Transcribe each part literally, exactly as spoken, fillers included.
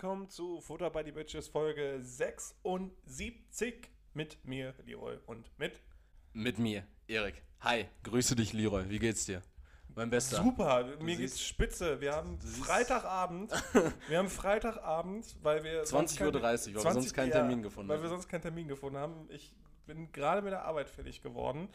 willkommen zu Futter bei die Bitches Folge sechsundsiebzig mit mir, Leroy, und mit... Mit mir, Erik. Hi, grüße dich, Leroy. Wie geht's dir? Mein Bester. Super, du mir siehst, geht's spitze. Wir haben Freitagabend, wir haben Freitagabend, weil wir... zwanzig Uhr dreißig, weil wir sonst keinen ja, Termin gefunden haben. Weil wir sonst keinen Termin gefunden haben. Ich bin gerade mit der Arbeit fertig geworden.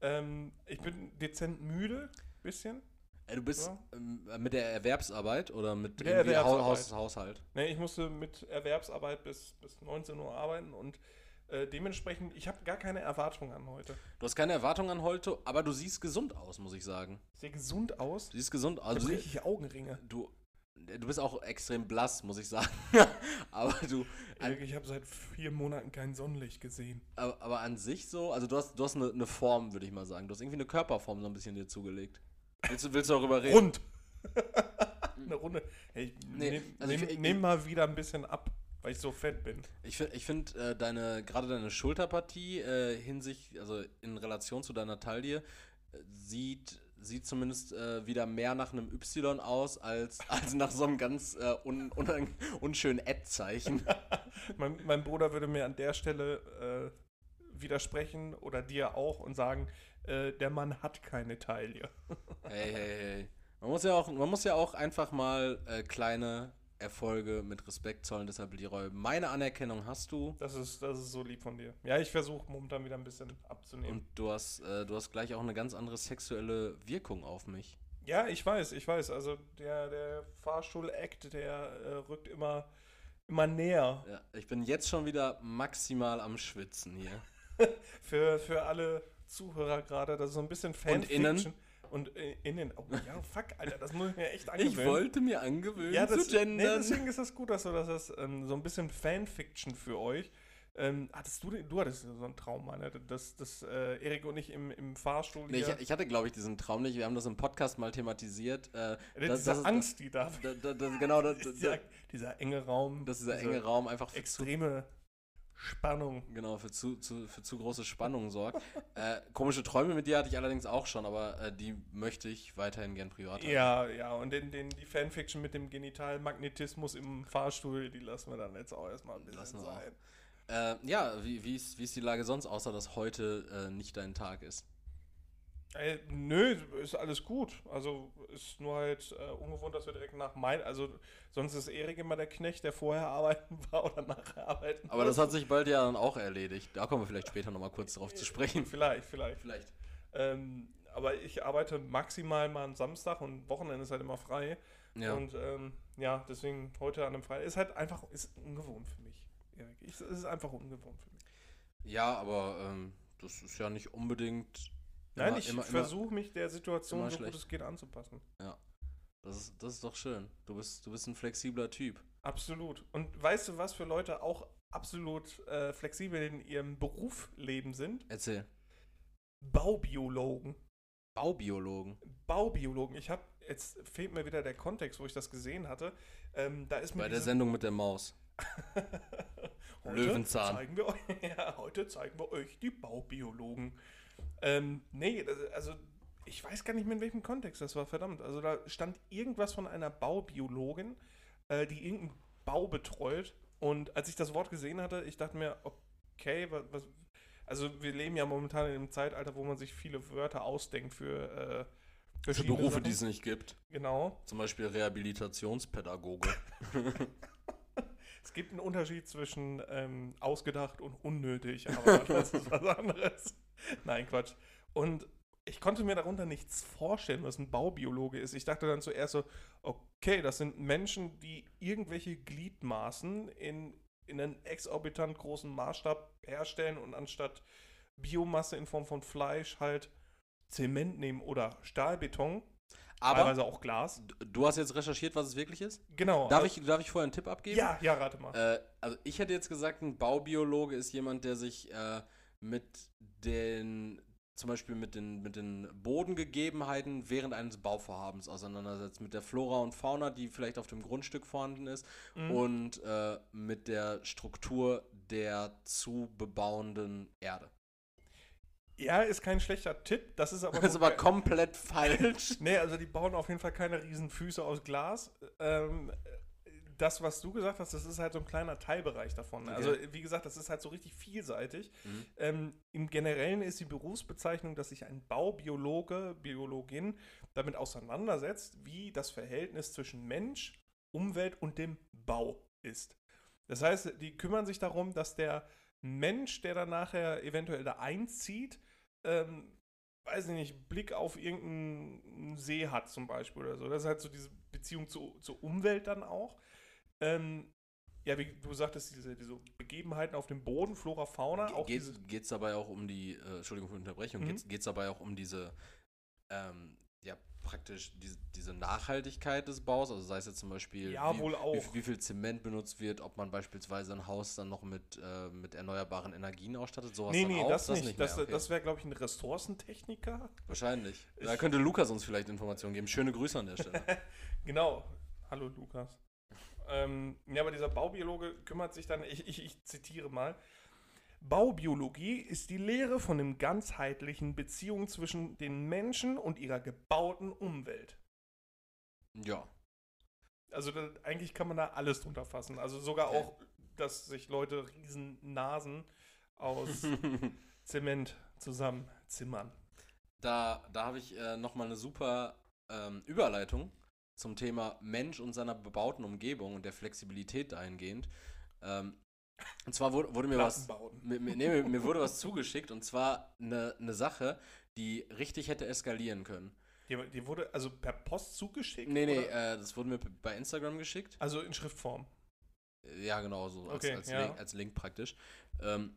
Ähm, ich bin dezent müde, bisschen. Ey, du bist ja. ähm, mit der Erwerbsarbeit oder mit, mit irgendwie Erwerbsarbeit. Haus, Haushalt? Nee, ich musste mit Erwerbsarbeit bis, bis neunzehn Uhr arbeiten und äh, dementsprechend, ich habe gar keine Erwartungen an heute. Du hast keine Erwartungen an heute, aber du siehst gesund aus, muss ich sagen. Ich sehe gesund aus? Du siehst gesund aus. Also, richtig Augenringe. Du, du bist auch extrem blass, muss ich sagen. aber du... Erik, ich habe seit vier Monaten kein Sonnenlicht gesehen. Aber, aber an sich so, also du hast, du hast eine, eine Form, würde ich mal sagen. Du hast irgendwie eine Körperform so ein bisschen dir zugelegt. Willst du, willst du darüber reden? Rund. Eine Runde. Hey, nee, nehm, also ich, nehm, ich, nehm mal wieder ein bisschen ab, weil ich so fett bin. Ich, ich finde äh, deine, gerade deine Schulterpartie äh, hinsicht, also in Relation zu deiner Taille, äh, sieht, sieht zumindest äh, wieder mehr nach einem Y aus, als, als nach so einem ganz äh, un, un, unschönen Ad-Zeichen. mein, mein Bruder würde mir an der Stelle äh, widersprechen oder dir auch und sagen, der Mann hat keine Taille. Hey, hey, hey. Man muss ja auch, man muss ja auch einfach mal äh, kleine Erfolge mit Respekt zollen. Deshalb, Leroy, meine Anerkennung hast du. Das ist, das ist so lieb von dir. Ja, ich versuche momentan wieder ein bisschen abzunehmen. Und du hast, äh, du hast gleich auch eine ganz andere sexuelle Wirkung auf mich. Ja, ich weiß, ich weiß. Also der, der Fahrstuhl-Act, der äh, rückt immer, immer näher. Ja, ich bin jetzt schon wieder maximal am Schwitzen hier. für, für alle Zuhörer gerade, das ist so ein bisschen Fanfiction. Und innen. Und äh, innen. Oh ja, fuck, Alter, das muss ich mir echt angewöhnen. Ich wollte mir angewöhnen ja, das, zu gendern. Nee, deswegen ist das gut, dass du das hast. Ähm, so ein bisschen Fanfiction für euch. Ähm, hattest du, du hattest so einen Traum, Mann, dass das, äh, Erik und ich im, im Fahrstuhl nee, ich, ich hatte, glaube ich, diesen Traum nicht. Wir haben das im Podcast mal thematisiert. Äh, das, diese das Angst, ist, die da... da, da, da genau, das, dieser, dieser enge Raum. Dass dieser enge Raum einfach... Extreme... Spannung. Genau, für zu, zu, für zu große Spannung sorgt. äh, komische Träume mit dir hatte ich allerdings auch schon, aber äh, die möchte ich weiterhin gern privat haben. Ja, ja, und den, den, die Fanfiction mit dem Genitalmagnetismus im Fahrstuhl, die lassen wir dann jetzt auch erstmal ein bisschen lassen sein. Äh, ja, wie, wie, ist, wie ist die Lage sonst, außer dass heute äh, nicht dein Tag ist? Äh, nö, ist alles gut. Also ist nur halt äh, ungewohnt, dass wir direkt nach Main... Also sonst ist Erik immer der Knecht, der vorher arbeiten war oder nachher arbeiten war. Aber das hat sich bald ja dann auch erledigt. Da kommen wir vielleicht später nochmal kurz drauf zu sprechen. Vielleicht, vielleicht. vielleicht. Ähm, aber ich arbeite maximal mal am Samstag und Wochenende ist halt immer frei. Ja. Und ähm, ja, deswegen heute an einem Freitag. Ist halt einfach ist ungewohnt für mich, Erik. Es ist einfach ungewohnt für mich. Ja, aber ähm, das ist ja nicht unbedingt... Nein, immer, ich versuche mich der Situation so gut es geht anzupassen. Ja, das ist, das ist doch schön. Du bist, du bist ein flexibler Typ. Absolut. Und weißt du, was für Leute auch absolut äh, flexibel in ihrem Berufsleben sind? Erzähl. Baubiologen. Baubiologen? Baubiologen. Ich habe, jetzt fehlt mir wieder der Kontext, wo ich das gesehen hatte. Ähm, da ist mir Bei der Sendung mit der Maus. heute Löwenzahn. Zeigen wir euch, ja, heute zeigen wir euch die Baubiologen. Ähm, nee, also ich weiß gar nicht mehr, in welchem Kontext das war, verdammt. Also da stand irgendwas von einer Baubiologin, äh, die irgendeinen Bau betreut. Und als ich das Wort gesehen hatte, ich dachte mir, okay, was, was, also wir leben ja momentan in einem Zeitalter, wo man sich viele Wörter ausdenkt für, äh, für Berufe, Sachen, die es nicht gibt. Genau. Zum Beispiel Rehabilitationspädagoge. Es gibt einen Unterschied zwischen ähm, ausgedacht und unnötig, aber das ist was anderes. Nein, Quatsch. Und ich konnte mir darunter nichts vorstellen, was ein Baubiologe ist. Ich dachte dann zuerst so, okay, das sind Menschen, die irgendwelche Gliedmaßen in, in einem exorbitant großen Maßstab herstellen und anstatt Biomasse in Form von Fleisch halt Zement nehmen oder Stahlbeton. Aber teilweise auch Glas. Du hast jetzt recherchiert, was es wirklich ist? Genau. Darf, also ich, darf ich vorher einen Tipp abgeben? Ja, ja, rate mal. Äh, also ich hätte jetzt gesagt, ein Baubiologe ist jemand, der sich äh, mit den, zum Beispiel mit den, mit den Bodengegebenheiten während eines Bauvorhabens auseinandersetzt. Mit der Flora und Fauna, die vielleicht auf dem Grundstück vorhanden ist. Mhm. Und äh, mit der Struktur der zu bebauenden Erde. Ja, ist kein schlechter Tipp, das ist aber... Das ist aber komplett falsch. Nee, also die bauen auf jeden Fall keine riesen Füße aus Glas. Ähm, das, was du gesagt hast, das ist halt so ein kleiner Teilbereich davon. Okay. Also wie gesagt, das ist halt so richtig vielseitig. Mhm. Ähm, im Generellen ist die Berufsbezeichnung, dass sich ein Baubiologe, Biologin damit auseinandersetzt, wie das Verhältnis zwischen Mensch, Umwelt und dem Bau ist. Das heißt, die kümmern sich darum, dass der Mensch, der dann nachher eventuell da einzieht, ähm, weiß ich nicht, Blick auf irgendeinen See hat zum Beispiel oder so. Das ist halt so diese Beziehung zu, zur Umwelt dann auch. Ähm, ja, wie du sagtest, diese, diese Begebenheiten auf dem Boden, Flora, Fauna. Ge- auch geht, geht's dabei auch um die, äh, Entschuldigung für die Unterbrechung, mhm. geht's, geht's dabei auch um diese, ähm, ja, praktisch diese, diese Nachhaltigkeit des Baus, also sei es jetzt zum Beispiel, ja, wie, wohl auch. Wie, wie viel Zement benutzt wird, ob man beispielsweise ein Haus dann noch mit, äh, mit erneuerbaren Energien ausstattet, sowas nee, dann nee, auch. Nee, das, das nicht. nicht das, okay. das wäre, glaube ich, ein Ressourcentechniker. Wahrscheinlich. Ich da könnte Lukas uns vielleicht Informationen geben. Schöne Grüße an der Stelle. Genau. Hallo, Lukas. ähm, ja, aber dieser Baubiologe kümmert sich dann, ich, ich, ich zitiere mal, Baubiologie ist die Lehre von den ganzheitlichen Beziehungen zwischen den Menschen und ihrer gebauten Umwelt. Ja. Also da, eigentlich kann man da alles drunter fassen. Also sogar auch, dass sich Leute Riesennasen aus Zement zusammenzimmern. Da, da habe ich äh, nochmal eine super ähm, Überleitung zum Thema Mensch und seiner bebauten Umgebung und der Flexibilität dahingehend. Ähm, Und zwar wurde, wurde mir was mir, nee, mir wurde was zugeschickt, und zwar eine, eine Sache, die richtig hätte eskalieren können. Die, die wurde also per Post zugeschickt? Nee, nee, äh, das wurde mir bei Instagram geschickt. Also in Schriftform? Ja, genau, so als, okay, als, ja. Link, als Link praktisch. Ähm,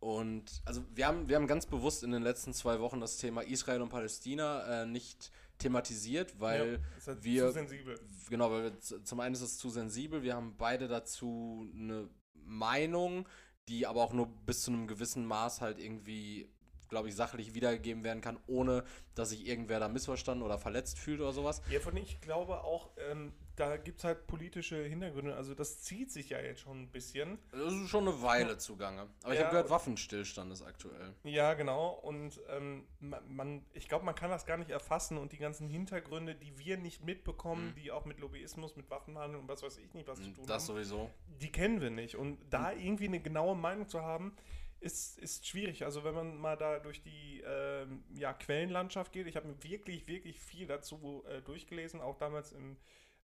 und also wir haben, wir haben ganz bewusst in den letzten zwei Wochen das Thema Israel und Palästina äh, nicht thematisiert, weil ja, ist halt wir... zu sensibel. Genau, weil wir, zum einen ist es zu sensibel, wir haben beide dazu eine Meinung, die aber auch nur bis zu einem gewissen Maß halt irgendwie, glaube ich, sachlich wiedergegeben werden kann, ohne dass sich irgendwer da missverstanden oder verletzt fühlt oder sowas. Ja, von ich glaube auch, ähm, da gibt es halt politische Hintergründe, also das zieht sich ja jetzt schon ein bisschen. Das ist schon eine Weile zugange. Aber ja, ich habe gehört, Waffenstillstand ist aktuell. Ja, genau, und ähm, man, ich glaube, man kann das gar nicht erfassen, und die ganzen Hintergründe, die wir nicht mitbekommen, mhm. die auch mit Lobbyismus, mit Waffenhandel und was weiß ich nicht, was zu tun das haben. Das sowieso. Die kennen wir nicht, und da mhm. irgendwie eine genaue Meinung zu haben, Ist, ist schwierig. Also wenn man mal da durch die äh, ja, Quellenlandschaft geht, ich habe mir wirklich, wirklich viel dazu äh, durchgelesen, auch damals im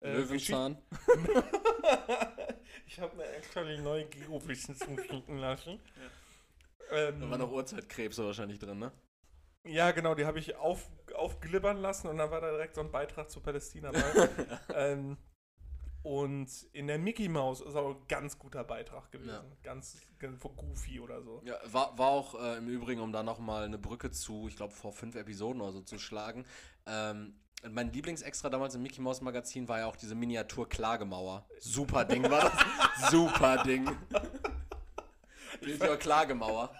äh, Löwenzahn. Ich habe mir extra die neue Geowissen zuschicken lassen. Ja. Ähm, da war noch Uhrzeitkrebse wahrscheinlich drin, ne? Ja, genau, die habe ich auf, aufglibbern lassen, und dann war da direkt so ein Beitrag zu Palästina bei. ähm, Und in der Mickey Mouse ist auch ein ganz guter Beitrag gewesen. Ja. Ganz, ganz von Goofy oder so. Ja, war, war auch äh, im Übrigen, um da nochmal eine Brücke zu, ich glaube, vor fünf Episoden oder so zu schlagen. Ähm, mein Lieblingsextra damals im Mickey Mouse Magazin war ja auch diese Miniatur Klagemauer. Super Ding war das. Super Ding. Miniatur Klagemauer.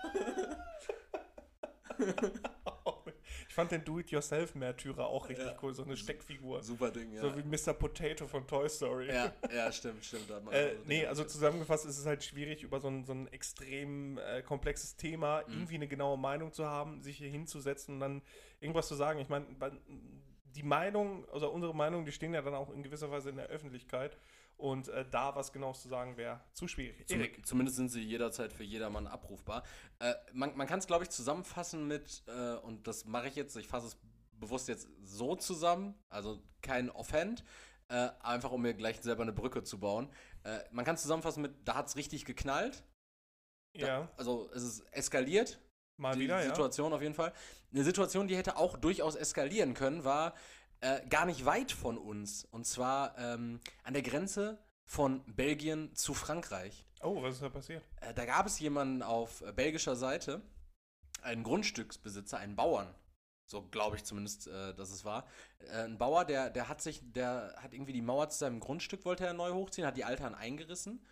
Ich fand den Do-it-yourself-Märtyrer auch richtig ja. cool, so eine Steckfigur. Super Ding, ja. So wie Mister Potato von Toy Story. Ja, ja, stimmt, stimmt. Hat man äh, also nee, also zusammengefasst ist es halt schwierig, über so ein, so ein extrem äh, komplexes Thema mhm. irgendwie eine genaue Meinung zu haben, sich hier hinzusetzen und dann irgendwas zu sagen. Ich meine, die Meinung, also unsere Meinung, die stehen ja dann auch in gewisser Weise in der Öffentlichkeit. Und äh, da was Genaues zu sagen wäre zu schwierig. Erik. Zumindest sind sie jederzeit für jedermann abrufbar. Äh, man man kann es, glaube ich, zusammenfassen mit, äh, und das mache ich jetzt, ich fasse es bewusst jetzt so zusammen, also kein Offend, äh, einfach um mir gleich selber eine Brücke zu bauen. Äh, man kann es zusammenfassen mit, da hat es richtig geknallt. Da, ja. Also es ist eskaliert. Mal die wieder, Situation ja. auf jeden Fall. Eine Situation, die hätte auch durchaus eskalieren können, war... Äh, gar nicht weit von uns, und zwar ähm, an der Grenze von Belgien zu Frankreich. Oh, was ist da passiert? Äh, da gab es jemanden auf belgischer Seite, einen Grundstücksbesitzer, einen Bauern, so glaube ich zumindest, äh, dass es war. Äh, ein Bauer, der, der hat sich, der hat irgendwie die Mauer zu seinem Grundstück, wollte er neu hochziehen, hat die Altern eingerissen.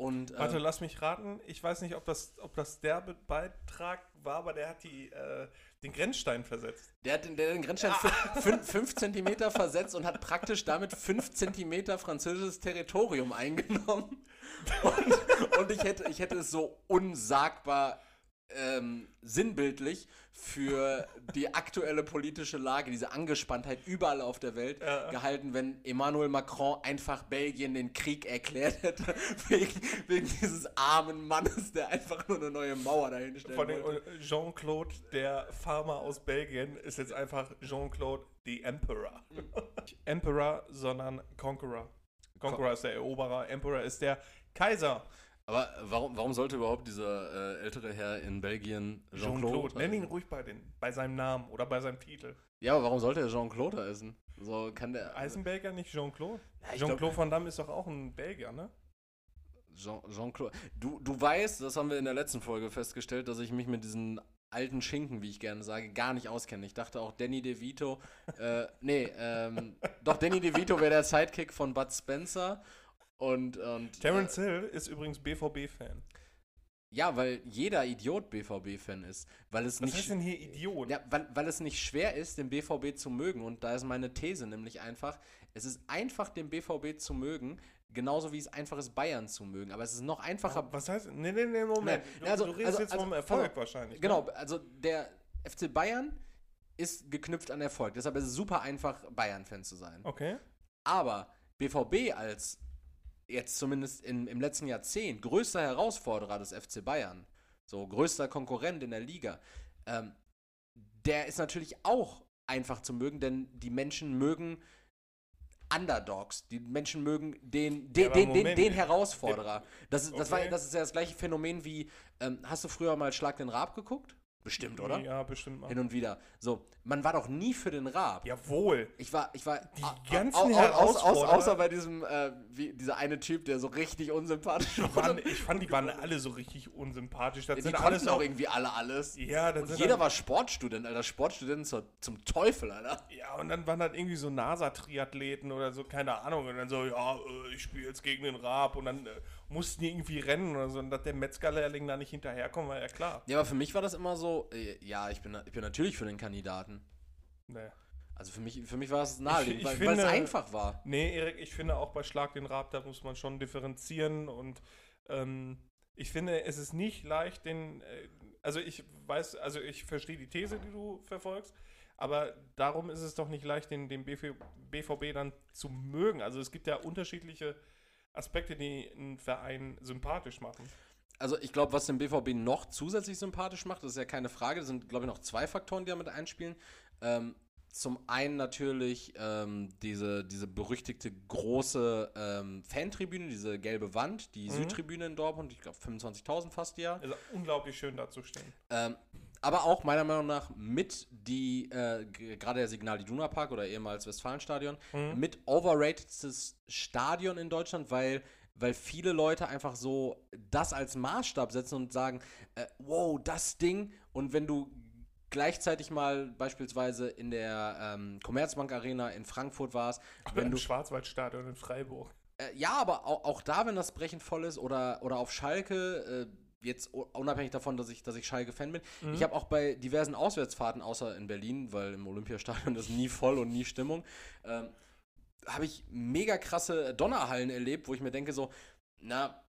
Und, äh, Warte, lass mich raten. Ich weiß nicht, ob das, ob das der Beitrag war, aber der hat die, äh, den Grenzstein versetzt. Der hat den, der den Grenzstein fünf Zentimeter versetzt und hat praktisch damit fünf Zentimeter französisches Territorium eingenommen. Und, und ich hätte, ich hätte es so unsagbar ähm, sinnbildlich für die aktuelle politische Lage, diese Angespanntheit überall auf der Welt ja. gehalten, wenn Emmanuel Macron einfach Belgien den Krieg erklärt hätte, wegen, wegen dieses armen Mannes, der einfach nur eine neue Mauer dahinstellt. Von dem Jean-Claude, der Farmer aus Belgien, ist jetzt einfach Jean-Claude the Emperor. Nicht Emperor, sondern Conqueror. Conqueror ist der Eroberer, Emperor ist der Kaiser. Aber warum, warum sollte überhaupt dieser äh, ältere Herr in Belgien Jean-Claude? Jean-Claude, nenn ihn ruhig bei, den, bei seinem Namen oder bei seinem Titel. Ja, aber warum sollte er Jean-Claude heißen? So kann der Eisenberger nicht Jean-Claude? Ja, Jean-Claude glaub, Van Damme ist doch auch ein Belgier, ne? Jean, Jean-Claude. Du, du weißt, das haben wir in der letzten Folge festgestellt, dass ich mich mit diesen alten Schinken, wie ich gerne sage, gar nicht auskenne. Ich dachte auch, Danny DeVito, äh, nee, ähm, doch, Danny DeVito wäre der Sidekick von Bud Spencer und, und Terence äh, Hill ist übrigens B V B-Fan. Ja, weil jeder Idiot B V B-Fan ist. Weil es Was nicht, heißt denn hier Idiot? Ja, weil, weil es nicht schwer ist, den B V B zu mögen. Und da ist meine These nämlich einfach, es ist einfach, den B V B zu mögen, genauso wie es einfach ist, Bayern zu mögen. Aber es ist noch einfacher... Oh, was heißt... Nee, nee, nee, Moment. Du, also, du redest also, jetzt also, vom Erfolg also, wahrscheinlich. Genau, ne? Also der F C Bayern ist geknüpft an Erfolg. Deshalb ist es super einfach, Bayern-Fan zu sein. Okay. Aber B V B als... jetzt zumindest in, im letzten Jahrzehnt, größter Herausforderer des F C Bayern, so größter Konkurrent in der Liga, ähm, der ist natürlich auch einfach zu mögen, denn die Menschen mögen Underdogs, die Menschen mögen den, den, ja, den, den, den Herausforderer. Das ist, das, okay. war, das ist ja das gleiche Phänomen wie, ähm, hast du früher mal Schlag den Raab geguckt? Bestimmt, oder? Ja, bestimmt mal. Hin und wieder. So, man war doch nie für den Raab. Jawohl. Ich war, ich war... Die a, ganzen au, au, Herausforderer. Aus, aus, außer bei diesem, äh, wie, dieser eine Typ, der so richtig unsympathisch war. Waren, ich fand, die waren alle so richtig unsympathisch. Das ja, sind die konnten alles auch irgendwie alle alles. Ja, das und sind jeder dann, war Sportstudent, Alter. Sportstudenten zur, zum Teufel, Alter. Ja, und dann waren halt irgendwie so NASA-Triathleten oder so, keine Ahnung. Und dann so, ja, ich spiele jetzt gegen den Raab. Und dann äh, mussten die irgendwie rennen oder so. Und dass der Metzgerlehrling da nicht hinterherkommt, war ja klar. Ja, aber für mich war das immer so, ja, ich bin, ich bin natürlich für den Kandidaten. Naja. Also für mich, für mich war es naheliegend, weil, weil es einfach war. Nee, Erik, ich finde auch bei Schlag den Raab, da muss man schon differenzieren und ähm, ich finde, es ist nicht leicht, den, äh, also ich weiß, also ich verstehe die These, die du verfolgst, aber darum ist es doch nicht leicht, den, den B V B dann zu mögen. Also es gibt ja unterschiedliche Aspekte, die einen Verein sympathisch machen. Also ich glaube, was den B V B noch zusätzlich sympathisch macht, das ist ja keine Frage, das sind, glaube ich, noch zwei Faktoren, die damit einspielen. Ähm, zum einen natürlich ähm, diese, diese berüchtigte große ähm, Fantribüne, diese gelbe Wand, die mhm. Südtribüne in Dortmund, ich glaube fünfundzwanzigtausend fast ja. Also unglaublich schön dazustehen. Ähm, aber auch meiner Meinung nach mit die, äh, gerade der Signal Iduna Park oder ehemals Westfalenstadion, mhm. mit overratedstes Stadion in Deutschland, weil... weil viele Leute einfach so das als Maßstab setzen und sagen, äh, wow, das Ding. Und wenn du gleichzeitig mal beispielsweise in der ähm, Commerzbank Arena in Frankfurt warst. Oder im Schwarzwaldstadion in Freiburg. Äh, ja, aber auch, auch da, wenn das brechend voll ist oder, oder auf Schalke, äh, jetzt unabhängig davon, dass ich, dass ich Schalke-Fan bin. Mhm. Ich habe auch bei diversen Auswärtsfahrten, außer in Berlin, weil im Olympiastadion ist nie voll und nie Stimmung, ähm, habe ich mega krasse Donnerhallen erlebt, wo ich mir denke so, na,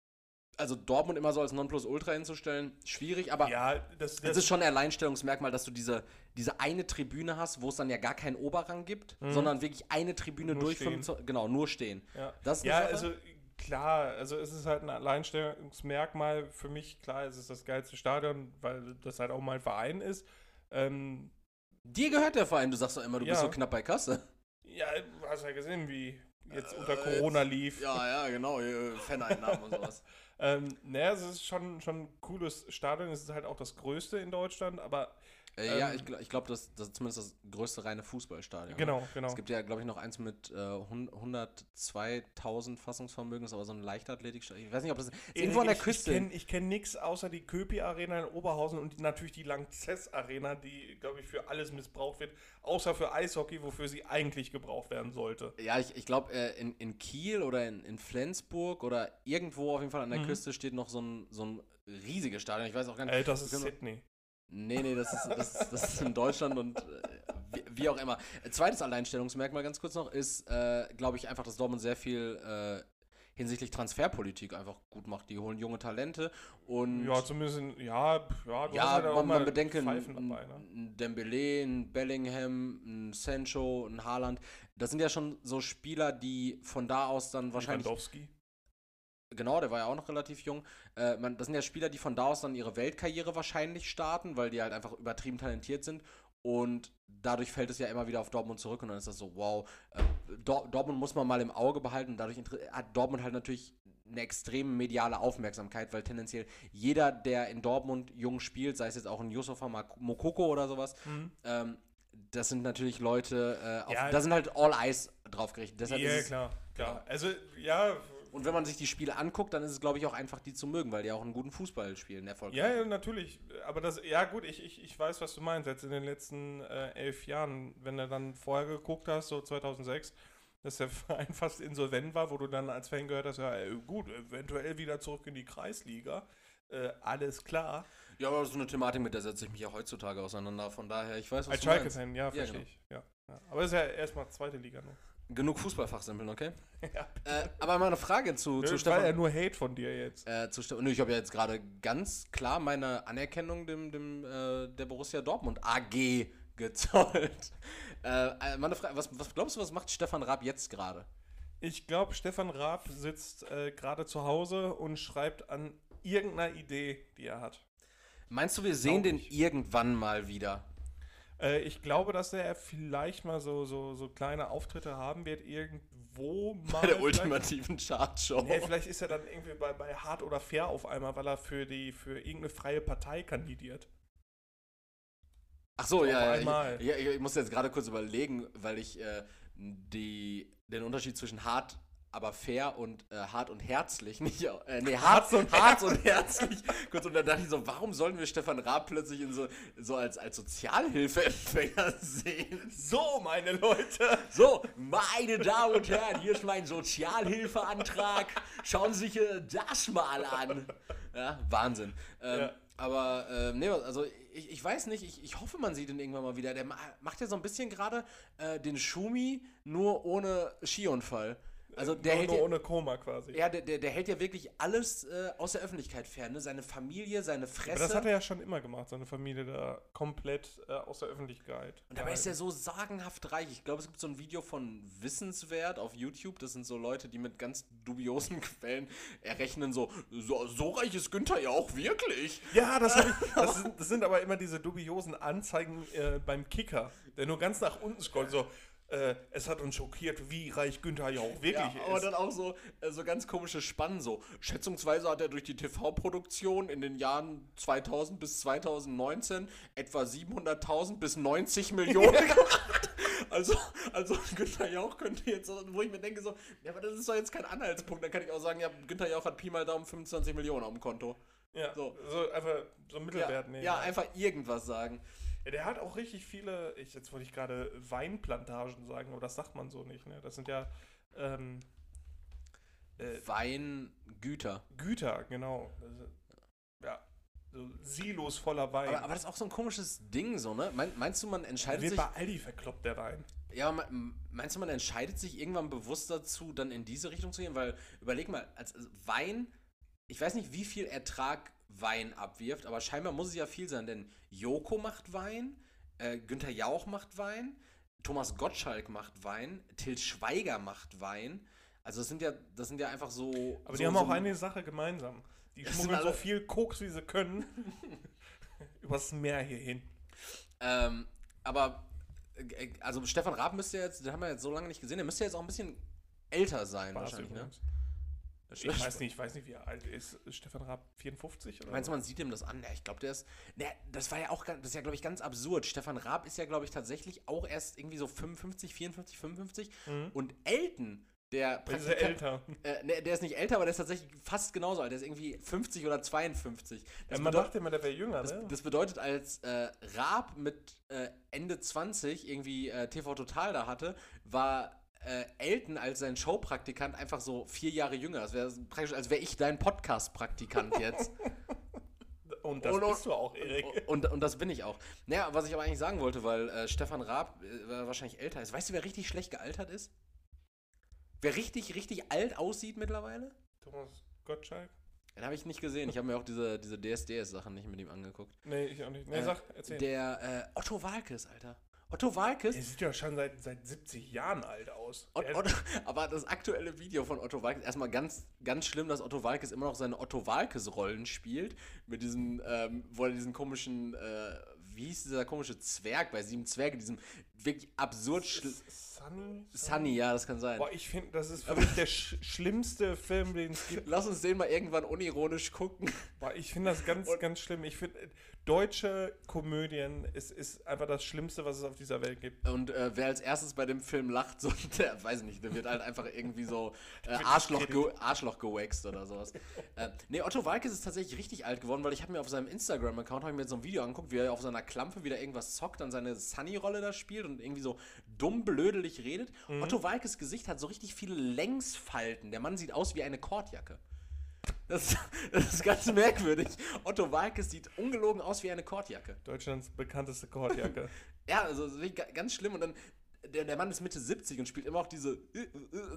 also Dortmund immer so als Nonplusultra hinzustellen, schwierig, aber ja, das, das, das ist schon ein Alleinstellungsmerkmal, dass du diese, diese eine Tribüne hast, wo es dann ja gar keinen Oberrang gibt, mhm. sondern wirklich eine Tribüne nur durch, fünfundzwanzig, genau, nur stehen. Ja, das ist ja also klar, also es ist halt ein Alleinstellungsmerkmal für mich, klar, es ist das geilste Stadion, weil das halt auch mein Verein ist. Ähm, Dir gehört der Verein, du sagst doch immer, du ja. bist so knapp bei Kasse. Ja, du hast ja gesehen, wie jetzt äh, unter Corona jetzt, lief. Ja, ja, genau, Faneinnahmen und sowas. ähm, naja, es ist schon, schon ein cooles Stadion, es ist halt auch das größte in Deutschland, aber... Ähm, äh, ja, ich, ich glaube, das, das ist zumindest das größte reine Fußballstadion. Genau, ne? Genau. Es gibt ja, glaube ich, noch eins mit äh, hundertzweitausend Fassungsvermögen, ist aber so ein Leichtathletikstadion. Ich weiß nicht, ob das... Ist äh, irgendwo an der ich, Küste. Ich kenne ich kenn nichts außer die Köpi-Arena in Oberhausen und natürlich die Lanxess-Arena, die, glaube ich, für alles missbraucht wird, außer für Eishockey, wofür sie eigentlich gebraucht werden sollte. Ja, ich, ich glaube, äh, in, in Kiel oder in, in Flensburg oder irgendwo auf jeden Fall an der mhm. Küste steht noch so ein, so ein riesiges Stadion. Ich weiß auch gar nicht... Äh, das ist genau. Sydney. Nee, nee, das ist, das ist, das ist in Deutschland und äh, wie, wie auch immer. Zweites Alleinstellungsmerkmal ganz kurz noch ist, äh, glaube ich, einfach, dass Dortmund sehr viel äh, hinsichtlich Transferpolitik einfach gut macht. Die holen junge Talente und... Ja, zumindest, in, ja, ja, du ja, hast halt man, auch mal man bedenke, Pfeifen ein, dabei, ne? Ein Dembélé, ein Bellingham, ein Sancho, ein Haaland, das sind ja schon so Spieler, die von da aus dann wahrscheinlich... Lewandowski. Genau, der war ja auch noch relativ jung. Äh, man, das sind ja Spieler, die von da aus dann ihre Weltkarriere wahrscheinlich starten, weil die halt einfach übertrieben talentiert sind. Und dadurch fällt es ja immer wieder auf Dortmund zurück und dann ist das so, wow, äh, Dor- Dortmund muss man mal im Auge behalten. Dadurch inter- hat Dortmund halt natürlich eine extreme mediale Aufmerksamkeit, weil tendenziell jeder, der in Dortmund jung spielt, sei es jetzt auch ein Yusufa Mokoko oder sowas, mhm. ähm, das sind natürlich Leute, äh, auf, ja, da sind halt all eyes drauf gerichtet. Deshalb ja, ist es, klar, klar. Ja. Also, ja... Und wenn man sich die Spiele anguckt, dann ist es, glaube ich, auch einfach, die zu mögen, weil die auch einen guten Fußball spielen, erfolgreich. Ja, ja, natürlich. Aber das, ja gut, ich, ich, ich weiß, was du meinst. Jetzt in den letzten äh, elf Jahren, wenn du dann vorher geguckt hast, so zweitausendsechs, dass der Verein fast insolvent war, wo du dann als Fan gehört hast, ja gut, eventuell wieder zurück in die Kreisliga. Äh, alles klar. Ja, aber so eine Thematik, mit der setze ich mich ja heutzutage auseinander. Von daher, ich weiß, was als du meinst. Als Schalke-Fan, ja, verstehe ja, genau. ich. Ja, ja. Aber das ist ja erstmal zweite Liga nur. Genug Fußballfachsimpeln, okay? Ja. Äh, aber mal eine Frage zu, Nö, zu Stefan. War ja nur Hate von dir jetzt. Äh, zu Ste- Nö, ich habe ja jetzt gerade ganz klar meine Anerkennung dem, dem äh, der Borussia Dortmund A G gezollt. Äh, meine Frage, was, was glaubst du, was macht Stefan Raab jetzt gerade? Ich glaube, Stefan Raab sitzt äh, gerade zu Hause und schreibt an irgendeiner Idee, die er hat. Meinst du, wir sehen den irgendwann mal wieder? Ich glaube, dass er vielleicht mal so, so, so kleine Auftritte haben wird, irgendwo mal. Bei der ultimativen Chartshow. Nee, vielleicht ist er dann irgendwie bei, bei Hart oder Fair auf einmal, weil er für, die, für irgendeine freie Partei kandidiert. Ach so, also ja, ja, ich, ja. Ich muss jetzt gerade kurz überlegen, weil ich äh, die, den Unterschied zwischen Hart, aber fair und äh, hart und herzlich nicht äh, nee hart und hart und herzlich kurz und dann dachte ich so, warum sollen wir Stefan Raab plötzlich in so so als als Sozialhilfeempfänger sehen? So, meine Leute, so, meine Damen und Herren, hier ist mein Sozialhilfeantrag, schauen Sie sich äh, das mal an. Ja, Wahnsinn. Ähm, ja. Aber, äh, nee, also ich, ich weiß nicht, ich, ich hoffe, man sieht ihn irgendwann mal wieder. Der macht ja so ein bisschen gerade äh, den Schumi, nur ohne Skiunfall. Also der nur hält nur ja, ohne Koma quasi. Ja, der, der, der hält ja wirklich alles äh, aus der Öffentlichkeit fern, ne? Seine Familie, seine Fresse. Aber das hat er ja schon immer gemacht, seine Familie da komplett äh, aus der Öffentlichkeit. Und dabei ist er so sagenhaft reich. Ich glaube, es gibt so ein Video von Wissenswert auf YouTube. Das sind so Leute, die mit ganz dubiosen Quellen errechnen so, so, so reich ist Günther ja auch wirklich. Ja, das, hab ich, das, sind, das sind aber immer diese dubiosen Anzeigen äh, beim Kicker, der nur ganz nach unten scrollt, so... Äh, es hat uns schockiert, wie reich Günther ja auch wirklich ja, ist. Aber dann auch so, äh, so ganz komische Spannen. So. Schätzungsweise hat er durch die T V-Produktion in den Jahren zweitausend bis zweitausendneunzehn etwa siebenhunderttausend bis neunzig Millionen ja. gemacht. Also, also Günther Jauch könnte jetzt, wo ich mir denke, so, ja, aber das ist doch jetzt kein Anhaltspunkt. Dann kann ich auch sagen, ja, Günther Jauch hat Pi mal Daumen fünfundzwanzig Millionen auf dem Konto. Ja, so, so einfach so einen Mittelwert ja, nehmen. Ja, einfach irgendwas sagen. Ja, der hat auch richtig viele, ich, jetzt wollte ich gerade Weinplantagen sagen, aber das sagt man so nicht, ne? Das sind ja ähm, äh, Weingüter. Güter, genau. Ja, so Silos voller Wein. Aber, aber das ist auch so ein komisches Ding, so, ne? Mein, meinst du, man entscheidet sich... Bei Aldi verkloppt der Wein. Ja, meinst du, man entscheidet sich irgendwann bewusst dazu, dann in diese Richtung zu gehen? Weil, überleg mal, als, als Wein, ich weiß nicht, wie viel Ertrag... Wein abwirft, aber scheinbar muss es ja viel sein, denn Joko macht Wein, äh, Günther Jauch macht Wein, Thomas Gottschalk macht Wein, Til Schweiger macht Wein, also das sind ja, das sind ja einfach so... Aber so, die haben so auch eine Sache gemeinsam, die schmuggeln so viel Koks, wie sie können, übers Meer hierhin. Ähm, aber, also Stefan Raab müsste jetzt, den haben wir jetzt so lange nicht gesehen, der müsste jetzt auch ein bisschen älter sein Spaß wahrscheinlich, übrigens. Ne? Ich weiß nicht, ich weiß nicht, wie alt ist Stefan Raab, vierundfünfzig oder? Meinst du, man sieht ihm das an? Ja, ich glaube, der ist. Ne, das war ja auch, das ist ja, glaube ich, ganz absurd. Stefan Raab ist ja, glaube ich, tatsächlich auch erst irgendwie so fünfundfünfzig, vierundfünfzig, fünfundfünfzig. Mhm. Und Elton, der praktisch. Der ist ja älter. Äh, ne, der ist nicht älter, aber der ist tatsächlich fast genauso alt. Der ist irgendwie fünfzig oder zweiundfünfzig. Das ja, man bedeu- dachte immer, der wäre jünger, das, ne? Das bedeutet, als äh, Raab mit äh, Ende zwanzig irgendwie äh, T V Total da hatte, war. Äh, Elton als sein Showpraktikant einfach so vier Jahre jünger. Das wäre praktisch, als wäre ich dein Podcast-Praktikant jetzt. Und das und, bist du auch, Erik. Und, und, und das bin ich auch. Naja, was ich aber eigentlich sagen wollte, weil äh, Stefan Raab äh, wahrscheinlich älter ist. Weißt du, wer richtig schlecht gealtert ist? Wer richtig, richtig alt aussieht mittlerweile? Thomas Gottschalk. Den habe ich nicht gesehen. Ich habe mir auch diese, diese D S D S-Sachen nicht mit ihm angeguckt. Nee, ich auch nicht. Nee, äh, sag, erzähl. Der äh, Otto Waalkes, Alter. Otto Waalkes. Der sieht ja schon seit, seit siebzig Jahren alt aus. Ot, Otto, aber das aktuelle Video von Otto Waalkes, erstmal ganz, ganz schlimm, dass Otto Waalkes immer noch seine Otto Waalkes-Rollen spielt. Mit diesem, ähm, wo er diesen komischen, äh, wie hieß dieser komische Zwerg bei Sieben Zwerge, diesem wirklich absurd... Sunny? Sunny? Sunny, ja, das kann sein. Boah, ich finde, das ist für mich der sch- schlimmste Film, den es gibt. Lass uns den mal irgendwann unironisch gucken. Boah, ich finde das ganz, Und, ganz schlimm. Ich finde, deutsche Komödien ist, ist einfach das Schlimmste, was es auf dieser Welt gibt. Und äh, wer als erstes bei dem Film lacht, so, der weiß nicht, der wird halt einfach irgendwie so äh, Arschloch, ge- Arschloch gewaxt oder sowas. äh, nee, Otto Waalkes ist tatsächlich richtig alt geworden, weil ich habe mir auf seinem Instagram-Account hab ich mir jetzt so ein Video angeguckt, wie er auf seiner Klampe wieder irgendwas zockt, dann seine Sunny-Rolle da spielt und irgendwie so dumm blödelig redet. Mhm. Otto Waalkes Gesicht hat so richtig viele Längsfalten. Der Mann sieht aus wie eine Kordjacke. Das, das ist ganz merkwürdig. Otto Waalkes sieht ungelogen aus wie eine Kordjacke. Deutschlands bekannteste Kordjacke. Ja, also ganz schlimm. Und dann, der, der Mann ist Mitte siebzig und spielt immer auch diese,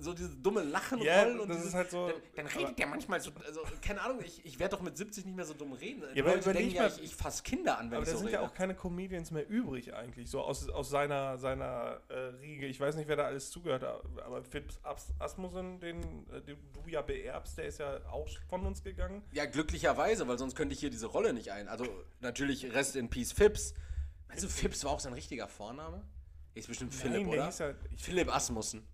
so diese dumme Lachenrollen. Yeah, und das dieses, ist halt so, dann, dann redet der manchmal so, also keine Ahnung, ich, ich werde doch mit siebzig nicht mehr so dumm reden. Ja, aber Leute denken mal, ja, ich, ich fasse Kinder an, wenn aber ich so rede. Aber da sind ja auch keine Comedians mehr übrig eigentlich, so aus, aus seiner, seiner äh, Riege. Ich weiß nicht, wer da alles zugehört hat, aber Fips Asmussen, den, den du ja beerbst, der ist ja auch von uns gegangen. Ja, glücklicherweise, weil sonst könnte ich hier diese Rolle nicht ein. Also natürlich Rest in Peace Fips. Meinst du, Fips war auch sein richtiger Vorname? Ist bestimmt Philipp, Nein, oder? Ja, Philipp Asmussen.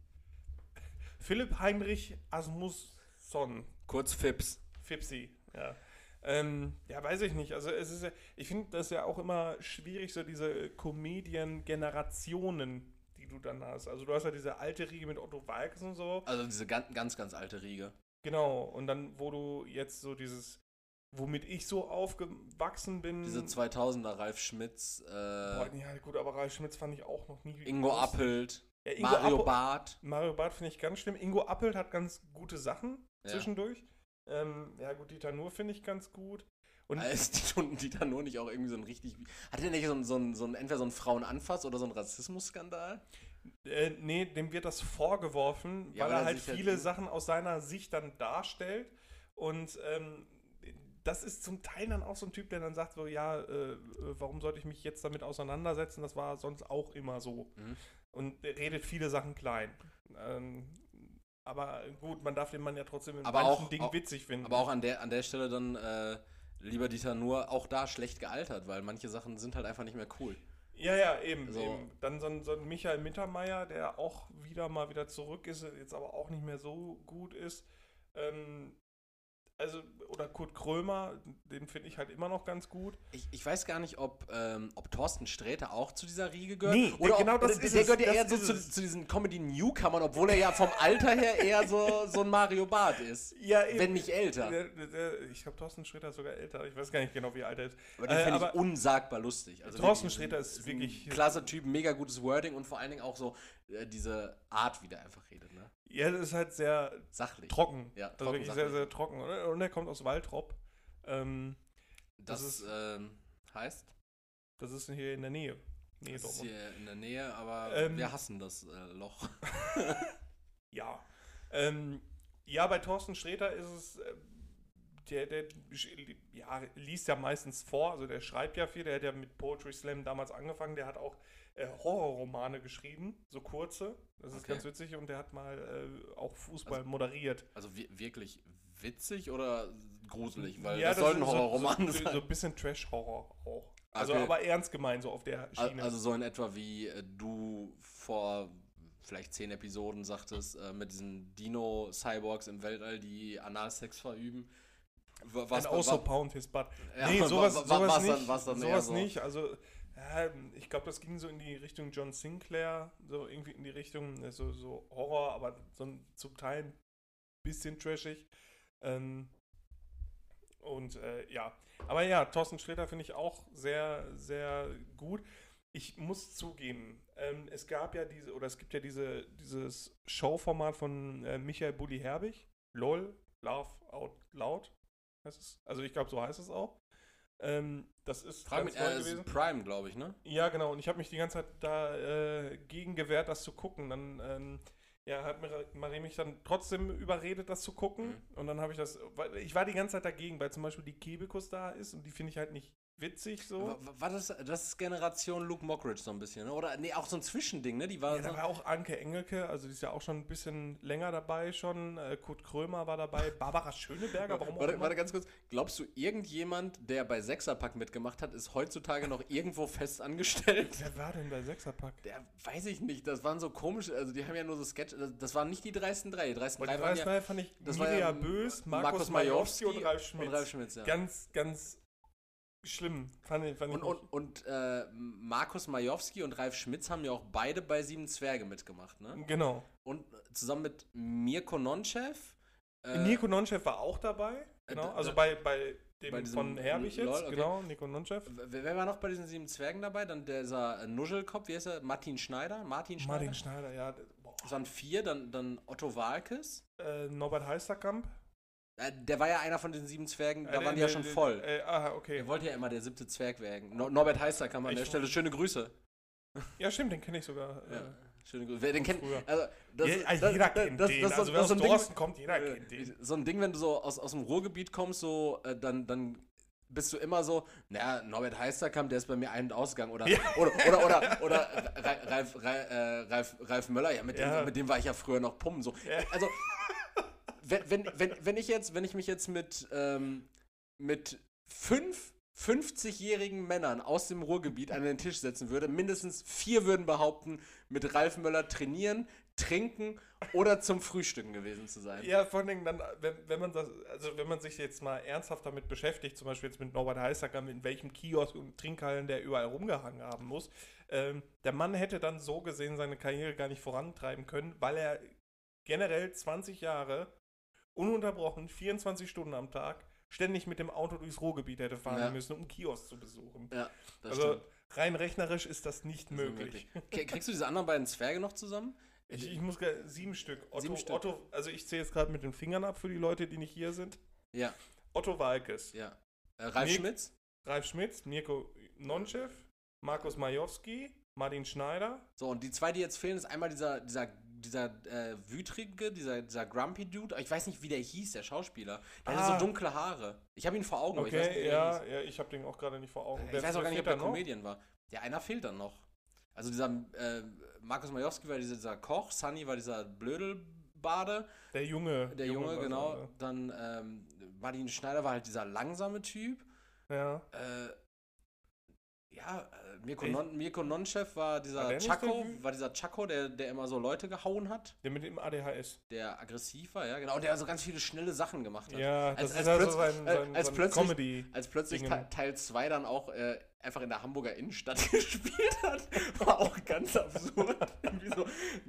Philipp Heinrich Asmusson. Kurz Fips. Fipsi, ja. Ähm, ja, weiß ich nicht. Also es ist ja, ich finde das ja auch immer schwierig, so diese Comedian-Generationen, die du dann hast. Also du hast ja diese alte Riege mit Otto Waalkes und so. Also diese ganz, ganz, ganz alte Riege. Genau. Und dann, wo du jetzt so dieses... Womit ich so aufgewachsen bin. Diese zweitausender Ralf Schmitz. Äh, Boah, ja, gut, aber Ralf Schmitz fand ich auch noch nie. Ingo Appelt. Ja, Ingo Mario Barth. Mario Barth finde ich ganz schlimm. Ingo Appelt hat ganz gute Sachen ja. zwischendurch. Ähm, ja, gut, Dieter Nuhr finde ich ganz gut. Und also ist Dieter Nuhr nicht auch irgendwie so ein richtig. Hat der nicht so ein, so ein, so ein entweder so einen Frauenanfass oder so einen Rassismusskandal? Äh, nee, dem wird das vorgeworfen, ja, weil, weil er halt viele halt Sachen aus seiner Sicht dann darstellt. Und. Ähm, Das ist zum Teil dann auch so ein Typ, der dann sagt so, ja, äh, warum sollte ich mich jetzt damit auseinandersetzen? Das war sonst auch immer so. Mhm. Und er redet viele Sachen klein. Ähm, aber gut, man darf den Mann ja trotzdem in aber manchen auch, Dingen auch, witzig finden. Aber auch an der, an der Stelle dann, äh, lieber Dieter Nuhr, auch da schlecht gealtert, weil manche Sachen sind halt einfach nicht mehr cool. Ja, ja, eben. So. eben. Dann so ein, so ein Michael Mittermeier, der auch wieder mal wieder zurück ist, jetzt aber auch nicht mehr so gut ist. Ähm, Also, oder Kurt Krömer, den finde ich halt immer noch ganz gut. Ich, ich weiß gar nicht, ob, ähm, ob Thorsten Sträter auch zu dieser Riege gehört. Nee, oder genau ob, das ist Der es, gehört ja eher so zu, zu diesen Comedy-Newcomern, obwohl er ja vom Alter her eher so, so ein Mario Barth ist. Ja, eben. Wenn nicht älter. Der, der, der, ich glaube, Thorsten Sträter ist sogar älter. Ich weiß gar nicht genau, wie alt er ist. Aber den äh, finde ich unsagbar lustig. Also Thorsten Sträter ist wirklich... Klasse Typ, mega gutes Wording und vor allen Dingen auch so äh, diese Art, wie der einfach redet, ne? Ja, das ist halt sehr sachlich. Trocken. Ja, das trocken, ist wirklich sachlich. sehr, sehr trocken. Und er kommt aus Waltrop. Ähm, das das ist, ähm, heißt? Das ist hier in der Nähe. Nähe das ist hier in der Nähe, aber ähm, wir hassen das äh, Loch. Ja. Ähm, ja, bei Thorsten Sträter ist es, äh, der, der ja, liest ja meistens vor, also der schreibt ja viel, der hat ja mit Poetry Slam damals angefangen, der hat auch Horrorromane geschrieben, so kurze. Das ist okay. Ganz witzig und der hat mal äh, auch Fußball also, moderiert. Also w- wirklich witzig oder gruselig? Weil ja, das, das soll ein Horrorroman so, so, sein. So ein bisschen Trash-Horror auch. Also okay. Aber ernst gemeint, so auf der Schiene. Also so in etwa wie äh, du vor vielleicht zehn Episoden sagtest, äh, mit diesen Dino-Cyborgs im Weltall, die Analsex verüben. Was, And also was, pound his butt. Ja, nee, sowas, sowas was nicht. Dann, was dann sowas so. nicht, also... Ich glaube, das ging so in die Richtung John Sinclair, so irgendwie in die Richtung so, so Horror, aber so zum Teil ein bisschen trashig. Ähm Und äh, ja, aber ja, Thorsten Sträter finde ich auch sehr, sehr gut. Ich muss zugeben, ähm, es gab ja diese, oder es gibt ja diese, dieses Showformat von äh, Michael Bulli Herbig, LOL, Laugh Out Loud, heißt es. Also ich glaube, so heißt es auch. Ähm, das ist, Prime, ganz äh, ist Prime, glaube ich, ne? Ja, genau. Und ich habe mich die ganze Zeit da äh, gegen gewehrt, das zu gucken. Dann ähm, ja, hat Marie mich dann trotzdem überredet, das zu gucken. Mhm. Und dann habe ich das, weil ich war die ganze Zeit dagegen, weil zum Beispiel die Kebekus da ist und die finde ich halt nicht witzig so. War, war das, das ist Generation Luke Mockridge so ein bisschen, ne? Oder nee, auch so ein Zwischending, ne? Die war ja, so da war auch Anke Engelke, also die ist ja auch schon ein bisschen länger dabei schon. Kurt Krömer war dabei, Barbara Schöneberger, warum auch warte, immer. Warte ganz kurz, glaubst du, irgendjemand, der bei Sechserpack mitgemacht hat, ist heutzutage noch irgendwo fest angestellt? Wer war denn bei Sechserpack? Der, weiß ich nicht, das waren so komische, also die haben ja nur so Sketch, das, das waren nicht die dreisten drei. Die dreisten drei waren ja, fand ich das war ja Bös, Markus Majowski und Ralf Schmitz. Und Ralf Schmitz ja. Ganz, ganz schlimm, fand ich, fand ich und, und, und äh, Markus Majowski und Ralf Schmitz haben ja auch beide bei Sieben Zwerge mitgemacht, ne? Genau. Und zusammen mit Mirko Nontschew. Äh, Mirko Nontschew war auch dabei, genau. Äh, also äh, bei, bei dem bei von Herbig jetzt, okay. Genau, Mirko Nontschew. Wer, wer war noch bei diesen Sieben Zwergen dabei? Dann dieser Nuschelkopf, wie heißt er? Martin Schneider? Martin Schneider, Martin Schneider ja. Das waren vier, dann, dann Otto Waalkes. Äh, Norbert Heisterkamp. Der war ja einer von den sieben Zwergen, da äh, waren die äh, ja schon äh, voll. Äh, aha, okay. Der wollte ja immer der siebte Zwerg werden. No- Norbert Heisterkamp an der Stelle. Schöne Grüße. Ja, stimmt, den kenne ich sogar. Ja. Äh, schöne Grüße. Wer den kennt? Also, das, Je, also das, jeder kennt das, den. Das, das, also, wenn das aus Thorsten kommt, jeder äh, kennt den. So ein Ding, wenn du so aus, aus dem Ruhrgebiet kommst, so, äh, dann, dann bist du immer so, naja, Norbert Heisterkamp, der ist bei mir ein- und ausgegangen. Oder, ja. oder, oder, oder, oder Ralf, Ralf, Ralf, Ralf Möller, ja mit, dem, ja, mit dem war ich ja früher noch pumpen. So. Ja. Also. Wenn, wenn, wenn, wenn, ich jetzt, wenn ich mich jetzt mit, ähm, mit fünf fünfzigjährigen Männern aus dem Ruhrgebiet an den Tisch setzen würde, mindestens vier würden behaupten, mit Ralf Möller trainieren, trinken oder zum Frühstücken gewesen zu sein. Ja, vor allen Dingen dann, wenn, wenn man das, also wenn man sich jetzt mal ernsthaft damit beschäftigt, zum Beispiel jetzt mit Norbert Heisterkamp, in welchem Kiosk und Trinkhallen der überall rumgehangen haben muss, ähm, der Mann hätte dann so gesehen seine Karriere gar nicht vorantreiben können, weil er generell zwanzig Jahre ununterbrochen, vierundzwanzig Stunden am Tag, ständig mit dem Auto durchs Ruhrgebiet hätte fahren ja. müssen, um Kiosk zu besuchen. Ja, das also stimmt. Rein rechnerisch ist das nicht das möglich. möglich. Kriegst du diese anderen beiden Zwerge noch zusammen? Ich, ich muss gerade, sieben Stück. Otto, sieben Stück. Otto, also ich zähle jetzt gerade mit den Fingern ab für die Leute, die nicht hier sind. Ja. Otto Waalkes. Ja. Äh, Ralf Mir- Schmitz. Ralf Schmitz, Mirko Nontschew, Markus Majowski, Martin Schneider. So, und die zwei, die jetzt fehlen, ist einmal dieser dieser dieser äh, wütrige, dieser, dieser Grumpy Dude, ich weiß nicht, wie der hieß, der Schauspieler. Der ah. hatte so dunkle Haare. Ich habe ihn vor Augen, okay, aber ich weiß nicht, wie ja, der ja, ich habe den auch gerade nicht vor Augen. Ich der weiß auch gar nicht, ob der Comedian war. Ja, einer fehlt dann noch. Also dieser äh, Markus Majowski war dieser, dieser Koch, Sunny war dieser Blödelbade. Der Junge. Der Junge, Junge genau. Also, ja. Dann ähm, Martin Schneider war halt dieser langsame Typ. Ja. Äh, Ja, Mirko, non, Mirko Nontschew war dieser war Chaco, war dieser Chaco, der, der immer so Leute gehauen hat. Der mit dem A D H S. Der aggressiv war, ja, genau. Und der so also ganz viele schnelle Sachen gemacht hat. Ja, als, das als ist plötz- also sein, sein, als sein plötzlich, Comedy. Als plötzlich Dingen. Teil zwei dann auch äh, einfach in der Hamburger Innenstadt gespielt hat. War auch ganz absurd. Irgendwie so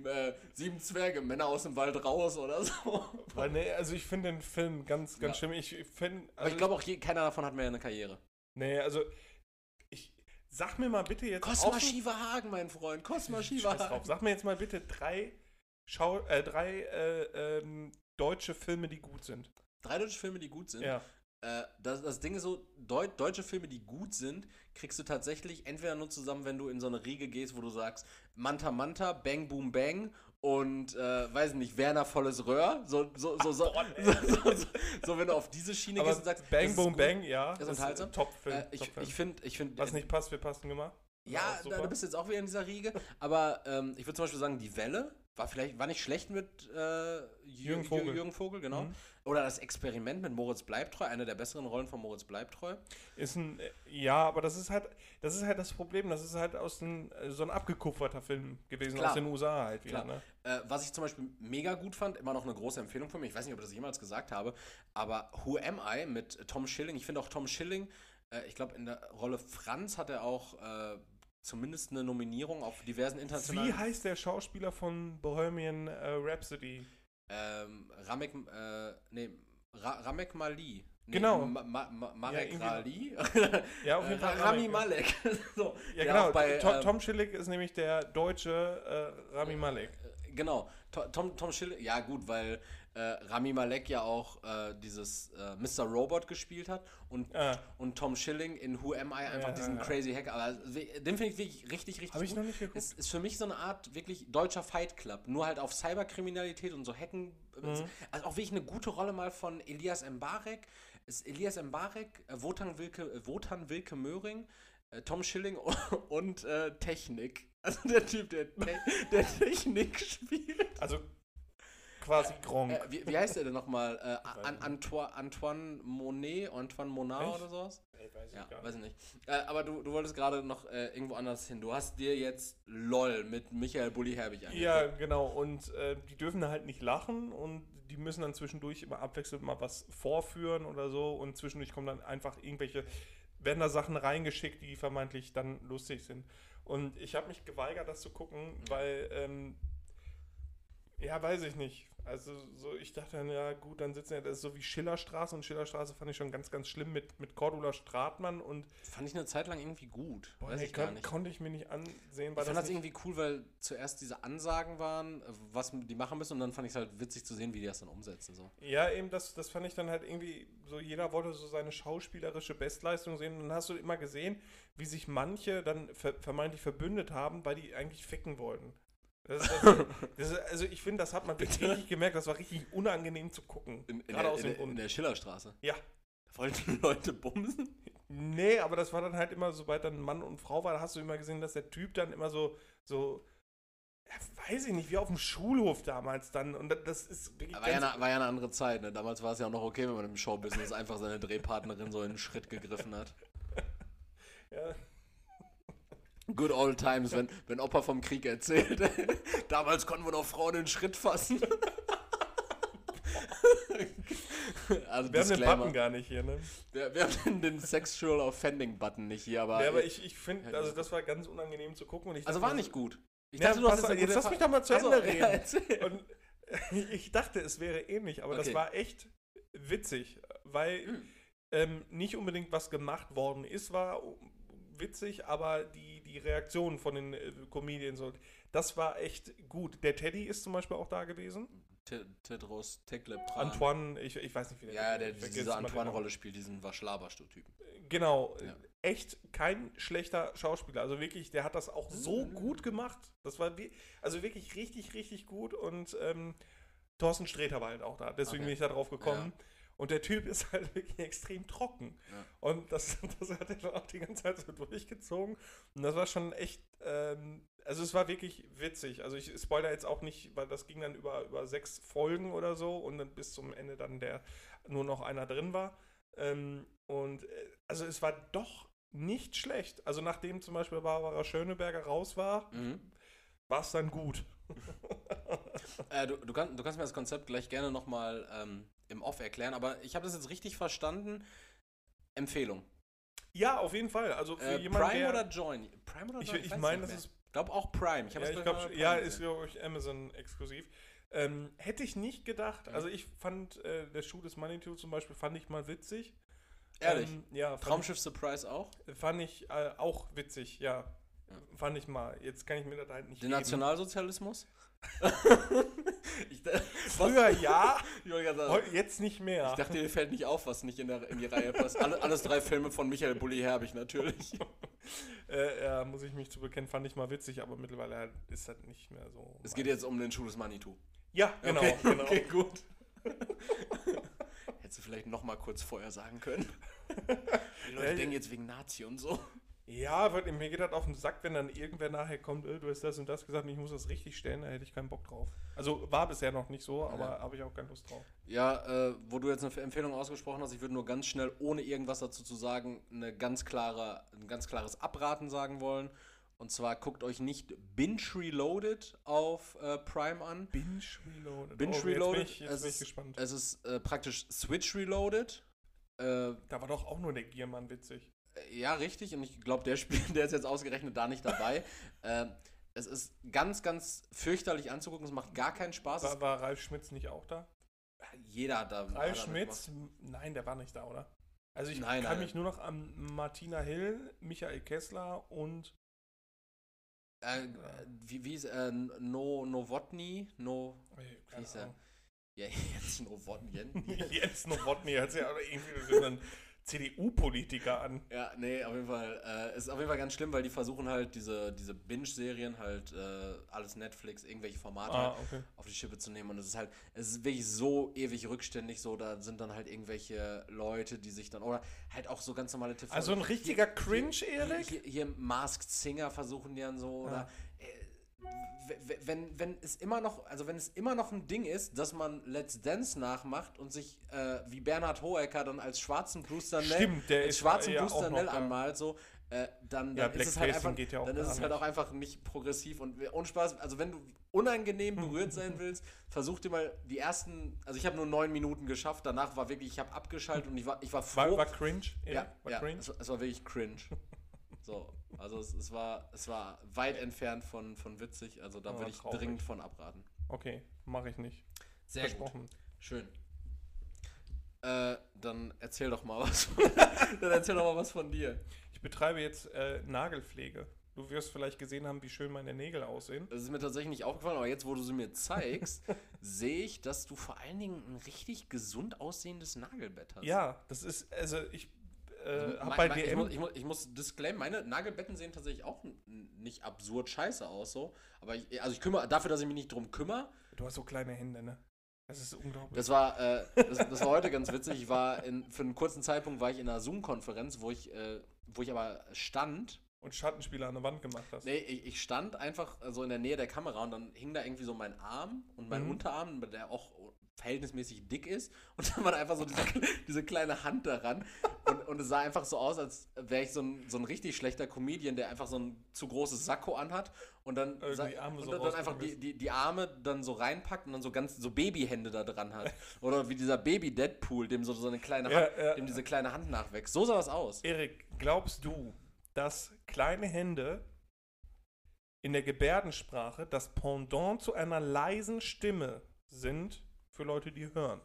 äh, sieben Zwerge, Männer aus dem Wald raus oder so. Aber nee, also ich finde den Film ganz, ganz ja. schlimm. Ich find, also aber ich glaube auch, je, keiner davon hat mehr eine Karriere. Nee, also... Sag mir mal bitte jetzt... Cosma Schieverhagen, mein Freund. Cosma Schieverhagen. Sag mir jetzt mal bitte drei, Schau- äh, drei äh, ähm, deutsche Filme, die gut sind. Drei deutsche Filme, die gut sind? Ja. Äh, das, das Ding ist so, Deu- deutsche Filme, die gut sind, kriegst du tatsächlich entweder nur zusammen, wenn du in so eine Riege gehst, wo du sagst, Manta Manta, Bang Boom Bang und, äh, weiß nicht, Werner Volles Röhr. So, so, so, so, so, so, so, so, so wenn du auf diese Schiene aber gehst und sagst, Bang Boom gut, Bang, ja, das ist ein Top-Film. Äh, ich, Top-Film. ich finde, ich finde, was nicht passt, wir passen immer. Ja, da, du bist jetzt auch wieder in dieser Riege, aber ähm, ich würde zum Beispiel sagen, Die Welle. War vielleicht, war nicht schlecht mit äh, Jürgen, Jürgen Vogel, Jürgen Vogel genau. Mhm. Oder Das Experiment mit Moritz Bleibtreu, eine der besseren Rollen von Moritz Bleibtreu. Ist ein, ja, aber das ist halt, das ist halt das Problem, das ist halt aus den, so ein abgekupferter Film gewesen, klar, aus den U S A halt wieder. Ne? Äh, was ich zum Beispiel mega gut fand, immer noch eine große Empfehlung von mir, ich weiß nicht, ob ich das jemals gesagt habe, aber Who Am I mit Tom Schilling, ich finde auch Tom Schilling, äh, ich glaube in der Rolle Franz hat er auch... Äh, zumindest eine Nominierung auf diversen internationalen... Wie heißt der Schauspieler von Bohemian äh, Rhapsody? Ähm, Ramek, äh, nee, Ra- Ramek Mali. Nee, genau. Ma- Ma- Ma- Marek ja, Rali. Ja, auf jeden Fall. Rami Malek. So, ja, genau. Bei, ähm, Tom Schilling ist nämlich der deutsche äh, Rami Malek. genau, Tom, Tom Schilling, ja gut, weil äh, Rami Malek ja auch äh, dieses äh, Mister Robot gespielt hat und, ja. und Tom Schilling in Who Am I einfach ja, diesen ja. crazy Hacker, aber den finde ich wirklich richtig, richtig Hab gut. Ich noch nicht geguckt. Es ist für mich so eine Art wirklich deutscher Fight Club, nur halt auf Cyberkriminalität und so Hacken, mhm. also auch wirklich eine gute Rolle mal von Elias Mbarek, ist Elias Mbarek, Wotan Wilke, Wotan Wilke Möhring, Tom Schilling und äh, Technik. Also der Typ, der, Te der Technik spielt. Also quasi Gronk. Äh, äh, wie, wie heißt der denn nochmal? Äh, An Antoine, Antoine Monet, Antoine Monat oder sowas? Ey, weiß ich ja, gar nicht. Weiß ich nicht. Äh, aber du, du wolltest gerade noch äh, irgendwo anders hin. Du hast dir jetzt LOL mit Michael Bulli Herbig angeguckt. Ja, genau. Und äh, die dürfen halt nicht lachen und die müssen dann zwischendurch immer abwechselnd mal was vorführen oder so und zwischendurch kommen dann einfach irgendwelche... werden da Sachen reingeschickt, die vermeintlich dann lustig sind. Und ich habe mich geweigert, das zu gucken, weil, ähm, ja, weiß ich nicht. Also so, ich dachte dann, ja gut, dann sitzen ja, das ist so wie Schillerstraße und Schillerstraße fand ich schon ganz, ganz schlimm mit, mit Cordula Stratmann und... Fand ich eine Zeit lang irgendwie gut, boah, weiß nee, ich gar nicht. Konnte ich mir nicht ansehen. Weil ich fand das, das irgendwie cool, weil zuerst diese Ansagen waren, was die machen müssen und dann fand ich es halt witzig zu sehen, wie die das dann umsetzen. So. Ja, eben, das, das fand ich dann halt irgendwie, so jeder wollte so seine schauspielerische Bestleistung sehen und dann hast du immer gesehen, wie sich manche dann ver vermeintlich verbündet haben, weil die eigentlich ficken wollten. Das ist, das, das ist, also ich finde, das hat man wirklich richtig gemerkt, das war richtig unangenehm zu gucken. In, in, der, aus dem in, in der Schillerstraße? Ja. Da wollten Leute bumsen? Nee, aber das war dann halt immer, sobald dann Mann und Frau war, da hast du immer gesehen, dass der Typ dann immer so, so ja, weiß ich nicht, wie auf dem Schulhof damals dann. Und das ist wirklich war, ja eine, war ja eine andere Zeit, ne? Damals war es ja auch noch okay, wenn man im Showbusiness einfach seine Drehpartnerin so in den Schritt gegriffen hat. Ja. Good old times, wenn, wenn Opa vom Krieg erzählt. Damals konnten wir doch Frauen in den Schritt fassen. Also wir Disclaimer. Haben den Button gar nicht hier, ne? Wir, wir haben den Sexual Offending Button nicht hier, aber... Ja, aber ich, ich finde, also das war ganz unangenehm zu gucken. Und ich also dachte, war nicht gut. Ich ja, dachte, du hast jetzt jetzt lass mich doch mal zu Ende also, reden. Ja, und ich dachte, es wäre ähnlich, aber okay. Das war echt witzig, weil mhm. ähm, nicht unbedingt was gemacht worden ist, war... witzig, aber die, die Reaktionen von den äh, Comedians, und das war echt gut. Der Teddy ist zum Beispiel auch da gewesen. Te Tedros Tecklepran. Antoine, ich, ich weiß nicht, wie der Ja, der, der diese Antoine-Rolle spielt, diesen Waschlaberstuhl-Typen. Genau, ja. Echt kein schlechter Schauspieler. Also wirklich, der hat das auch so gut gemacht. Das war wie, also wirklich richtig, richtig gut und ähm, Thorsten Sträter war halt auch da, deswegen okay. bin ich da drauf gekommen. Ja. Und der Typ ist halt wirklich extrem trocken. Ja. Und das, das hat er dann auch die ganze Zeit so durchgezogen. Und das war schon echt, ähm, also es war wirklich witzig. Also ich spoilere jetzt auch nicht, weil das ging dann über, über sechs Folgen oder so und dann bis zum Ende dann der nur noch einer drin war. Ähm, und äh, also es war doch nicht schlecht. Also nachdem zum Beispiel Barbara Schöneberger raus war, mhm. war es dann gut. äh, du, du, kann, du kannst mir das Konzept gleich gerne nochmal ähm, im Off erklären, aber ich habe das jetzt richtig verstanden. Empfehlung. Ja, auf jeden Fall. Also für äh, jemanden, Prime, der, oder Join? Prime oder Join? Ich, ich, ich meine, das ist... Ich glaube auch Prime. Ich ja, ich glaub, Prime ja ist ja euch Amazon exklusiv. Ähm, hätte ich nicht gedacht. Mhm. Also ich fand, äh, der Schuh des Manitou zum Beispiel fand ich mal witzig. Ehrlich? Ähm, ja, Traumschiff ich, Surprise auch? Fand ich äh, auch witzig, ja. Ja. Fand ich mal. Jetzt kann ich mir das halt nicht Den geben. Nationalsozialismus? ich, Früher was? Ja, ich jetzt nicht mehr. Ich dachte, dir fällt nicht auf, was nicht in, der, in die Reihe passt. Alle, alles drei Filme von Michael Bulli Herbig natürlich. äh, ja, muss ich mich zu bekennen, fand ich mal witzig, aber mittlerweile ist das nicht mehr so. Es geht jetzt um den Schuh des Manitou. Ja, genau. Okay, genau. Okay, gut. Hättest du vielleicht noch mal kurz vorher sagen können. Die Leute ja, denken jetzt wegen Nazi und so. Ja, weil mir geht das auf den Sack, wenn dann irgendwer nachher kommt, äh, du hast das und das gesagt und ich muss das richtig stellen, da hätte ich keinen Bock drauf. Also war bisher noch nicht so, aber ja. habe ich auch keine Lust drauf. Ja, äh, wo du jetzt eine Empfehlung ausgesprochen hast, ich würde nur ganz schnell, ohne irgendwas dazu zu sagen, eine ganz klare, ein ganz klares Abraten sagen wollen. Und zwar guckt euch nicht Binge Reloaded auf äh, Prime an. Binge Reloaded? Binge oh, Reloaded. Jetzt bin ich, jetzt es bin ich gespannt. Ist, es ist äh, praktisch Switch Reloaded. Äh, da war doch auch nur der Giermann witzig. Ja, richtig. Und ich glaube, der Spiel, der ist jetzt ausgerechnet da nicht dabei. äh, es ist ganz, ganz fürchterlich anzugucken. Es macht gar keinen Spaß. War, war Ralf Schmitz nicht auch da? Jeder hat da. Ralf Schmitz? Nein, der war nicht da, oder? Also ich nein, kann nein. mich nur noch an Martina Hill, Michael Kessler und Äh, wie, wie ist äh, No, Novotny? No, okay, wie hieß er? Ja, Jens Novotny. Jens Novotny hört sich aber irgendwie so einen C D U-Politiker an. Ja, nee, auf jeden Fall. Äh, ist auf jeden Fall ganz schlimm, weil die versuchen halt diese, diese Binge-Serien, halt äh, alles Netflix, irgendwelche Formate ah, okay. auf die Schippe zu nehmen. Und es ist halt, es ist wirklich so ewig rückständig, so, da sind dann halt irgendwelche Leute, die sich dann, oder halt auch so ganz normale T V. Also ein richtiger hier, Cringe, hier, Erik? Hier, hier Masked Singer versuchen die dann so, ja. oder... Äh, Wenn, wenn es immer noch, also wenn es immer noch ein Ding ist, dass man Let's Dance nachmacht und sich äh, wie Bernhard Hoecker dann als schwarzen Bruce Danell anmalt, so, äh, dann, ja, dann ist es halt einfach, ja dann ist es halt auch einfach nicht progressiv und ohne Spaß. Also wenn du unangenehm berührt sein willst, versuch dir mal die ersten, also ich habe nur neun Minuten geschafft, danach war wirklich, ich habe abgeschaltet und ich war, ich war froh. War, war cringe? Ja, ja, war ja cringe? Es, es war wirklich cringe. So, also es, es, war, es war weit entfernt von, von witzig, also da ja, würde ich traurig. dringend von abraten. Okay, mache ich nicht. Sehr Versprochen. Gut. Schön. Äh, dann erzähl doch mal was. Dann erzähl doch mal was von dir. Ich betreibe jetzt äh, Nagelpflege. Du wirst vielleicht gesehen haben, wie schön meine Nägel aussehen. Das ist mir tatsächlich nicht aufgefallen, aber jetzt, wo du sie mir zeigst, sehe ich, dass du vor allen Dingen ein richtig gesund aussehendes Nagelbett hast. Ja, das ist, also ich... Äh, mein, bei mein, D M. Ich, muss, ich, muss, ich muss disclaimen, meine Nagelbetten sehen tatsächlich auch nicht absurd scheiße aus, so. Aber ich, also ich kümmere, dafür, dass ich mich nicht drum kümmere. Du hast so kleine Hände, ne? Das ist unglaublich. Das war, äh, das, das war heute ganz witzig. Ich war in, für einen kurzen Zeitpunkt war ich in einer Zoom-Konferenz, wo ich, äh, wo ich aber stand. Und Schattenspieler an der Wand gemacht hast. Nee, ich, ich stand einfach so in der Nähe der Kamera und dann hing da irgendwie so mein Arm und mein mhm. Unterarm, der auch verhältnismäßig dick ist. Und dann war da einfach so diese, diese kleine Hand daran. Und, und es sah einfach so aus, als wäre ich so ein, so ein richtig schlechter Comedian, der einfach so ein zu großes Sakko anhat. Und dann, sah, die Arme und so dann einfach die, die, die Arme dann so reinpackt und dann so ganz so Babyhände da dran hat. Oder wie dieser Baby-Deadpool, dem so, so eine kleine Hand, ja, ja, dem diese kleine Hand nachwächst. So sah das aus. Erik, glaubst du, dass kleine Hände in der Gebärdensprache das Pendant zu einer leisen Stimme sind für Leute, die hören?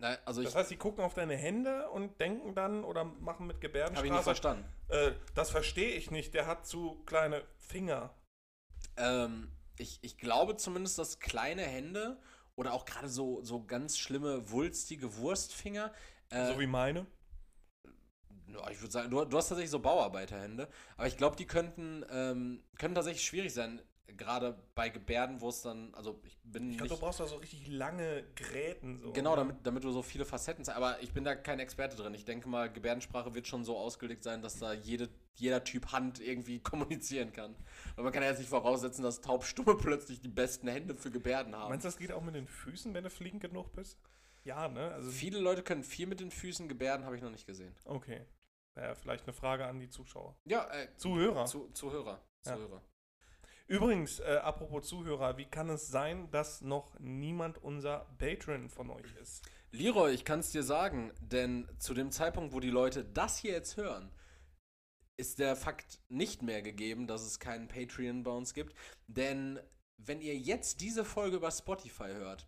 Nein, also das ich, heißt, die gucken auf deine Hände und denken dann oder machen mit Gebärdensprache. Habe ich nicht verstanden. Äh, das verstehe ich nicht, der hat zu kleine Finger. Ähm, ich, ich glaube zumindest, dass kleine Hände oder auch gerade so, so ganz schlimme, wulstige Wurstfinger. Äh, so wie meine? Ich würde sagen, du, du hast tatsächlich so Bauarbeiterhände, aber ich glaube, die könnten, ähm, können tatsächlich schwierig sein, gerade bei Gebärden, wo es dann, also ich bin ich glaub, nicht... Du brauchst da so richtig lange Gräten. So, genau, damit, damit du so viele Facetten zeigst, aber ich bin da kein Experte drin. Ich denke mal, Gebärdensprache wird schon so ausgelegt sein, dass da jede, jeder Typ Hand irgendwie kommunizieren kann. Aber man kann ja jetzt nicht voraussetzen, dass Taubstumme plötzlich die besten Hände für Gebärden haben. Meinst du, das geht auch mit den Füßen, wenn du flink genug bist? Ja, ne? Also viele Leute können viel mit den Füßen gebärden, habe ich noch nicht gesehen. Okay. Naja, vielleicht eine Frage an die Zuschauer. Ja, äh, Zuhörer. Zu, Zuhörer. Ja. Zuhörer. Übrigens, äh, apropos Zuhörer, wie kann es sein, dass noch niemand unser Patron von euch ist? Leroy, ich kann es dir sagen, denn zu dem Zeitpunkt, wo die Leute das hier jetzt hören, ist der Fakt nicht mehr gegeben, dass es keinen Patreon bei uns gibt. Denn wenn ihr jetzt diese Folge über Spotify hört,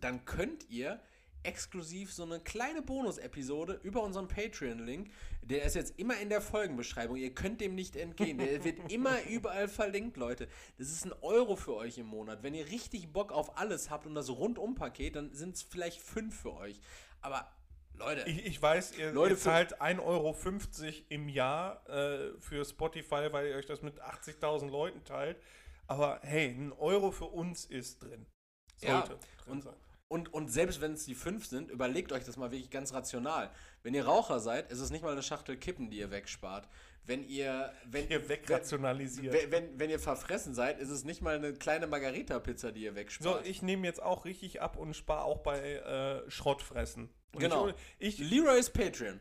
dann könnt ihr exklusiv so eine kleine Bonus-Episode über unseren Patreon-Link, der ist jetzt immer in der Folgenbeschreibung, ihr könnt dem nicht entgehen, der wird immer überall verlinkt, Leute. Das ist ein Euro für euch im Monat. Wenn ihr richtig Bock auf alles habt und das Rundum-Paket, dann sind es vielleicht fünf für euch. Aber Leute... Ich, ich weiß, ihr, Leute, ihr zahlt ein Euro fünfzig im Jahr äh, für Spotify, weil ihr euch das mit achtzigtausend Leuten teilt, aber hey, ein Euro für uns ist drin. Sollte ja, und, und, und selbst wenn es die fünf sind, überlegt euch das mal wirklich ganz rational. Wenn ihr Raucher seid, ist es nicht mal eine Schachtel Kippen, die ihr wegspart. Wenn ihr, wenn, ihr wegrationalisiert. Wenn, wenn, wenn ihr verfressen seid, ist es nicht mal eine kleine Margarita-Pizza, die ihr wegspart. So, ich nehme jetzt auch richtig ab und spare auch bei äh, Schrottfressen. Und genau. Ich, ich, Leroy's Patreon.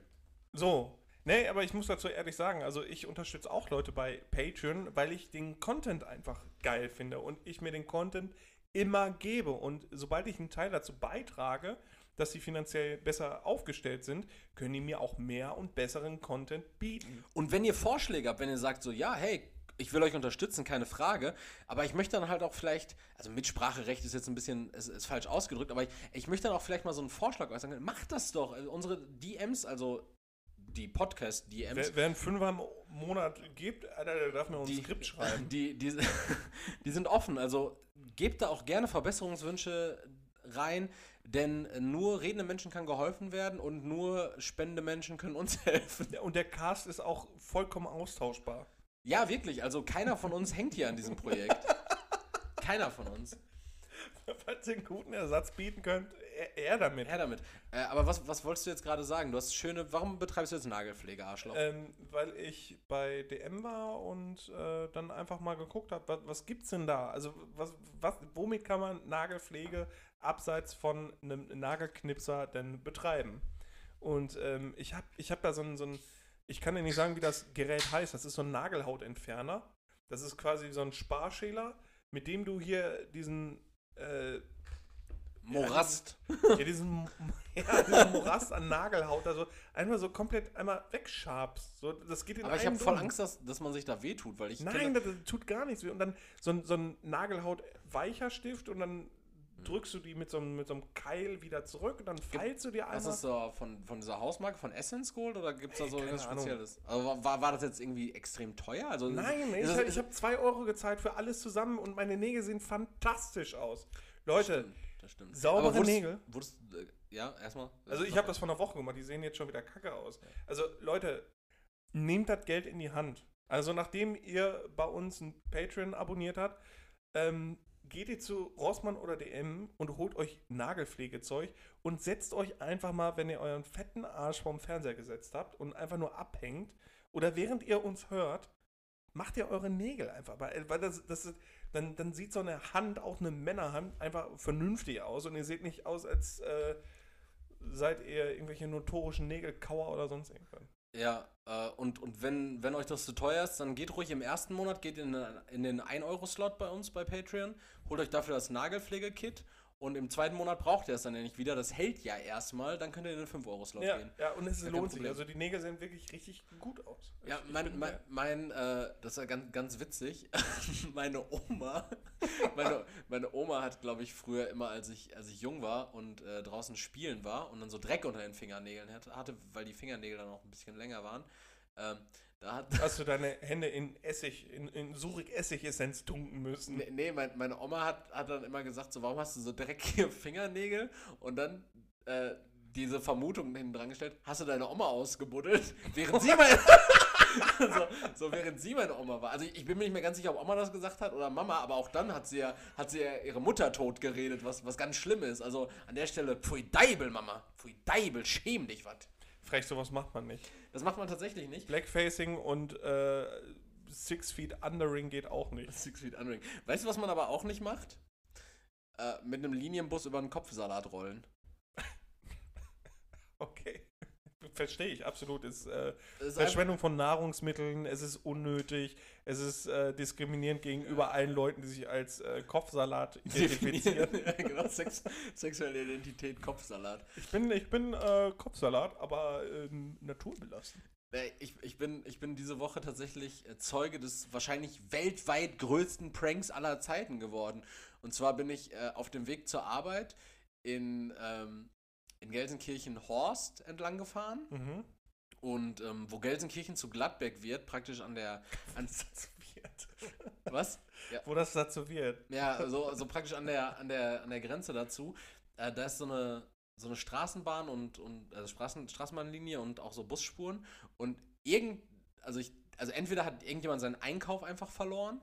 So. Nee, aber ich muss dazu ehrlich sagen, also ich unterstütze auch Leute bei Patreon, weil ich den Content einfach geil finde und ich mir den Content immer gebe und sobald ich einen Teil dazu beitrage, dass sie finanziell besser aufgestellt sind, können die mir auch mehr und besseren Content bieten. Und wenn ihr Vorschläge habt, wenn ihr sagt so, ja, hey, ich will euch unterstützen, keine Frage, aber ich möchte dann halt auch vielleicht, also Mitspracherecht ist jetzt ein bisschen, ist, ist falsch ausgedrückt, aber ich, ich möchte dann auch vielleicht mal so einen Vorschlag äußern, macht das doch, also unsere D Ms, also die Podcast-D Ms. Wer, wer einen Fünfer im Monat gibt, Alter, der darf mir uns ein Skript schreiben. Die, die, die, die sind offen, also gebt da auch gerne Verbesserungswünsche rein, denn nur redende Menschen kann geholfen werden und nur spendende Menschen können uns helfen. Und der Cast ist auch vollkommen austauschbar. Ja, wirklich, also keiner von uns hängt hier an diesem Projekt. Keiner von uns. Falls ihr einen guten Ersatz bieten könnt, eher damit. Eher damit. Äh, aber was, was wolltest du jetzt gerade sagen? Du hast schöne. Warum betreibst du jetzt Nagelpflege, Arschloch? Ähm, weil ich bei D M war und äh, dann einfach mal geguckt habe, was, was gibt's denn da? Also was, was, womit kann man Nagelpflege abseits von einem Nagelknipser denn betreiben? Und ähm, ich habe ich hab da so ein, so ein, ich kann dir nicht sagen, wie das Gerät heißt. Das ist so ein Nagelhautentferner. Das ist quasi so ein Sparschäler, mit dem du hier diesen Äh, Morast. Ja, ja, diesen, ja, diesen Morast an Nagelhaut, also einmal so komplett einmal wegschabst. So, das geht in Aber ich habe voll Angst, dass, dass man sich da wehtut, weil ich. Nein, das, das tut gar nichts weh. Und dann so ein, so ein Nagelhaut-weicher Stift und dann hm. drückst du die mit so, einem, mit so einem Keil wieder zurück und dann feilst du dir einmal. Ist das so von, von dieser Hausmarke von Essence Gold oder gibt es da so hey, irgendwas Ahnung. Spezielles? Also, war, war das jetzt irgendwie extrem teuer? Also, Nein, ist, ich, ich, ich habe zwei Euro gezahlt für alles zusammen und meine Nägel sehen fantastisch aus. Leute, das stimmt. Saubere wurdest, Nägel. Wurdest, äh, ja, erstmal. Also ich habe das vor einer Woche gemacht, die sehen jetzt schon wieder kacke aus. Also Leute, nehmt das Geld in die Hand. Also nachdem ihr bei uns ein Patreon abonniert habt, ähm, geht ihr zu Rossmann oder D M und holt euch Nagelpflegezeug und setzt euch einfach mal, wenn ihr euren fetten Arsch vorm Fernseher gesetzt habt und einfach nur abhängt oder während ihr uns hört, macht ihr eure Nägel einfach. Weil das, das ist... Dann, dann sieht so eine Hand, auch eine Männerhand, einfach vernünftig aus. Und ihr seht nicht aus, als äh, seid ihr irgendwelche notorischen Nägelkauer oder sonst irgendwas. Ja, äh, und, und wenn, wenn euch das zu teuer ist, dann geht ruhig im ersten Monat, geht in, in den ein-Euro-Slot bei uns bei Patreon, holt euch dafür das Nagelpflege-Kit und im zweiten Monat braucht ihr es dann ja nicht wieder. Das hält ja erstmal, dann könnt ihr in den fünf-Euro-Slot ja, gehen. Ja, und es ja, lohnt sich. Also die Nägel sehen wirklich richtig gut aus. Ja, ich, mein, ich mein, mein äh, das ist ja ganz, ganz witzig, meine Oma, meine, meine Oma hat, glaube ich, früher immer, als ich, als ich jung war und äh, draußen spielen war und dann so Dreck unter den Fingernägeln hatte, weil die Fingernägel dann auch ein bisschen länger waren, ähm, da hat hast du deine Hände in Essig, in, in Surik-Essig-Essenz tunken müssen. Nee, nee mein, meine Oma hat, hat dann immer gesagt, so, warum hast du so dreckige Fingernägel? Und dann äh, diese Vermutung hinten dran gestellt, hast du deine Oma ausgebuddelt, während sie meine, so, so während sie meine Oma war. Also ich, ich bin mir nicht mehr ganz sicher, ob Oma das gesagt hat oder Mama, aber auch dann hat sie ja, hat sie ja ihre Mutter tot geredet, was, was ganz schlimm ist. Also an der Stelle, pfui Deibel, Mama, pfui Deibel, schäm dich was. Frech, sowas macht man nicht. Das macht man tatsächlich nicht. Blackfacing und äh, Six Feet Undering geht auch nicht. Six Feet Undering. Weißt du, was man aber auch nicht macht? Äh, mit einem Linienbus über einen Kopfsalat rollen. Okay. Verstehe ich, absolut. Es, äh, es ist Verschwendung von Nahrungsmitteln, es ist unnötig, es ist äh, diskriminierend gegenüber ja. allen Leuten, die sich als äh, Kopfsalat identifizieren. Ja, genau, Sex, sexuelle Identität, Kopfsalat. Ich bin, ich bin äh, Kopfsalat, aber äh, naturbelassen. Ich, ich, bin, ich bin diese Woche tatsächlich Zeuge des wahrscheinlich weltweit größten Pranks aller Zeiten geworden. Und zwar bin ich äh, auf dem Weg zur Arbeit in... Ähm, in Gelsenkirchen-Horst entlang gefahren. Mhm. Und ähm, wo Gelsenkirchen zu Gladbeck wird, praktisch an der... An Was? Ja. Wo das dazu wird. Ja, so, so praktisch an der, an der, an der Grenze dazu. Äh, da ist so eine, so eine Straßenbahn und, und also Straßen, Straßenbahnlinie und auch so Busspuren. Und irgend... Also, ich, also entweder hat irgendjemand seinen Einkauf einfach verloren...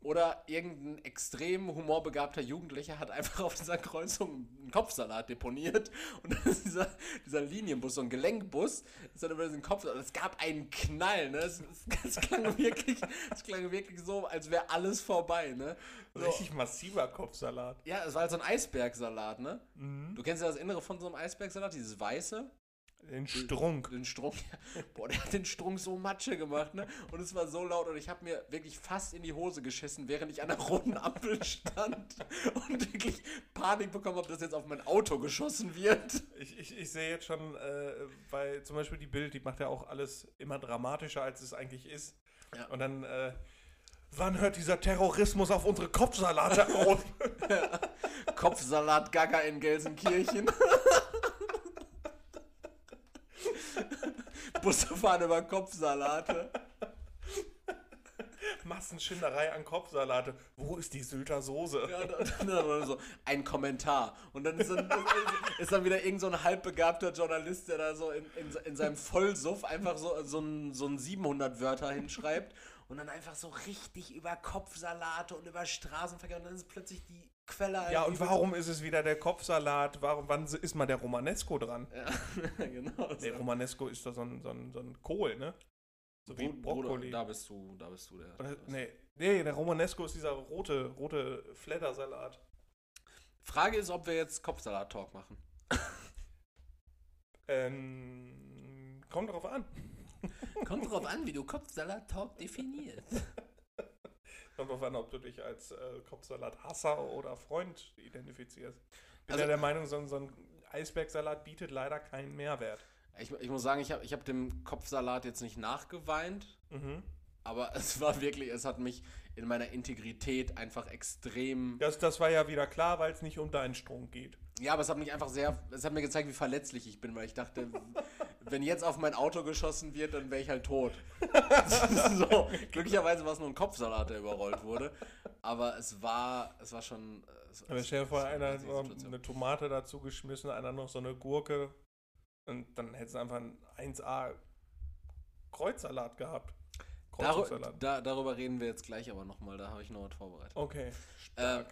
Oder irgendein extrem humorbegabter Jugendlicher hat einfach auf dieser Kreuzung einen Kopfsalat deponiert. Und dann ist dieser, dieser Linienbus, so ein Gelenkbus, ist dann über diesen Kopfsalat. Es gab einen Knall, ne? Es, es, es, klang, wirklich, es klang wirklich so, als wäre alles vorbei, ne? So. Richtig massiver Kopfsalat. Ja, es war halt so ein Eisbergsalat, ne? Mhm. Du kennst ja das Innere von so einem Eisbergsalat, dieses Weiße. Den Strunk. Den Strunk, ja. Boah, der hat den Strunk so Matsche gemacht, ne? Und es war so laut und ich habe mir wirklich fast in die Hose geschissen, während ich an der roten Ampel stand und wirklich Panik bekommen habe, dass jetzt auf mein Auto geschossen wird. Ich, ich, ich sehe jetzt schon, äh, weil zum Beispiel die Bild, die macht ja auch alles immer dramatischer, als es eigentlich ist. Ja. Und dann, äh, wann hört dieser Terrorismus auf unsere Kopfsalate auf? Ja. Kopfsalat-Gaga in Gelsenkirchen. Busse fahren über Kopfsalate. Massenschinderei an Kopfsalate. Wo ist die Sylter Soße? Ja, dann, dann so ein Kommentar. Und dann ist dann, ist dann wieder irgend so ein halbbegabter Journalist, der da so in, in, in seinem Vollsuff einfach so, so ein, so ein siebenhundert Wörter hinschreibt und dann einfach so richtig über Kopfsalate und über Straßenverkehr und dann ist plötzlich die Quelle. Ja, und warum ist es wieder der Kopfsalat? Warum, wann ist mal der Romanesco dran? Ja, genau. Der so. Romanesco ist doch so ein, so ein, so ein Kohl, ne? So wie Brokkoli. Da bist du, da bist du der. Oder, nee, nee, der Romanesco ist dieser rote, rote Fleddersalat. Frage ist, ob wir jetzt Kopfsalat-Talk machen. ähm, kommt drauf an. Kommt drauf an, wie du Kopfsalat-Talk definierst. Kommt drauf an, ob du dich als äh, Kopfsalat-Hasser oder Freund identifizierst. Ich bin also, ja der Meinung, so, so ein Eisbergsalat bietet leider keinen Mehrwert. Ich, ich muss sagen, ich habe ich hab dem Kopfsalat jetzt nicht nachgeweint, mhm. aber es war wirklich, es hat mich in meiner Integrität einfach extrem... Das, das war ja wieder klar, weil es nicht um deinen Strom geht. Ja, aber es hat mich einfach sehr, es hat mir gezeigt, wie verletzlich ich bin, weil ich dachte, wenn jetzt auf mein Auto geschossen wird, dann wäre ich halt tot. So, glücklicherweise war es nur ein Kopfsalat, der überrollt wurde, aber es war, es war schon... Es, aber stell dir vor, einer hat eine Tomate dazu geschmissen, einer noch so eine Gurke... Und dann hättest du einfach einen eins A Kreuzsalat gehabt. Kreuzsalat. Dar- da, darüber reden wir jetzt gleich aber nochmal, da habe ich noch was vorbereitet. Okay, stark.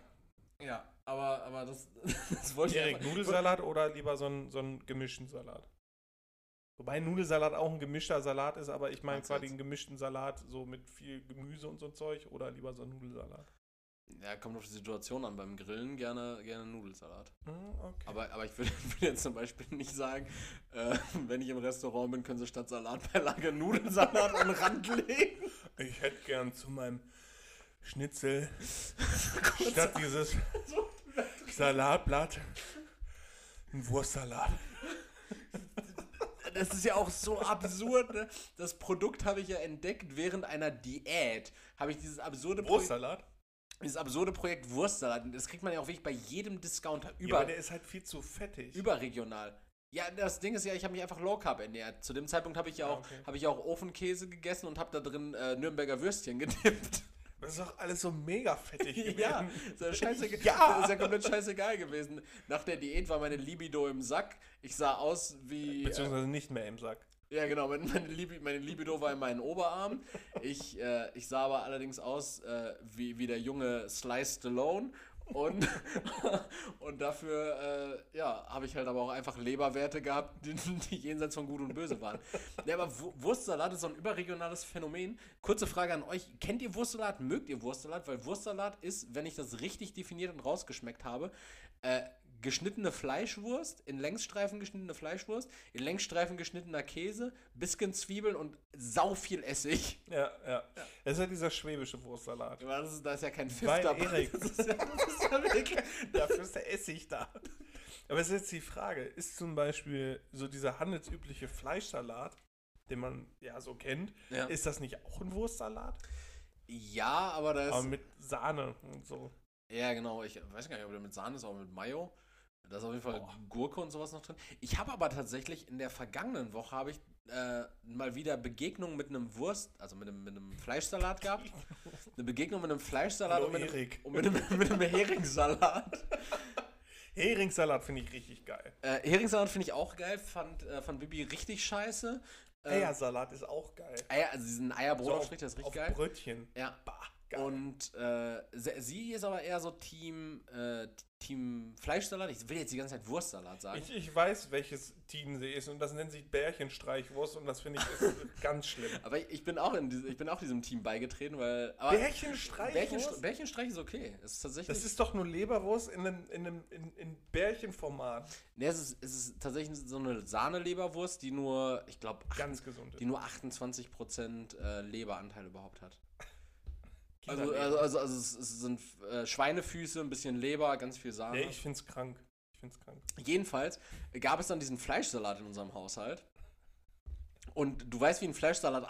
Ähm, ja, aber, aber das, das wollte Erik, ich einfach... Nudelsalat oder lieber so einen, so einen gemischten Salat? Wobei Nudelsalat auch ein gemischter Salat ist, aber ich meine quasi jetzt einen gemischten Salat so mit viel Gemüse und so Zeug oder lieber so einen Nudelsalat? Ja, kommt auf die Situation an. Beim Grillen gerne, gerne Nudelsalat. Okay. Aber, aber ich würde jetzt zum Beispiel nicht sagen, äh, wenn ich im Restaurant bin, können Sie statt Salatbeilage Nudelsalat an den Rand legen. Ich hätte gern zu meinem Schnitzel statt dieses Salatblatt einen Wurstsalat. Das ist ja auch so absurd, ne? Das Produkt habe ich ja entdeckt während einer Diät. Habe ich dieses absurde Produkt... Wurstsalat? Dieses absurde Projekt Wurstsalat, das kriegt man ja auch wirklich bei jedem Discounter. Über, ja, aber der ist halt viel zu fettig. Überregional. Ja, das Ding ist ja, ich habe mich einfach Low Carb ernährt. Zu dem Zeitpunkt habe ich ja auch, okay. hab ich auch Ofenkäse gegessen und habe da drin äh, Nürnberger Würstchen gedippt. Das ist doch alles so mega fettig gewesen. Ja, das ist ja komplett scheißegal gewesen. Nach der Diät war meine Libido im Sack. Ich sah aus wie... Beziehungsweise äh, nicht mehr im Sack. Ja, genau. Meine, Lib- meine Libido war in meinen Oberarm. Ich, äh, ich sah aber allerdings aus äh, wie, wie der junge Sliced Stallone. Und, und dafür äh, ja, habe ich halt aber auch einfach Leberwerte gehabt, die, die jenseits von Gut und Böse waren. Ja, aber w- Wurstsalat ist so ein überregionales Phänomen. Kurze Frage an euch. Kennt ihr Wurstsalat? Mögt ihr Wurstsalat? Weil Wurstsalat ist, wenn ich das richtig definiert und rausgeschmeckt habe, äh, geschnittene Fleischwurst, in Längsstreifen geschnittene Fleischwurst, in Längsstreifen geschnittener Käse, bisschen Zwiebeln und sau viel Essig. Ja, ja. Das ist ja dieser schwäbische Wurstsalat. Ja, das ist, da ist ja kein Pfiff dabei. Erik. Das ist ja, das ist ja wirklich, dafür ist der Essig da. Aber es ist jetzt die Frage, ist zum Beispiel so dieser handelsübliche Fleischsalat, den man ja so kennt, ja. ist das nicht auch ein Wurstsalat? Ja, aber das... Aber mit Sahne und so. Ja, genau. Ich weiß gar nicht, ob der mit Sahne ist, aber mit Mayo. Da ist auf jeden Fall oh. Gurke und sowas noch drin. Ich habe aber tatsächlich in der vergangenen Woche habe ich äh, mal wieder Begegnung mit einem Wurst, also mit einem, mit einem Fleischsalat gehabt. Eine Begegnung mit einem Fleischsalat Hallo, und, mit einem, und mit einem, mit einem Heringssalat. Heringssalat finde ich richtig geil. Äh, Heringssalat finde ich auch geil, fand, äh, fand Bibi richtig scheiße. Äh, Eiersalat ist auch geil. Eier, also diesen Eierbrotaufstrich, so das ist richtig auf geil. Auf Brötchen. Ja. Bah. Geil. Und äh, sie ist aber eher so Team, äh, Team Fleischsalat. Ich will jetzt die ganze Zeit Wurstsalat sagen. Ich, ich weiß, welches Team sie ist und das nennt sich Bärchenstreichwurst und das finde ich ist ganz schlimm. Aber ich, ich, bin auch in diese, ich bin auch diesem Team beigetreten, weil... Aber Bärchenstreichwurst? Bärchenstreich, Bärchenstreich ist okay. Ist tatsächlich, das ist doch nur Leberwurst in, einem, in, einem, in, in Bärchenformat. Nee, es ist, es ist tatsächlich so eine Sahne-Leberwurst, die nur, ich glaube, die nur achtundzwanzig Prozent äh, Leberanteil überhaupt hat. Also, also, also, also es, es sind äh, Schweinefüße, ein bisschen Leber, ganz viel Sahne. Nee, ich find's krank. Ich find's krank. Jedenfalls gab es dann diesen Fleischsalat in unserem Haushalt. Und du weißt, wie ein Fleischsalat...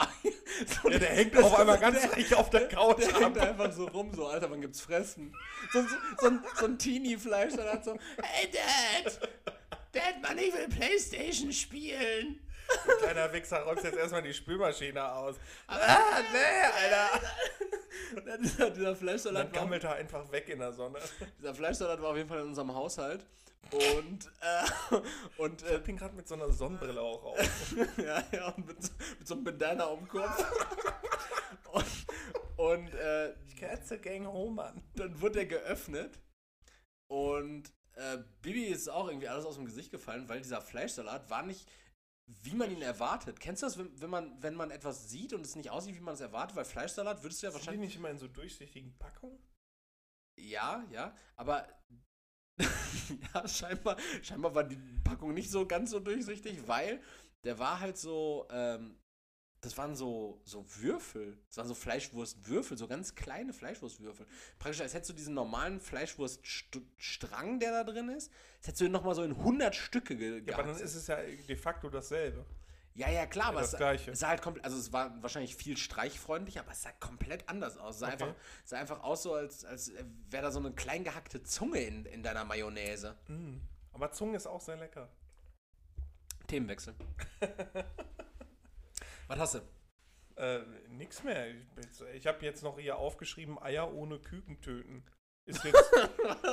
so ja, der hängt auf einmal ganz reich auf der Couch der ab. Hängt einfach so rum, so, Alter, wann gibt's Fressen? So, so, so ein, so ein Teenie-Fleischsalat, so, hey, Dad! Dad, Mann, ich will Playstation spielen! Du kleiner Wichser, räumst jetzt erstmal die Spülmaschine aus. Aber, ah, nee, Alter. dieser, dieser Fleischsalat war... gammelt da einfach weg in der Sonne. Dieser Fleischsalat war auf jeden Fall in unserem Haushalt. Und, äh, und... Äh, ich hab ihn gerade mit so einer Sonnenbrille auch auf. ja, ja, und mit, mit so einem Bandana um den Kopf. und, und, äh... Ich Kerze Gang Homan. Dann wurde er geöffnet. Und, äh, Bibi ist auch irgendwie alles aus dem Gesicht gefallen, weil dieser Fleischsalat war nicht... wie man ihn erwartet. Kennst du das, wenn, wenn man wenn man etwas sieht und es nicht aussieht, wie man es erwartet? Weil Fleischsalat würdest du ja wahrscheinlich... Sind die nicht immer in so durchsichtigen Packungen? Ja, ja, aber... ja, scheinbar, scheinbar war die Packung nicht so ganz so durchsichtig, weil der war halt so... Ähm, das waren so, so Würfel. Das waren so Fleischwurstwürfel, so ganz kleine Fleischwurstwürfel. Praktisch, als hättest du diesen normalen Fleischwurststrang, der da drin ist, als hättest du ihn nochmal so in hundert Stücke ge- gehabt. Ja, aber dann ist es ja de facto dasselbe. Ja, ja, klar, ja, aber das es, Gleiche. Es sah halt komplett, also es war wahrscheinlich viel streichfreundlicher, aber es sah komplett anders aus. Es sah, okay. einfach, sah einfach aus, so als, als wäre da so eine klein gehackte Zunge in, in deiner Mayonnaise. Mm. Aber Zunge ist auch sehr lecker. Themenwechsel. Was hast du? Äh, nix mehr. Ich habe jetzt noch hier aufgeschrieben, Eier ohne Küken töten. Ist jetzt,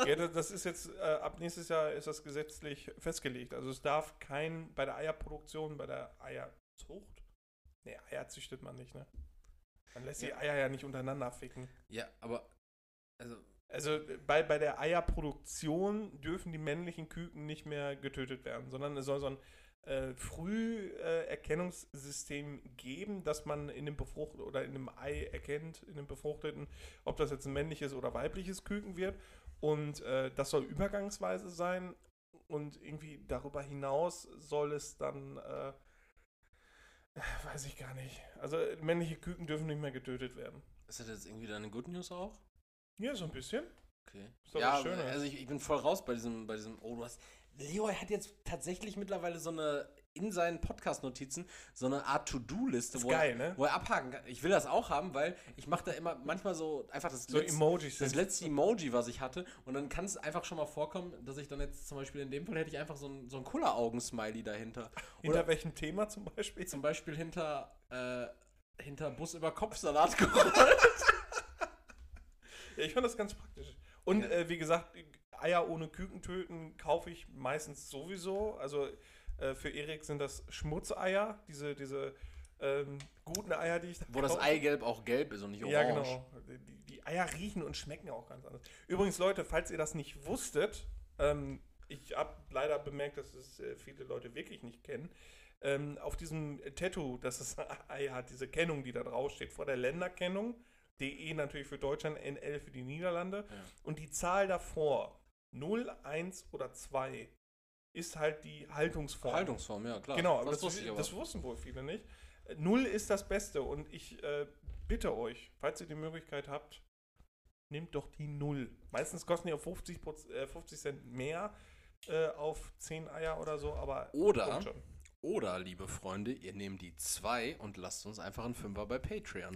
ja, das ist jetzt, äh, ab nächstes Jahr ist das gesetzlich festgelegt. Also es darf kein, bei der Eierproduktion, bei der Eierzucht, ne, Eier züchtet man nicht, ne? Man lässt ja. die Eier ja nicht untereinander ficken. Ja, aber, also... Also bei, bei der Eierproduktion dürfen die männlichen Küken nicht mehr getötet werden, sondern es soll so ein... Äh, Früherkennungssystem äh, geben, dass man in dem Befrucht oder in einem Ei erkennt, in dem befruchteten, ob das jetzt ein männliches oder weibliches Küken wird. Und äh, das soll übergangsweise sein. Und irgendwie darüber hinaus soll es dann, äh, weiß ich gar nicht. Also männliche Küken dürfen nicht mehr getötet werden. Ist das jetzt irgendwie deine Good News auch? Ja, so ein bisschen. Okay. Ist doch ja, was Schönes. Also ich, ich bin voll raus bei diesem, bei diesem, oh, du hast... Leroy hat jetzt tatsächlich mittlerweile so eine, in seinen Podcast-Notizen, so eine Art To-Do-Liste, wo, geil, er, ne? wo er abhaken kann. Ich will das auch haben, weil ich mache da immer manchmal so einfach das, so letzte, Emojis das letzte Emoji, was ich hatte. Und dann kann es einfach schon mal vorkommen, dass ich dann jetzt zum Beispiel in dem Fall hätte ich einfach so ein, so ein Kulleraugen-Smiley dahinter. Hinter Oder welchem Thema zum Beispiel? Zum Beispiel hinter, äh, hinter Bus über Kopfsalat gerollt. Ja, ich fand das ganz praktisch. Und ja. äh, wie gesagt... Eier ohne Küken töten kaufe ich meistens sowieso. Also äh, für Erik sind das Schmutzeier, diese, diese ähm, guten Eier, die ich da Wo kaufe. Das Eigelb auch gelb ist und nicht orange. Ja, genau. Die, die Eier riechen und schmecken ja auch ganz anders. Übrigens, Leute, falls ihr das nicht wusstet, ähm, ich habe leider bemerkt, dass es äh, viele Leute wirklich nicht kennen, ähm, auf diesem Tattoo, dass das Ei hat, diese Kennung, die da draufsteht, vor der Länderkennung, D E natürlich für Deutschland, N L für die Niederlande, ja. Und die Zahl davor, null, eins oder zwei ist halt die Haltungsform. Haltungsform, ja, klar. Genau, das, das, wusste ich aber. Das wussten wohl viele nicht. null ist das Beste und ich äh, bitte euch, falls ihr die Möglichkeit habt, nehmt doch die null. Meistens kosten die auf fünfzig Cent mehr äh, auf zehn Eier oder so, aber oder, schon. Oder, liebe Freunde, ihr nehmt die zwei und lasst uns einfach einen Fünfer bei Patreon.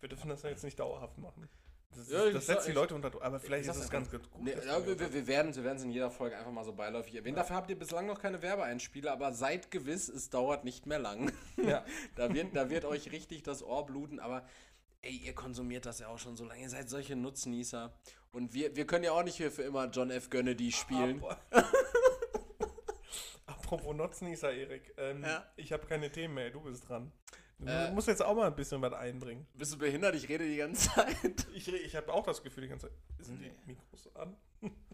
Wir dürfen das jetzt nicht dauerhaft machen. Das, ja, das setzt sag, die Leute unter Druck, aber vielleicht ist es ganz, ganz gut. Nee, ja, wir, wir, wir werden es in jeder Folge einfach mal so beiläufig erwähnen. Ja. Dafür habt ihr bislang noch keine Werbeeinspiele, aber seid gewiss, es dauert nicht mehr lang. Ja. da, wird, da wird euch richtig das Ohr bluten, aber ey, ihr konsumiert das ja auch schon so lange. Ihr seid solche Nutznießer. Und wir, wir können ja auch nicht hier für immer John F. Kennedy spielen. Apropos Nutznießer, Erik. Ähm, ja? Ich habe keine Themen mehr, du bist dran. Du äh, musst jetzt auch mal ein bisschen was einbringen. Bist du behindert? Ich rede die ganze Zeit. Ich, ich habe auch das Gefühl die ganze Zeit. Sind nee. die Mikros an?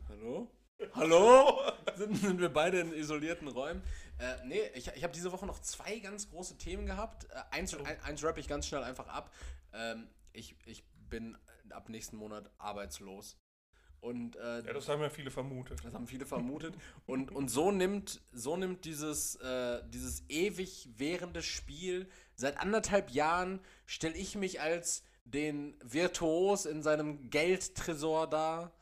Hallo? Hallo? sind, sind wir beide in isolierten Räumen? Äh, nee, ich, ich habe diese Woche noch zwei ganz große Themen gehabt. Äh, eins, oh. ein, eins rappe ich ganz schnell einfach ab. Ähm, ich, ich bin ab nächsten Monat arbeitslos. Und, äh, ja, das haben ja viele vermutet. Das haben viele vermutet. und, und so nimmt, so nimmt dieses, äh, dieses ewig währende Spiel. Seit anderthalb Jahren stelle ich mich als den Virtuos in seinem Geldtresor dar.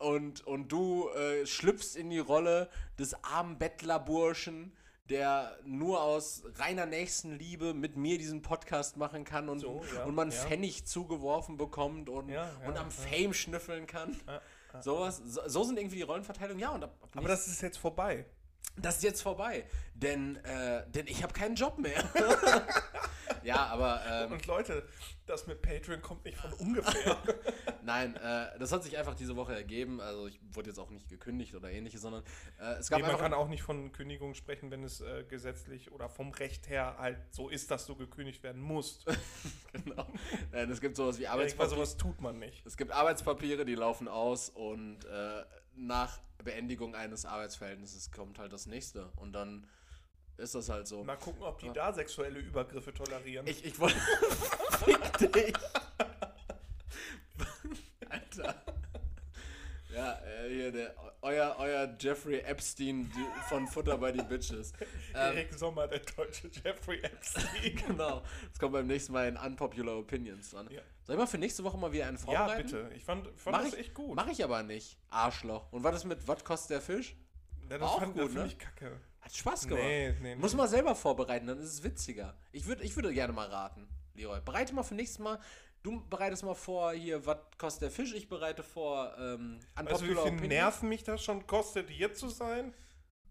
Und, und du äh, schlüpfst in die Rolle des armen Bettlerburschen, der nur aus reiner Nächstenliebe mit mir diesen Podcast machen kann und, so, ja, und man ja. Pfennig zugeworfen bekommt und, ja, ja, und am ja. Fame schnüffeln kann. Ja, ja, Sowas. So, so sind irgendwie die Rollenverteilungen. Ja, und ab, ab Aber das ist jetzt vorbei. das ist jetzt vorbei, denn, äh, denn ich habe keinen Job mehr. Ja, aber... Ähm, und Leute, das mit Patreon kommt nicht von ungefähr. Nein, äh, das hat sich einfach diese Woche ergeben. Also ich wurde jetzt auch nicht gekündigt oder ähnliches, sondern äh, es gab nee, einfach... Man kann auch nicht von Kündigung sprechen, wenn es äh, gesetzlich oder vom Recht her halt so ist, dass du gekündigt werden musst. Genau. Nein, es gibt sowas wie Arbeitspapiere. Ja, sowas tut man nicht. Es gibt Arbeitspapiere, die laufen aus und äh, nach Beendigung eines Arbeitsverhältnisses kommt halt das nächste. Und dann ist das halt so. Mal gucken, ob die ja. da sexuelle Übergriffe tolerieren. Ich, ich wollte... Fick dich! Alter. Ja, äh, hier, der, euer, euer Jeffrey Epstein von Futter bei die Bitches. Ähm, Erik Sommer, der deutsche Jeffrey Epstein. Genau. Das kommt beim nächsten Mal in Unpopular Opinions dran. Ja. Soll ich mal für nächste Woche mal wieder einen vorbereiten? Ja, bitte. Ich fand, fand das ich, echt gut. Mach ich aber nicht. Arschloch. Und war das mit Was kostet der Fisch? Ja, das war fand, auch gut, das ne? Ich kacke. Hat Spaß gemacht. Nee, nee, Muss nee. mal selber vorbereiten, dann ist es witziger. Ich, würd, ich würde gerne mal raten, Leroy. Bereite mal für nächstes Mal. Du bereitest mal vor, hier, was kostet der Fisch? Ich bereite vor, ähm, also wie viel Nerven mich das schon kostet, hier zu sein?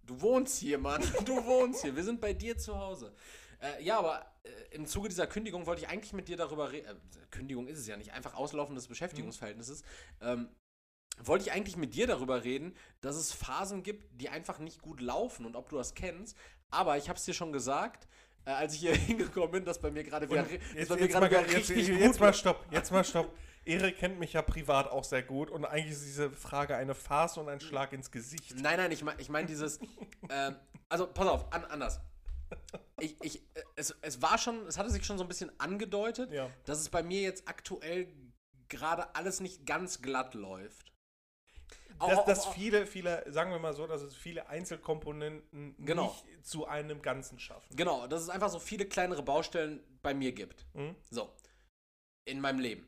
Du wohnst hier, Mann. Du wohnst hier. Wir sind bei dir zu Hause. Äh, ja, aber äh, im Zuge dieser Kündigung wollte ich eigentlich mit dir darüber reden. Äh, Kündigung ist es ja nicht. Einfach Auslaufen des Beschäftigungsverhältnisses. Mhm. Ähm, wollte ich eigentlich mit dir darüber reden, dass es Phasen gibt, die einfach nicht gut laufen und ob du das kennst. Aber ich habe es dir schon gesagt, äh, als ich hier hingekommen bin, dass bei mir gerade wieder, jetzt, bei mir jetzt mal, wieder jetzt, richtig jetzt, gut Jetzt mal stopp, jetzt mal stopp. Erik kennt mich ja privat auch sehr gut und eigentlich ist diese Frage eine Farce und ein Schlag ins Gesicht. Nein, nein, ich meine ich mein dieses, äh, also pass auf, an, anders. Ich, ich, es, es war schon, es hatte sich schon so ein bisschen angedeutet, ja. dass es bei mir jetzt aktuell gerade alles nicht ganz glatt läuft. Dass, dass viele, viele, sagen wir mal so, dass es viele Einzelkomponenten genau. nicht zu einem Ganzen schaffen. Genau, dass es einfach so viele kleinere Baustellen bei mir gibt. Mhm. So, in meinem Leben.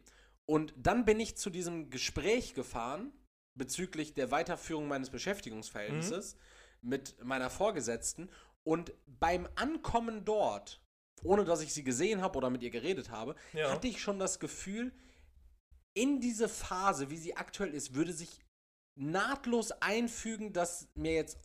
Und dann bin ich zu diesem Gespräch gefahren, bezüglich der Weiterführung meines Beschäftigungsverhältnisses mhm. mit meiner Vorgesetzten. Und beim Ankommen dort, ohne dass ich sie gesehen habe oder mit ihr geredet habe, ja. hatte ich schon das Gefühl, in diese Phase, wie sie aktuell ist, würde sich nahtlos einfügen, dass mir jetzt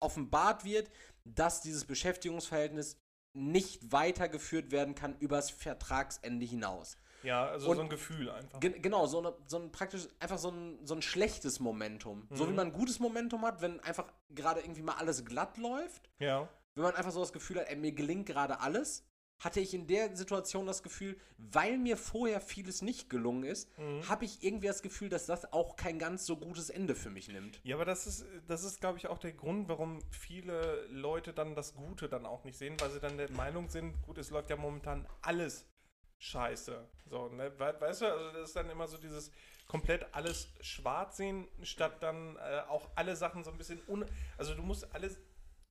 offenbart wird, dass dieses Beschäftigungsverhältnis nicht weitergeführt werden kann übers Vertragsende hinaus. Ja, also und so ein Gefühl einfach. Ge- genau, so, eine, so ein praktisch, einfach so ein, so ein schlechtes Momentum. Mhm. So wie man ein gutes Momentum hat, wenn einfach gerade irgendwie mal alles glatt läuft. Ja. Wenn man einfach so das Gefühl hat, ey, mir gelingt gerade alles, hatte ich in der Situation das Gefühl, weil mir vorher vieles nicht gelungen ist, mhm. habe ich irgendwie das Gefühl, dass das auch kein ganz so gutes Ende für mich nimmt. Ja, aber das ist, das ist, glaube ich, auch der Grund, warum viele Leute dann das Gute dann auch nicht sehen, weil sie dann der Meinung sind, gut, es läuft ja momentan alles scheiße. So, ne? Weißt du, also das ist dann immer so dieses komplett alles schwarz sehen, statt dann äh, auch alle Sachen so ein bisschen, un- also du musst alle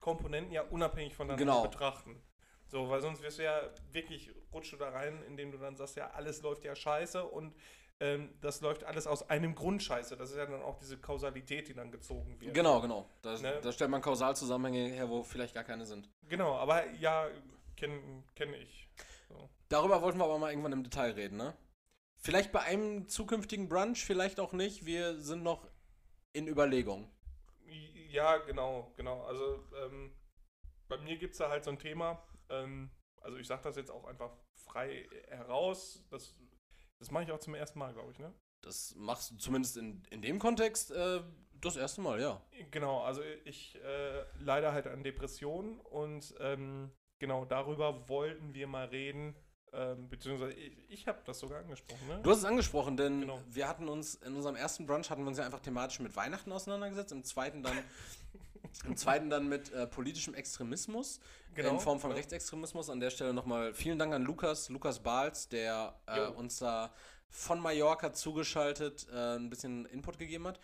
Komponenten ja unabhängig voneinander genau. betrachten. So, weil sonst wirst du ja wirklich, rutscht du da rein, indem du dann sagst, ja, alles läuft ja scheiße und ähm, das läuft alles aus einem Grund scheiße. Das ist ja dann auch diese Kausalität, die dann gezogen wird. Genau, genau. Da, ne? da stellt man Kausalzusammenhänge her, wo vielleicht gar keine sind. Genau, aber ja, kenne kenn ich. So. Darüber wollten wir aber mal irgendwann im Detail reden, ne? Vielleicht bei einem zukünftigen Brunch, vielleicht auch nicht. Wir sind noch in Überlegung. Ja, genau, genau. Also ähm, bei mir gibt es da halt so ein Thema, also ich sage das jetzt auch einfach frei heraus, das, das mache ich auch zum ersten Mal, glaube ich, ne? Das machst du zumindest in, in dem Kontext äh, das erste Mal, ja. Genau, also ich äh, leide halt an Depressionen und ähm, genau darüber wollten wir mal reden, ähm, beziehungsweise ich, ich habe das sogar angesprochen, ne? Du hast es angesprochen, denn genau. wir hatten uns, in unserem ersten Brunch hatten wir uns ja einfach thematisch mit Weihnachten auseinandergesetzt, im zweiten dann... Im zweiten dann mit äh, politischem Extremismus, genau, in Form von genau. Rechtsextremismus. An der Stelle nochmal vielen Dank an Lukas, Lukas Bahls, der äh, uns da von Mallorca zugeschaltet äh, ein bisschen Input gegeben hat.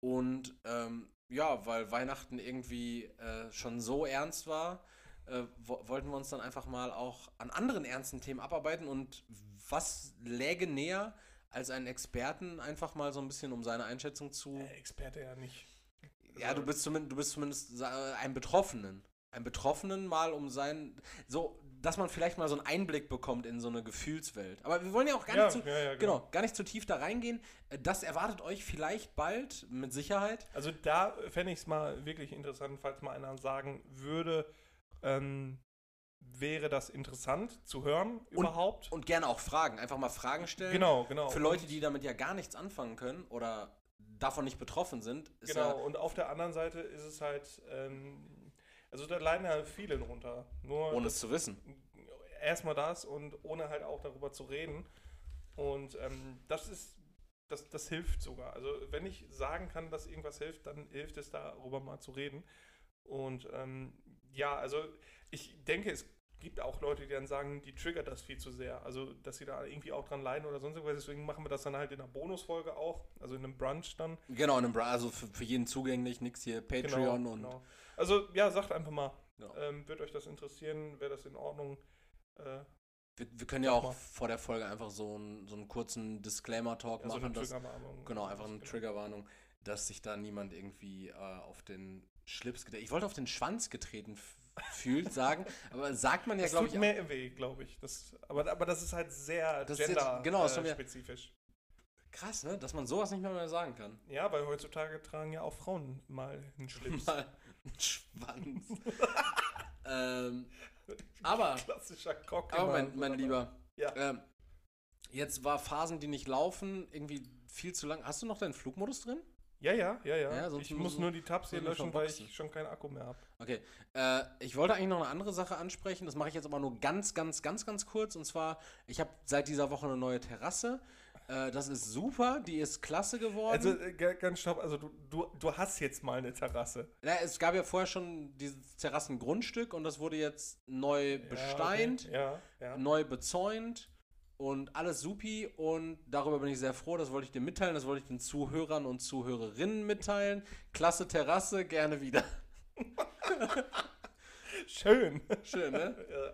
Und ähm, ja, weil Weihnachten irgendwie äh, schon so ernst war, äh, wo- wollten wir uns dann einfach mal auch an anderen ernsten Themen abarbeiten. Und was läge näher, als einen Experten einfach mal so ein bisschen um seine Einschätzung zu... Äh, Experte ja nicht. Ja, du bist zumindest, du bist zumindest einen Betroffenen. einem Betroffenen mal um sein, so, dass man vielleicht mal so einen Einblick bekommt in so eine Gefühlswelt. Aber wir wollen ja auch gar, ja, nicht, zu, ja, ja, genau. Genau, gar nicht zu tief da reingehen. Das erwartet euch vielleicht bald, mit Sicherheit. Also da fände ich es mal wirklich interessant, falls mal einer sagen würde, ähm, wäre das interessant zu hören überhaupt. Und, und gerne auch Fragen, einfach mal Fragen stellen. Genau, genau. Für Leute, die damit ja gar nichts anfangen können oder davon nicht betroffen sind. Ist genau, ja, und auf der anderen Seite ist es halt... Ähm, Also da leiden ja viele drunter. Nur ohne es zu wissen. Erstmal das und ohne halt auch darüber zu reden. Und ähm, das ist, das, das hilft sogar. Also wenn ich sagen kann, dass irgendwas hilft, dann hilft es, darüber mal zu reden. Und ähm, ja, also ich denke, es gibt auch Leute, die dann sagen, die triggert das viel zu sehr. Also dass sie da irgendwie auch dran leiden oder sonst irgendwas. Deswegen machen wir das dann halt in einer Bonusfolge auch. Also in einem Brunch dann. Genau, in einem Brunch. Also für, für jeden zugänglich. Nix hier Patreon, genau, und... Genau. Also, ja, sagt einfach mal. Ja. Ähm, wird euch das interessieren? Wäre das in Ordnung? Äh, wir, wir können ja auch mal vor der Folge einfach so einen, so einen kurzen Disclaimer-Talk, ja, so machen. Dass, genau, einfach eine genau. Triggerwarnung, dass sich da niemand irgendwie äh, auf den Schlips getreten... Ich wollte auf den Schwanz getreten fühlt sagen, aber sagt man ja, glaube ich... Das tut mehr im Weg, glaube ich. Das, aber, aber das ist halt sehr genderspezifisch. Genau, äh, krass, ne? Dass man sowas nicht mehr, mehr sagen kann. Ja, weil heutzutage tragen ja auch Frauen mal einen Schlips. Mal Schwanz. ähm, aber, klassischer Cock. Aber mein, mein Lieber, ja. ähm, jetzt war Phasen, die nicht laufen, irgendwie viel zu lang. Hast du noch deinen Flugmodus drin? Ja, ja, ja, ja. ja sonst ich muss so nur die Tabs hier löschen, weil ich schon keinen Akku mehr habe. Okay, äh, ich wollte eigentlich noch eine andere Sache ansprechen. Das mache ich jetzt aber nur ganz, ganz, ganz, ganz kurz. Und zwar, ich habe seit dieser Woche eine neue Terrasse. Das ist super, die ist klasse geworden. Also, ganz stopp, also du, du, du hast jetzt mal eine Terrasse. Ja, es gab ja vorher schon dieses Terrassengrundstück und das wurde jetzt neu besteint, ja, okay. ja, ja. neu bezäunt und alles supi. Und darüber bin ich sehr froh, das wollte ich dir mitteilen, das wollte ich den Zuhörern und Zuhörerinnen mitteilen. Klasse Terrasse, gerne wieder. Schön. Schön, ne? Ja.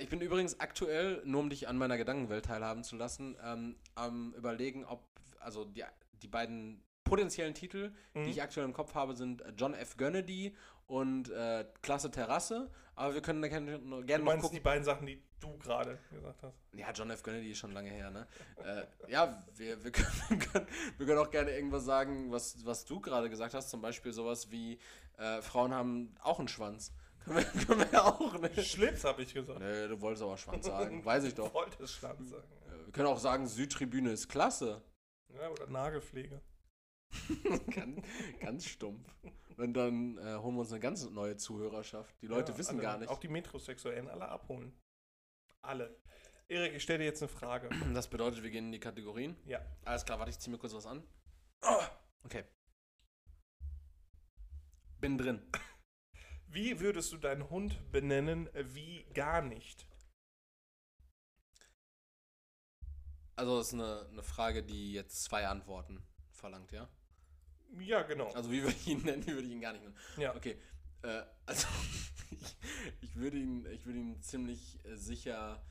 Ich bin übrigens aktuell, nur um dich an meiner Gedankenwelt teilhaben zu lassen, ähm, am Überlegen, ob, also die, die beiden potenziellen Titel, mhm. die ich aktuell im Kopf habe, sind John F. Kennedy und äh, Klasse Terrasse. Aber wir können gerne noch gucken. Du meinst die beiden Sachen, die du gerade gesagt hast? Ja, John F. Kennedy ist schon lange her, ne? äh, ja, wir, wir, können, wir, können, wir können auch gerne irgendwas sagen, was, was du gerade gesagt hast. Zum Beispiel sowas wie, äh, Frauen haben auch einen Schwanz. Können wir ja auch nicht. Schlips, habe ich gesagt. Nee, du wolltest aber Schwanz sagen. Weiß ich doch. Du wolltest Schwanz sagen. Ja. Wir können auch sagen, Südtribüne ist klasse. Ja, oder Nagelpflege. ganz, ganz stumpf. Und dann äh, holen wir uns eine ganz neue Zuhörerschaft. Die Leute ja, wissen alle, gar nicht. Auch die Metrosexuellen alle abholen. Alle. Erik, ich stelle dir jetzt eine Frage. Das bedeutet, wir gehen in die Kategorien? Ja. Alles klar, warte, ich ziehe mir kurz was an. Oh, okay. Bin drin. Wie würdest du deinen Hund benennen, wie gar nicht? Also das ist eine, eine Frage, die jetzt zwei Antworten verlangt, ja? Ja, genau. Also wie würde ich ihn nennen, wie würde ich ihn gar nicht nennen? Ja. Okay, äh, also ich, ich würde ihn, ich würde ihn ziemlich sicher,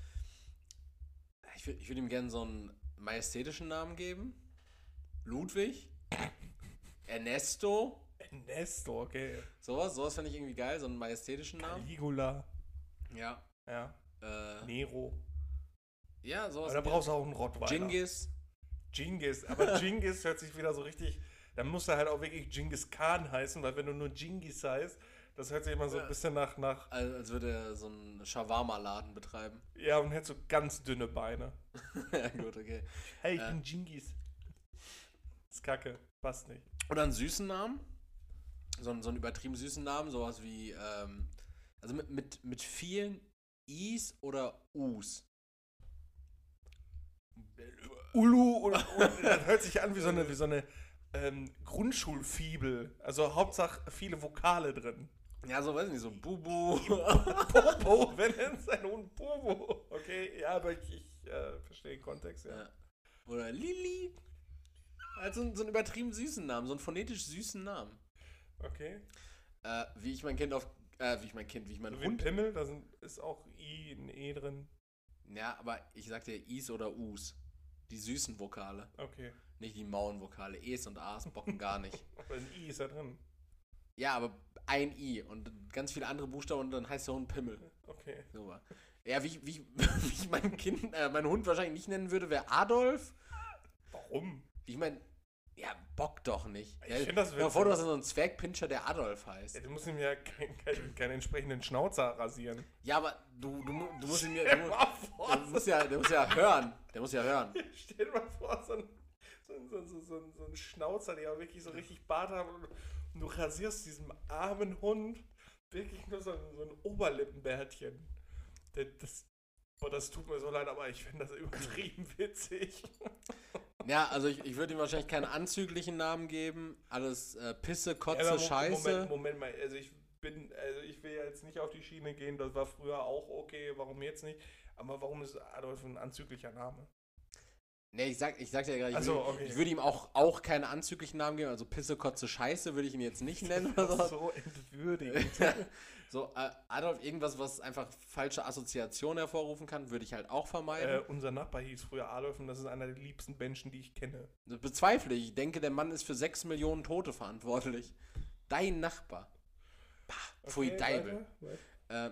ich würde, ich würde ihm gerne so einen majestätischen Namen geben. Ludwig, Ernesto. Ernesto, okay. Sowas, sowas fände ich irgendwie geil, so einen majestätischen Namen. Caligula. Ja. Ja. Äh, Nero. Ja, sowas. Aber da brauchst du auch einen Rottweiler. Genghis. Genghis, aber Genghis hört sich wieder so richtig, dann muss er halt auch wirklich Genghis Khan heißen, weil wenn du nur Genghis heißt, das hört sich immer so ja. ein bisschen nach... nach also, als würde er so einen Shawarma-Laden betreiben. Ja, und hätte so ganz dünne Beine. Ja, gut, okay. Hey, ich äh, bin Genghis. Ist kacke, passt nicht. Oder einen süßen Namen? So einen, so einen übertrieben süßen Namen, sowas wie, ähm, also mit, mit, mit vielen Is oder Us. Ulu oder das hört sich an wie so eine, wie so eine ähm, Grundschulfibel. Also Hauptsache viele Vokale drin. Ja, so weiß ich nicht, so Bubu. Bobo, wer nennt seinen Hund Bobo? Okay, ja, aber ich, ich äh, verstehe den Kontext, ja. ja. Oder Lili. Also so einen übertrieben süßen Namen, so einen phonetisch süßen Namen. Okay. Äh, wie ich mein Kind auf, äh, wie ich mein Kind, wie ich meinen so Hund... Wie ein Pimmel, da sind, ist auch I, ein E drin. Ja, aber ich sag dir Is oder Us. Die süßen Vokale. Okay. Nicht die mauen Vokale. Es und As bocken gar nicht. Aber ein I ist da drin. Ja, aber ein I und ganz viele andere Buchstaben und dann heißt der Hund Pimmel. Okay. Super. Ja, wie, wie, wie ich mein Kind, äh, meinen Hund wahrscheinlich nicht nennen würde, wäre Adolf. Warum? Ich meine, ja, Bock doch nicht. Ich ja, finde das witzig. Bevor du hast so einen Zwergpinscher, der Adolf heißt. Ja, du musst ihm ja keinen kein, kein entsprechenden Schnauzer rasieren. Ja, aber du, du, du musst ihm ja... Du, vor, du musst ja, der muss ja hören. Der muss ja hören. Stell dir mal vor, so ein, so ein, so ein, so ein, so ein Schnauzer, der auch wirklich so richtig Bart hat und du rasierst diesem armen Hund wirklich nur so ein, so ein Oberlippenbärtchen. Das, boah, das tut mir so leid, aber ich finde das übertrieben witzig. Ja, also ich, ich würde ihm wahrscheinlich keinen anzüglichen Namen geben. Alles äh, Pisse, Kotze, ja, Moment, Scheiße. Moment, Moment mal, also ich bin, also ich will ja jetzt nicht auf die Schiene gehen, das war früher auch okay, warum jetzt nicht? Aber warum ist Adolf ein anzüglicher Name? Ne, ich sag, ich sag ja gerade, ich, so, okay. ich würde ihm auch, auch keinen anzüglichen Namen geben, also Pisse, Kotze, Scheiße würde ich ihn jetzt nicht nennen. Oder so. So entwürdigend. So, äh, Adolf, irgendwas, was einfach falsche Assoziationen hervorrufen kann, würde ich halt auch vermeiden. Äh, unser Nachbar hieß früher Adolf und das ist einer der liebsten Menschen, die ich kenne. Das bezweifle ich. Ich denke, der Mann ist für sechs Millionen Tote verantwortlich. Dein Nachbar. Bah, pfui, okay, Deibel. Äh,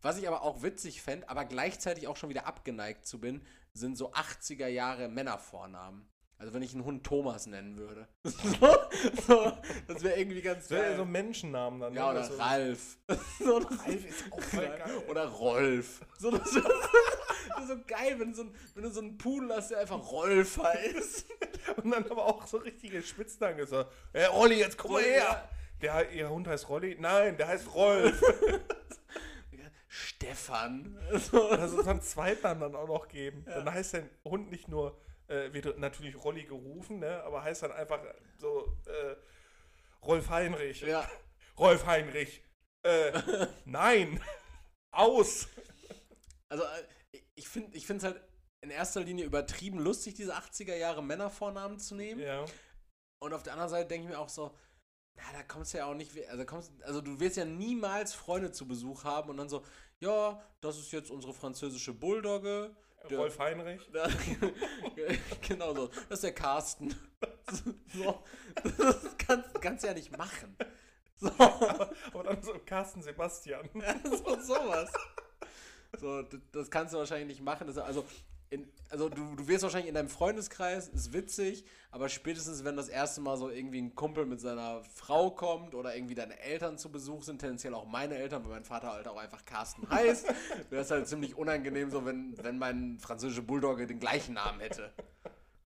was ich aber auch witzig fände, aber gleichzeitig auch schon wieder abgeneigt zu bin, sind so achtziger Jahre Männervornamen. Also wenn ich einen Hund Thomas nennen würde. so, so, das wäre irgendwie ganz geil. Das wäre so Menschennamen dann. Ja, oder so. Ralf. So, Ralf ist auch voll geil. Oder Rolf. So, das wäre so geil, wenn, so ein, wenn du so einen Pudel hast, der einfach Rolf heißt. Und dann aber auch so richtige Spitznamen gesagt. Hey, Rolli, jetzt komm mal her. Der, ihr Hund heißt Rolli? Nein, der heißt Rolf. Stefan. Oder so einen Zweitnamen dann auch noch geben. Ja. Dann heißt der Hund nicht nur, äh, wird natürlich Rolli gerufen, ne? Aber heißt dann einfach so äh, Rolf Heinrich. Ja. Rolf Heinrich. Äh, nein. Aus. Also ich finde ich finde es halt in erster Linie übertrieben lustig, diese achtziger Jahre Männervornamen zu nehmen. Ja. Und auf der anderen Seite denke ich mir auch so, na, da kommst du ja auch nicht, also kommst, also du wirst ja niemals Freunde zu Besuch haben und dann so, ja, das ist jetzt unsere französische Bulldogge. Rolf der, Heinrich. Da, genau so, das ist der Carsten. So, das kannst, kannst du ja nicht machen. So. Aber, aber dann so Carsten Sebastian. Ja, so sowas. So, das kannst du wahrscheinlich nicht machen, das, also... In, also du, du wirst wahrscheinlich in deinem Freundeskreis, ist witzig, aber spätestens, wenn das erste Mal so irgendwie ein Kumpel mit seiner Frau kommt oder irgendwie deine Eltern zu Besuch sind, tendenziell auch meine Eltern, weil mein Vater halt auch einfach Carsten heißt, wäre es halt ziemlich unangenehm, so wenn, wenn mein französischer Bulldogge den gleichen Namen hätte.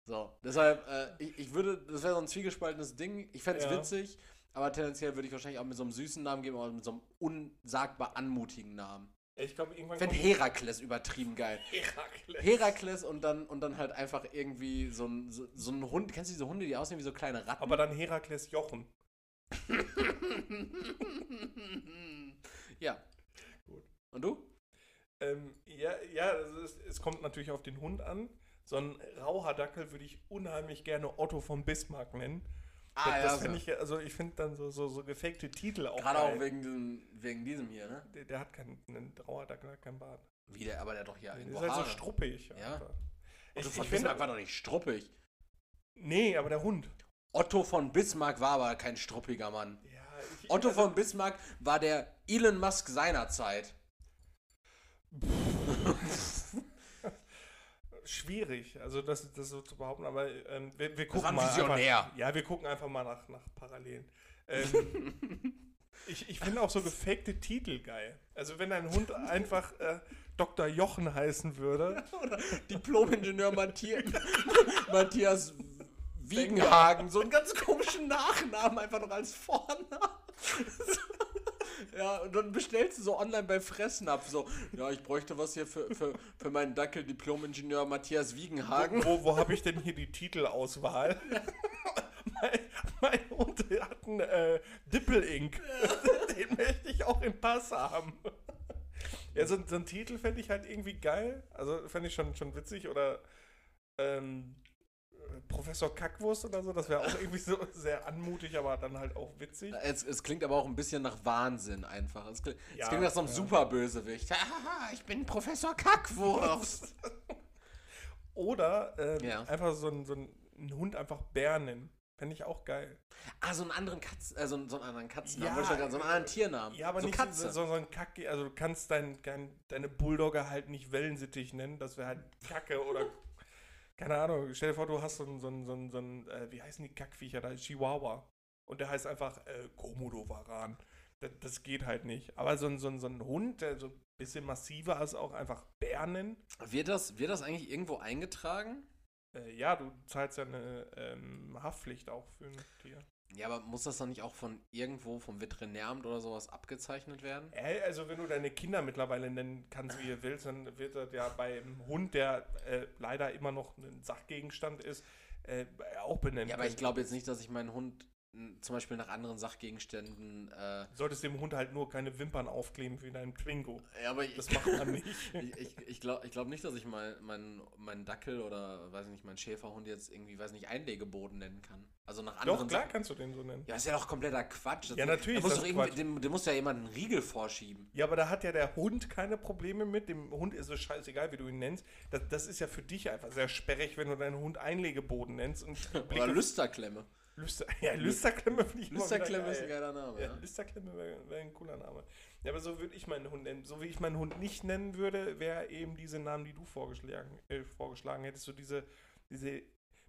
So, deshalb, äh, ich, ich würde, das wäre so ein zwiegespaltenes Ding, ich fände es ja witzig, aber tendenziell würde ich wahrscheinlich auch mit so einem süßen Namen geben, aber mit so einem unsagbar anmutigen Namen. Ich glaube, irgendwann. Wenn Herakles übertrieben geil. Herakles. Herakles und dann, und dann halt einfach irgendwie so ein, so, so ein Hund. Kennst du diese Hunde, die aussehen wie so kleine Ratten? Aber dann Herakles Jochen. Ja. Gut. Und du? Ähm, ja, ja also es, es kommt natürlich auf den Hund an. So ein Rauhardackel würde ich unheimlich gerne Otto von Bismarck nennen. Ah, das, ja, das finde ich, also ich finde dann so, so, so gefakte Titel auch gerade geil. Auch wegen diesem, wegen diesem hier, ne? Der, der hat keinen, einen Trauerdackel hat keinen Bart. Wie der, aber der hat doch hier irgendwo Haare. Der ist halt so struppig. Ja. Otto ich, von ich Bismarck war doch nicht struppig. Nee, aber der Hund. Otto von Bismarck war aber kein struppiger Mann. Ja, ich, Otto also, von Bismarck war der Elon Musk seiner Zeit. Schwierig, also das, das so zu behaupten, aber ähm, wir, wir gucken mal einfach, ja, wir gucken einfach mal nach, nach Parallelen. Ähm, ich ich finde auch so gefakte Titel geil. Also wenn ein Hund einfach äh, Doktor Jochen heißen würde. Oder Diplom-Ingenieur Matthias, Matthias Wiegenhagen, so einen ganz komischen Nachnamen einfach noch als Vornamen. Ja, und dann bestellst du so online bei Fressnapf so, ja, ich bräuchte was hier für, für, für meinen Dackel, Diplom-Ingenieur Matthias Wiegenhagen. Wo, wo, wo habe ich denn hier die Titelauswahl? Ja. mein, mein Hund hat einen äh, Dippel-Ink. Ja. Den möchte ich auch im Pass haben. Ja, so, so einen Titel fände ich halt irgendwie geil. Also fände ich schon, schon witzig. Oder ähm, Professor Kackwurst oder so, das wäre auch irgendwie so sehr anmutig, aber dann halt auch witzig. Es, es klingt aber auch ein bisschen nach Wahnsinn einfach. Es klingt, ja, es klingt nach so einem ja. Superbösewicht. Haha, ich bin Professor Kackwurst. Oder ähm, ja. einfach so einen so Hund einfach Bär nennen. Fände ich auch geil. Ah, so einen anderen Katzen, also äh, so einen anderen Katzennamen, ja, sagen, so einen anderen Tiernamen. Ja, aber so nicht Katze. so, so ein Kacke, also du kannst dein, dein, deine Bulldogge halt nicht Wellensittich nennen, das wäre halt Kacke oder, keine Ahnung, stell dir vor, du hast so einen, so einen, so einen, so einen äh, wie heißen die Kackviecher da, Chihuahua. Und der heißt einfach äh, Komodo-Waran. Das, das geht halt nicht. Aber so ein, so ein, so ein Hund, der so ein bisschen massiver ist, auch einfach Bärnen. Wird das, wird das eigentlich irgendwo eingetragen? Ja, du zahlst ja eine ähm, Haftpflicht auch für ein Tier. Ja, aber muss das dann nicht auch von irgendwo, vom Veterinäramt oder sowas abgezeichnet werden? Äh, also wenn du deine Kinder mittlerweile nennen kannst, wie ihr willst, dann wird das ja beim Hund, der äh, leider immer noch ein Sachgegenstand ist, äh, auch benennt. Ja, aber ich glaube jetzt nicht, dass ich meinen Hund n- zum Beispiel nach anderen Sachgegenständen... Äh, solltest dem Hund halt nur keine Wimpern aufkleben wie deinem Twingo. Ja, aber ich, das macht man nicht. ich ich, ich glaube ich glaub nicht, dass ich mal meinen mein Dackel oder, weiß nicht, meinen Schäferhund jetzt irgendwie, weiß nicht, Einlegeboden nennen kann. Also nach anderen... Doch, klar Sachen. Kannst du den so nennen. Ja, ist ja doch kompletter Quatsch. Das ja, natürlich ist das Quatsch. Dem, dem muss ja jemand einen Riegel vorschieben. Ja, aber da hat ja der Hund keine Probleme mit. Dem Hund ist es scheißegal, wie du ihn nennst. Das, das ist ja für dich einfach sehr sperrig, wenn du deinen Hund Einlegeboden nennst. Und oder Lüsterklemme. Lüster, ja, Lüsterklemme finde ich Lüsterklemme ist ein geiler Name. Ja, ja. Lüsterklemme wäre wär ein cooler Name. Ja, aber so würde ich meinen Hund nennen. So wie ich meinen Hund nicht nennen würde, wäre eben diese Namen, die du vorgeschlagen, äh, vorgeschlagen hättest. So diese, diese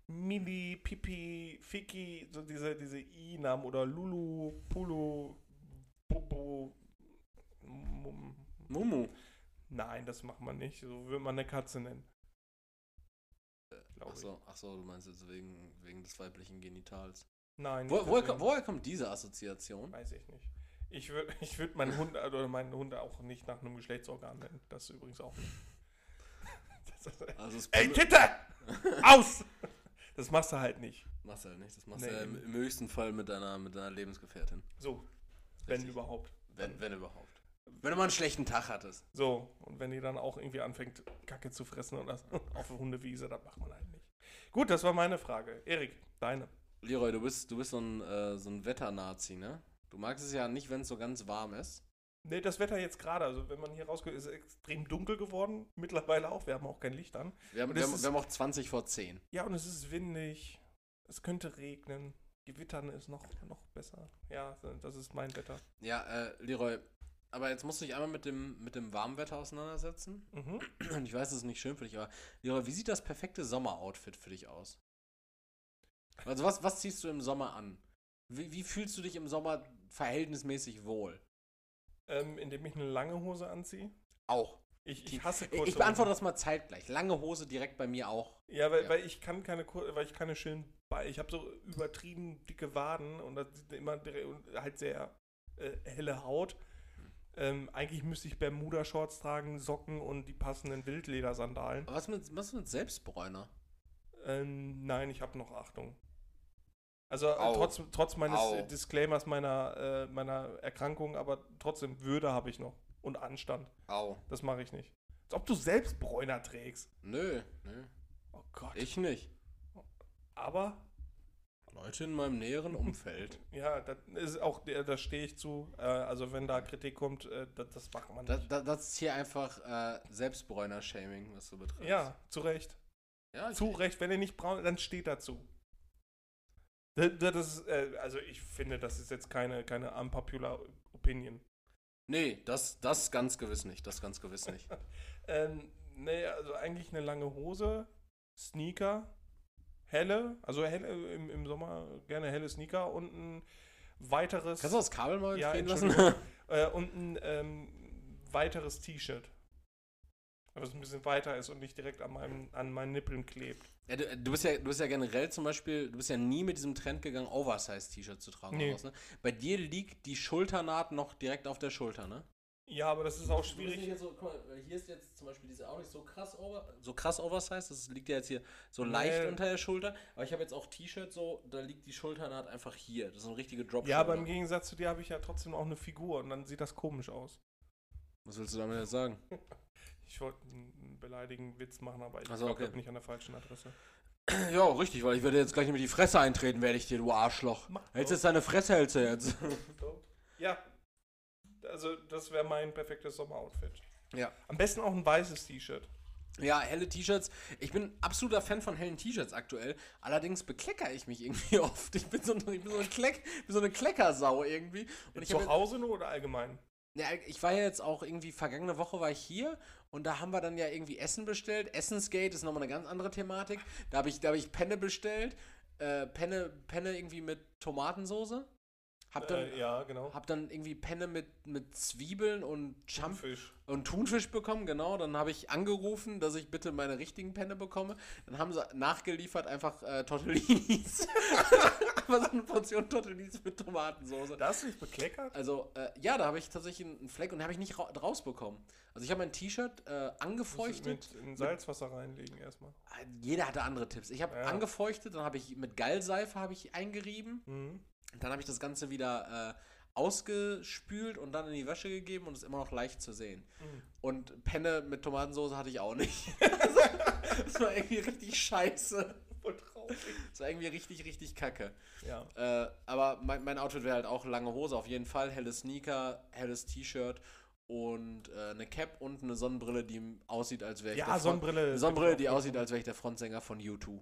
Mili, Pipi, Ficky, so diese, diese I-Namen oder Lulu, Pulu, Popo, Mum, Mumu. Nein, das macht man nicht. So würde man eine Katze nennen. Ach so, ach so, du meinst jetzt wegen, wegen des weiblichen Genitals. Nein. Wo, woher, kommt, woher kommt diese Assoziation? Weiß ich nicht. Ich würde ich würd meinen Hund oder meinen Hund auch nicht nach einem Geschlechtsorgan nennen. Das übrigens auch nicht. Das, das, also ey, Titte! Aus! Das machst du halt nicht. Machst du halt nicht. Das machst nee, du ja im, im höchsten Fall mit deiner, mit deiner Lebensgefährtin. So. Richtig. Wenn überhaupt. Wenn, wenn überhaupt. Wenn du mal einen schlechten Tag hattest. So, und wenn die dann auch irgendwie anfängt, Kacke zu fressen und das auf der Hundewiese, das macht man halt nicht. Gut, das war meine Frage. Erik, deine. Leroy, du bist, du bist so ein, äh, so ein Wetternazi, ne? Du magst es ja nicht, wenn es so ganz warm ist. Nee, das Wetter jetzt gerade, also wenn man hier rausgeht, ist es extrem dunkel geworden. Mittlerweile auch, wir haben auch kein Licht an. Wir haben, wir haben, ist, wir haben auch zwanzig vor zehn. Ja, und es ist windig. Es könnte regnen. Gewittern ist noch, noch besser. Ja, das ist mein Wetter. Ja, äh, Leroy... Aber jetzt musst du dich einmal mit dem, mit dem warmen Wetter auseinandersetzen. Mhm. Und ich weiß, das ist nicht schön für dich, aber Leroy, wie sieht das perfekte Sommeroutfit für dich aus? Also was, was ziehst du im Sommer an? Wie, wie fühlst du dich im Sommer verhältnismäßig wohl? Ähm, indem ich eine lange Hose anziehe. Auch. Ich, ich hasse kurze Hose. Ich beantworte das mal zeitgleich. Lange Hose direkt bei mir auch. Ja, weil, ja. weil ich kann keine weil ich keine schönen Beine, ich habe so übertrieben dicke Waden und das sieht immer halt sehr äh, helle Haut. Ähm, eigentlich müsste ich Bermuda-Shorts tragen, Socken und die passenden Wildledersandalen. Was mit, was mit Selbstbräuner? Ähm, nein, ich habe noch Achtung. Also äh, trotz, trotz meines Au. Disclaimers meiner, äh, meiner Erkrankung, aber trotzdem Würde habe ich noch. Und Anstand. Au. Das mache ich nicht. Als ob du Selbstbräuner trägst. Nö, nö. Oh Gott. Ich nicht. Aber... Leute in meinem näheren Umfeld. Ja, das ist auch, da stehe ich zu. Also wenn da Kritik kommt, das, das macht man nicht. Das, das ist hier einfach äh, Selbstbräuner-Shaming, was du betreibst. Ja, zu Recht. Ja, zu Recht, wenn ihr nicht braun, dann steht dazu. Das, das ist, äh, also ich finde, das ist jetzt keine, keine unpopular Opinion. Nee, das, das ganz gewiss nicht. Das ganz gewiss nicht. ähm, nee, also eigentlich eine lange Hose, Sneaker. Helle, also helle, im, im Sommer gerne helle Sneaker und ein weiteres... Kannst du das Kabel mal ja, drehen lassen? äh, und ein ähm, weiteres T-Shirt. Aber es ein bisschen weiter ist und nicht direkt an, meinem, an meinen Nippeln klebt. Ja, du, du, bist ja, du bist ja generell zum Beispiel, du bist ja nie mit diesem Trend gegangen, Oversize-T-Shirt zu tragen. Nee. Raus, ne? Bei dir liegt die Schulternaht noch direkt auf der Schulter, ne? Ja, aber das ist auch schwierig. Hier, so, guck mal, hier ist jetzt zum Beispiel diese auch nicht so krass, over, so krass oversized, das liegt ja jetzt hier so leicht nee. unter der Schulter, aber ich habe jetzt auch T-Shirt so, da liegt die Schulternaht einfach hier, das ist eine richtige Drop-Schulter. Ja, aber im Gegensatz zu dir habe ich ja trotzdem auch eine Figur und dann sieht das komisch aus. Was willst du damit jetzt sagen? Ich wollte einen beleidigenden Witz machen, aber ich also, glaube, okay. Ich bin nicht an der falschen Adresse. Ja, richtig, weil ich werde jetzt gleich nämlich die Fresse eintreten, werde ich dir, du Arschloch. Mach hältst doch. Jetzt deine Fresse, hältst du jetzt. Ja. Also das wäre mein perfektes Sommeroutfit. Ja. Am besten auch ein weißes T-Shirt. Ja, helle T-Shirts. Ich bin absoluter Fan von hellen T-Shirts aktuell. Allerdings bekleckere ich mich irgendwie oft. Ich bin so, ich bin so, ein Kleck, bin so eine Kleckersau irgendwie. Und ich zu Hause nur oder allgemein? Ja, ich war ja jetzt auch irgendwie, vergangene Woche war ich hier und da haben wir dann ja irgendwie Essen bestellt. Essensgate ist nochmal eine ganz andere Thematik. Da habe ich, da hab ich Penne bestellt. Äh, Penne, Penne irgendwie mit Tomatensoße. Hab dann, äh, ja, genau. Hab dann irgendwie Penne mit, mit Zwiebeln und Champ Thunfisch. und Thunfisch bekommen, genau. Dann habe ich angerufen, dass ich bitte meine richtigen Penne bekomme. Dann haben sie nachgeliefert einfach äh, Tortellinis. Aber so eine Portion Tortellinis mit Tomatensoße. Da hast du dich bekleckert? Also, äh, ja, da habe ich tatsächlich einen Fleck und den habe ich nicht ra- rausbekommen. Also ich habe mein T-Shirt äh, angefeuchtet. Mit in Salzwasser mit, reinlegen erstmal. Jeder hatte andere Tipps. Ich habe ja. angefeuchtet, dann habe ich mit Gallseife habe ich eingerieben. Mhm. Dann habe ich das Ganze wieder äh, ausgespült und dann in die Wäsche gegeben und es ist immer noch leicht zu sehen. Mhm. Und Penne mit Tomatensoße hatte ich auch nicht. Das war irgendwie richtig scheiße. Voll traurig. Das war irgendwie richtig, richtig kacke. Ja. Äh, aber mein, mein Outfit wäre halt auch lange Hose auf jeden Fall, helle Sneaker, helles T-Shirt und äh, eine Cap und eine Sonnenbrille, die aussieht, als wäre ich ja, der Sonnenbrille. Front- eine Sonnenbrille, die aussieht, als wäre ich der Frontsänger von U zwei.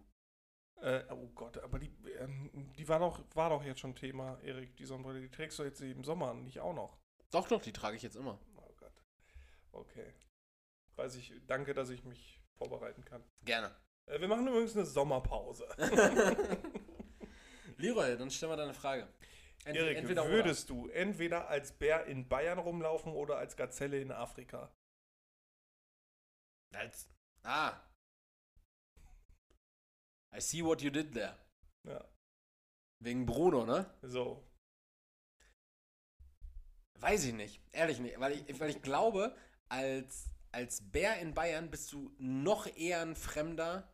Oh Gott, aber die, die war, doch, war doch jetzt schon Thema, Erik, die Sonnenbrille. Die trägst du jetzt im Sommer nicht auch noch? Doch, doch, die trage ich jetzt immer. Oh Gott. Okay. Weiß ich, danke, dass ich mich vorbereiten kann. Gerne. Wir machen übrigens eine Sommerpause. Leroy, dann stell mal deine Frage. Ent- Erik, würdest oder. du entweder als Bär in Bayern rumlaufen oder als Gazelle in Afrika? Als... Ah... I see what you did there. Ja. Wegen Bruno, ne? So. Weiß ich nicht. Ehrlich nicht. Weil ich, weil ich glaube, als, als Bär in Bayern bist du noch eher ein Fremder.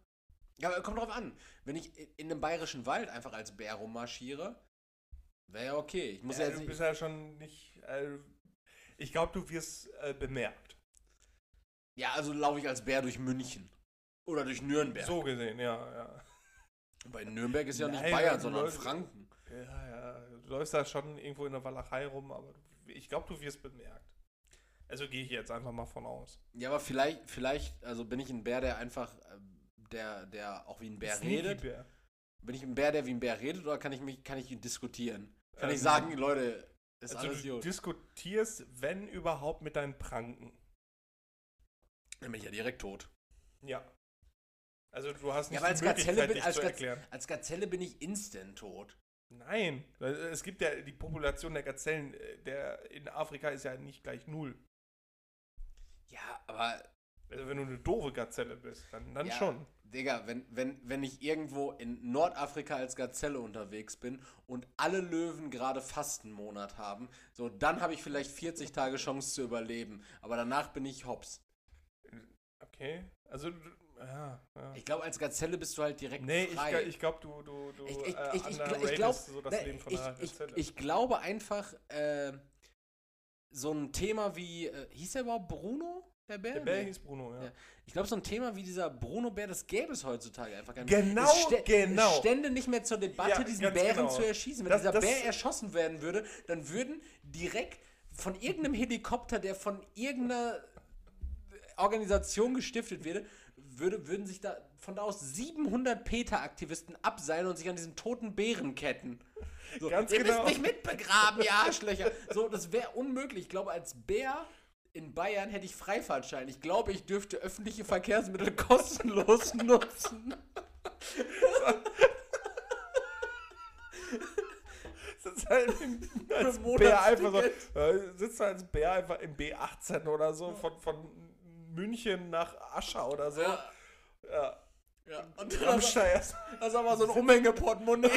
Ja, aber kommt drauf an. Wenn ich in dem bayerischen Wald einfach als Bär rummarschiere, wäre ja okay. Ich muss ja, ja jetzt du bist ja schon nicht... Äh, ich glaube, du wirst äh, bemerkt. Ja, also laufe ich als Bär durch München. Oder durch Nürnberg. So gesehen, ja, ja. Bei Nürnberg ist ja Nein, nicht Bayern, sondern läufst, Franken. Ja, ja. Du läufst da schon irgendwo in der Walachei rum, aber ich glaube, du wirst bemerkt. Also gehe ich jetzt einfach mal von aus. Ja, aber vielleicht, vielleicht, also bin ich ein Bär, der einfach, der, der auch wie ein Bär Sneaky redet. Bär. Bin ich ein Bär, der wie ein Bär redet, oder kann ich mich, kann ich diskutieren? Kann ähm, ich sagen, Leute, ist also alles gut. Du diskutierst, wenn überhaupt, mit deinen Pranken. Dann bin ich ja direkt tot. Ja. Also du hast nicht ja, die Möglichkeit, bin, dich als zu Gaz- erklären. Als Gazelle bin ich instant tot. Nein, es gibt ja die Population der Gazellen, der in Afrika ist ja nicht gleich null. Ja, aber... Also wenn du eine doofe Gazelle bist, dann, dann ja, schon. Digga, wenn, wenn, wenn ich irgendwo in Nordafrika als Gazelle unterwegs bin und alle Löwen gerade Fastenmonat haben, so dann habe ich vielleicht vierzig Tage Chance zu überleben. Aber danach bin ich hops. Okay, also... Ja, ja. Ich glaube, als Gazelle bist du halt direkt nee, frei. Nee, ich, ich glaube, du, du, du ich, ich, äh, ich, ich, ich glaub, so das ne, Leben von ich, einer Gazelle. Ich, ich glaube einfach, äh, so ein Thema wie, äh, hieß der überhaupt Bruno, der Bär? Der Bär nee. hieß Bruno, ja. ja. Ich glaube, so ein Thema wie dieser Bruno-Bär, das gäbe es heutzutage einfach gar nicht. Genau, es stä- genau. Es stände nicht mehr zur Debatte, ja, diesen Bären genau. zu erschießen. Wenn das, dieser das Bär erschossen werden würde, dann würden direkt von irgendeinem Helikopter, der von irgendeiner Organisation gestiftet werde, Würde, würden sich da von da aus siebenhundert PETA-Aktivisten abseilen und sich an diesen toten Bären ketten. So, Ganz ihr genau. müsst mich mitbegraben, ihr Arschlöcher. So, das wäre unmöglich. Ich glaube, als Bär in Bayern hätte ich Freifahrtschein. Ich glaube, ich dürfte öffentliche Verkehrsmittel kostenlos nutzen. Sitzt halt als Bär einfach so, äh, sitzt halt als Bär einfach im B achtzehn oder so von, von München nach Ascher oder so. Ja. ja. ja. Und dann das, das war mal so ein Umhängeportemonnaie, wo,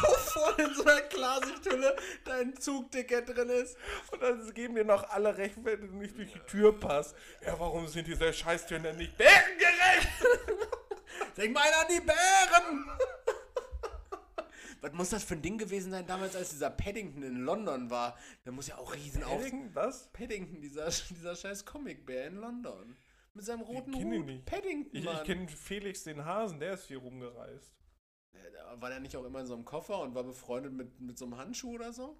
wo vorne in so einer Klarsichthülle dein Zugticket drin ist. Und dann geben dir noch alle recht, wenn du nicht durch die Tür passt. Ja, warum sind diese Scheißtüren denn nicht bärengerecht? Denk mal an die Bären! Was muss das für ein Ding gewesen sein damals, als dieser Paddington in London war? Da muss ja auch riesen auf. Paddington, was? Paddington, dieser, dieser scheiß Comicbär in London. Mit seinem roten Hut. Ich kenne ihn nicht. Paddington, Ich, ich kenne Felix den Hasen, der ist viel rumgereist. Ja, war der nicht auch immer in so einem Koffer und war befreundet mit, mit so einem Handschuh oder so?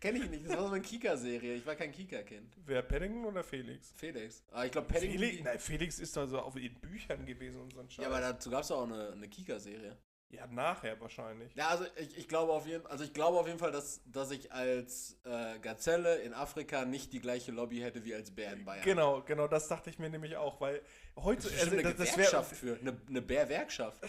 Kenne ich nicht, das war so eine Kika-Serie. Ich war kein Kika-Kind. Wer, Paddington oder Felix? Felix. Ah, ich glaube Paddington... Felix, nein, Felix ist da so auf den Büchern gewesen und so ein Scheiß. Ja, aber dazu gab es auch eine, eine Kika-Serie. Ja, nachher wahrscheinlich. Ja, also ich, ich glaube auf jeden, also ich glaube auf jeden Fall, dass, dass ich als äh, Gazelle in Afrika nicht die gleiche Lobby hätte wie als Bär in Bayern. Genau, genau, das dachte ich mir nämlich auch, weil heute... Das ist also, eine das, Gewerkschaft das wär, für, eine, eine Bärwerkschaft.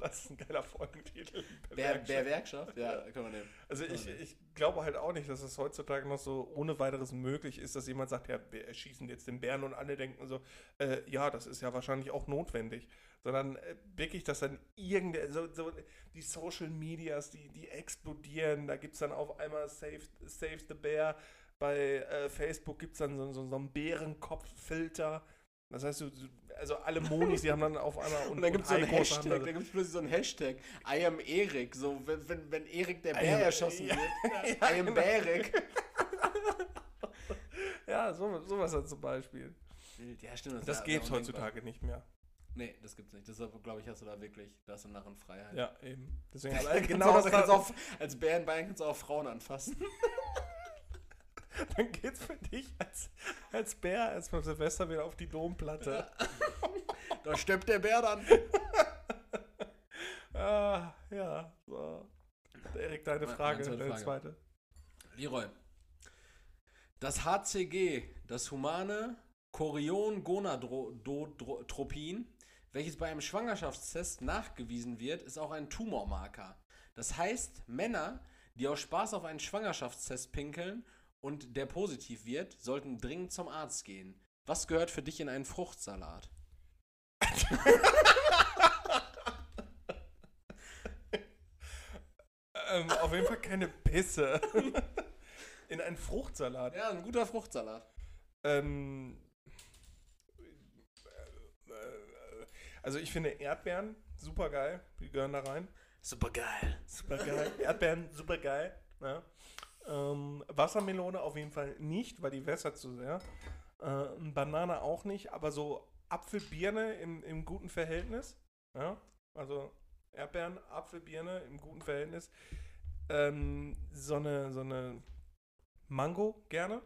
Das ist ein geiler Folgentitel. Bärwerkschaft, Bär ja, kann man nehmen. Also ich, ich glaube halt auch nicht, dass es heutzutage noch so ohne weiteres möglich ist, dass jemand sagt, ja, wir erschießen jetzt den Bären und alle denken so, äh, ja, das ist ja wahrscheinlich auch notwendig. Sondern äh, wirklich, dass dann ihr So, so die Social Medias, die, die explodieren, da gibt es dann auf einmal Save, Save the Bear, bei äh, Facebook gibt es dann so, so, so einen Bärenkopffilter. Das heißt, also alle Monis, die haben dann auf einmal... Und, und dann gibt es so einen Hashtag, da, da gibt es plötzlich so einen Hashtag, I am Erik, so wenn, wenn, wenn Erik der Bär am, erschossen ja, wird, ja, I am Bärik. Ja, so, sowas halt zum Beispiel. Ja, stimmt, das das ja, gäbe es heutzutage nicht mehr. Nee, das gibt's nicht. Deshalb, glaube ich, hast du da wirklich, da hast du Narrenfreiheit. Ja, eben. Deswegen also, genau das kannst auch, als Bär in Bayern kannst du auch Frauen anfassen. Dann geht's für dich als, als Bär, als beim Silvester wieder auf die Domplatte. Ja. Da stirbt der Bär dann. ah, ja, so. Erik, deine Frage, meine, meine zweite, Frage. zweite. Leroy. Das H C G, das humane Chorion-Gonadotropin, welches bei einem Schwangerschaftstest nachgewiesen wird, ist auch ein Tumormarker. Das heißt, Männer, die aus Spaß auf einen Schwangerschaftstest pinkeln und der positiv wird, sollten dringend zum Arzt gehen. Was gehört für dich in einen Fruchtsalat? ähm, auf jeden Fall keine Pisse. In einen Fruchtsalat? Ja, ein guter Fruchtsalat. Ähm... Also ich finde Erdbeeren super geil, die gehören da rein. Super geil. Super geil. Erdbeeren super geil. Ja. Ähm, Wassermelone auf jeden Fall nicht, weil die wässert zu sehr. Ähm, Banane auch nicht, aber so Apfelbirne im, im guten Verhältnis. Ja. Also Erdbeeren, Apfelbirne im guten Verhältnis. Ähm, so eine, so eine Mango gerne.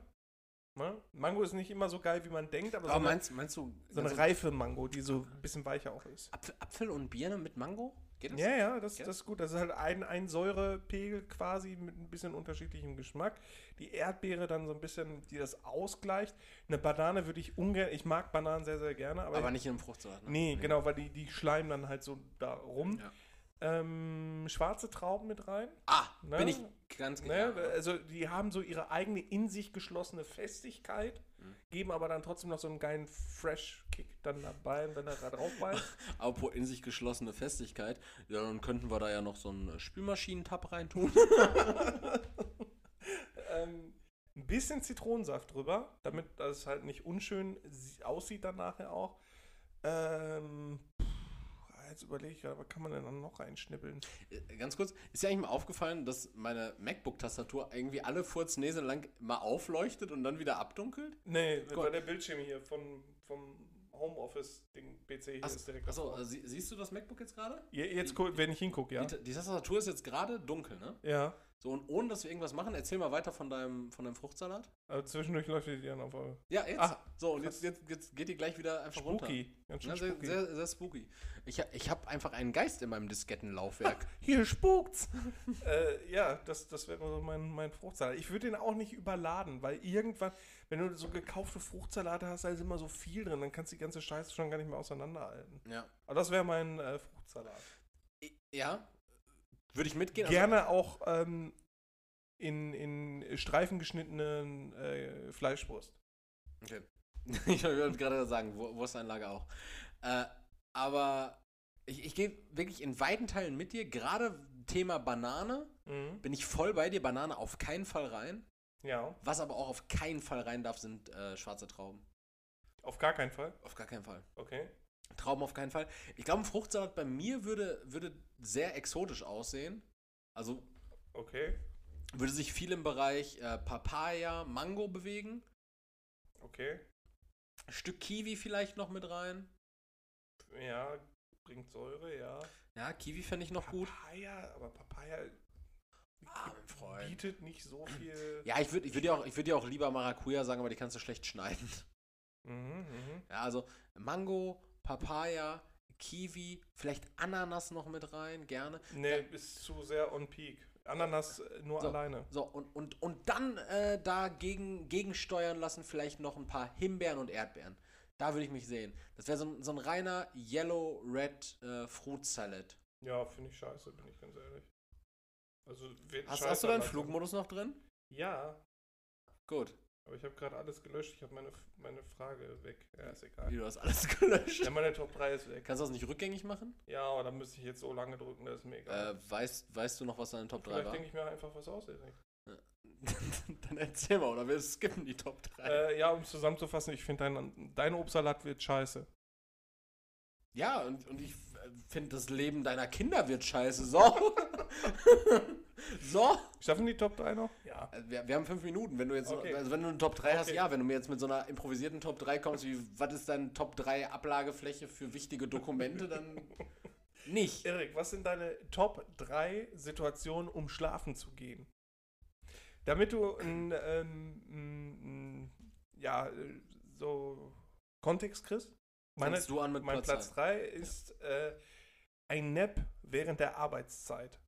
Mango ist nicht immer so geil, wie man denkt, aber, aber so eine, meinst, meinst du, so eine also reife Mango, die so ein bisschen weicher auch ist. Apfel, Apfel und Birne mit Mango? Geht das? Ja, ja, das, das ist gut. Das ist halt ein, ein Säurepegel quasi mit ein bisschen unterschiedlichem Geschmack. Die Erdbeere dann so ein bisschen, die das ausgleicht. Eine Banane würde ich ungern, ich mag Bananen sehr, sehr gerne. Aber, aber nicht in einem Fruchtsalat. Ne? Nee, nee, genau, weil die, die schleimen dann halt so da rum. Ja. Ähm, schwarze Trauben mit rein. Ah, ne? Bin ich ganz genau. Ne? Also die haben so ihre eigene in sich geschlossene Festigkeit, mhm. geben aber dann trotzdem noch so einen geilen Fresh-Kick dann dabei, wenn er da drauf beißt. Apropos in sich geschlossene Festigkeit, ja, dann könnten wir da ja noch so einen Spülmaschinentab reintun. ähm, ein bisschen Zitronensaft drüber, damit das halt nicht unschön aussieht dann nachher auch. Ähm... Jetzt überlege ich, was kann man denn dann noch reinschnippeln? Ganz kurz, ist dir eigentlich mal aufgefallen, dass meine MacBook-Tastatur irgendwie alle Furznäse lang mal aufleuchtet und dann wieder abdunkelt? Nee, bei der Bildschirm hier von, vom Homeoffice-P C hier ist direkt. Achso, also, siehst du das MacBook jetzt gerade? Ja, jetzt, die, wenn ich hingucke, ja. Die, die Tastatur ist jetzt gerade dunkel, ne? Ja. So, und ohne, dass wir irgendwas machen, erzähl mal weiter von deinem, von deinem Fruchtsalat. Also zwischendurch läuft die dann auf eure... Ja, jetzt. Ach, so, und jetzt, jetzt, jetzt geht die gleich wieder einfach spooky. Runter. Ganz schön ja, spooky. Sehr, sehr, sehr spooky. Ich, ich habe einfach einen Geist in meinem Diskettenlaufwerk. Hier spukt's. äh, ja, das, das wäre so mein, mein Fruchtsalat. Ich würde den auch nicht überladen, weil irgendwann, wenn du so gekaufte Fruchtsalate hast, da ist immer so viel drin, dann kannst du die ganze Scheiße schon gar nicht mehr auseinanderhalten. Ja. Aber das wäre mein äh, Fruchtsalat. Ja, würde ich mitgehen? Gerne also, auch ähm, in, in Streifen geschnittenen äh, Fleischwurst. Okay. Ich wollte gerade sagen, Wursteinlage auch. Äh, aber ich, ich gehe wirklich in weiten Teilen mit dir. Gerade Thema Banane mhm. bin ich voll bei dir. Banane auf keinen Fall rein. Ja. Was aber auch auf keinen Fall rein darf, sind äh, schwarze Trauben. Auf gar keinen Fall? Auf gar keinen Fall. Okay. Trauben auf keinen Fall. Ich glaube, ein Fruchtsalat bei mir würde, würde sehr exotisch aussehen. Also okay. Würde sich viel im Bereich äh, Papaya, Mango bewegen. Okay. Ein Stück Kiwi vielleicht noch mit rein. Ja, bringt Säure, ja. Ja, Kiwi fände ich noch Papaya, gut. Papaya, aber Papaya... Ah, Freund. bietet nicht so viel... Ja, ich würde ich würd ja, würd ja auch lieber Maracuja sagen, aber die kannst du schlecht schneiden. Mhm, mh. Ja, also Mango, Papaya, Kiwi, vielleicht Ananas noch mit rein, gerne. Nee, ja. Ist zu sehr on peak. Ananas nur so, alleine. So, und, und, und dann äh, dagegen gegensteuern lassen vielleicht noch ein paar Himbeeren und Erdbeeren. Da würde ich mich sehen. Das wäre so, so ein reiner Yellow-Red äh, Fruit Salad. Ja, finde ich scheiße, bin ich ganz ehrlich. Also, hast, hast du deinen Flugmodus noch drin? Ja. Gut. Aber ich habe gerade alles gelöscht. Ich habe meine, meine Frage weg. Ja, ist egal. Wie, du hast alles gelöscht? Ja, meine Top drei ist weg. Kannst du das nicht rückgängig machen? Ja, aber dann müsste ich jetzt so lange drücken, das ist mir egal. Äh, weißt, weißt du noch, was deine Top drei war? Vielleicht denke ich mir einfach was aus, Erik. Ja. Dann erzähl mal, oder wir skippen die Top drei. Äh, ja, um es zusammenzufassen, ich finde, dein, dein Obstsalat wird scheiße. Ja, und, und ich finde, das Leben deiner Kinder wird scheiße. So. So. Schaffen die Top drei noch? Ja. Wir, wir haben fünf Minuten. Wenn du jetzt, okay. Also wenn du eine Top drei okay. hast, ja. Wenn du mir jetzt mit so einer improvisierten Top drei kommst, wie, was ist deine Top drei Ablagefläche für wichtige Dokumente, dann nicht. Erik, was sind deine Top drei Situationen, um schlafen zu gehen? Damit du ein, ähm, ein, ja, so Kontext kriegst. Meine, du an mit mein Platz, Platz drei ist ja. äh, ein Nap während der Arbeitszeit.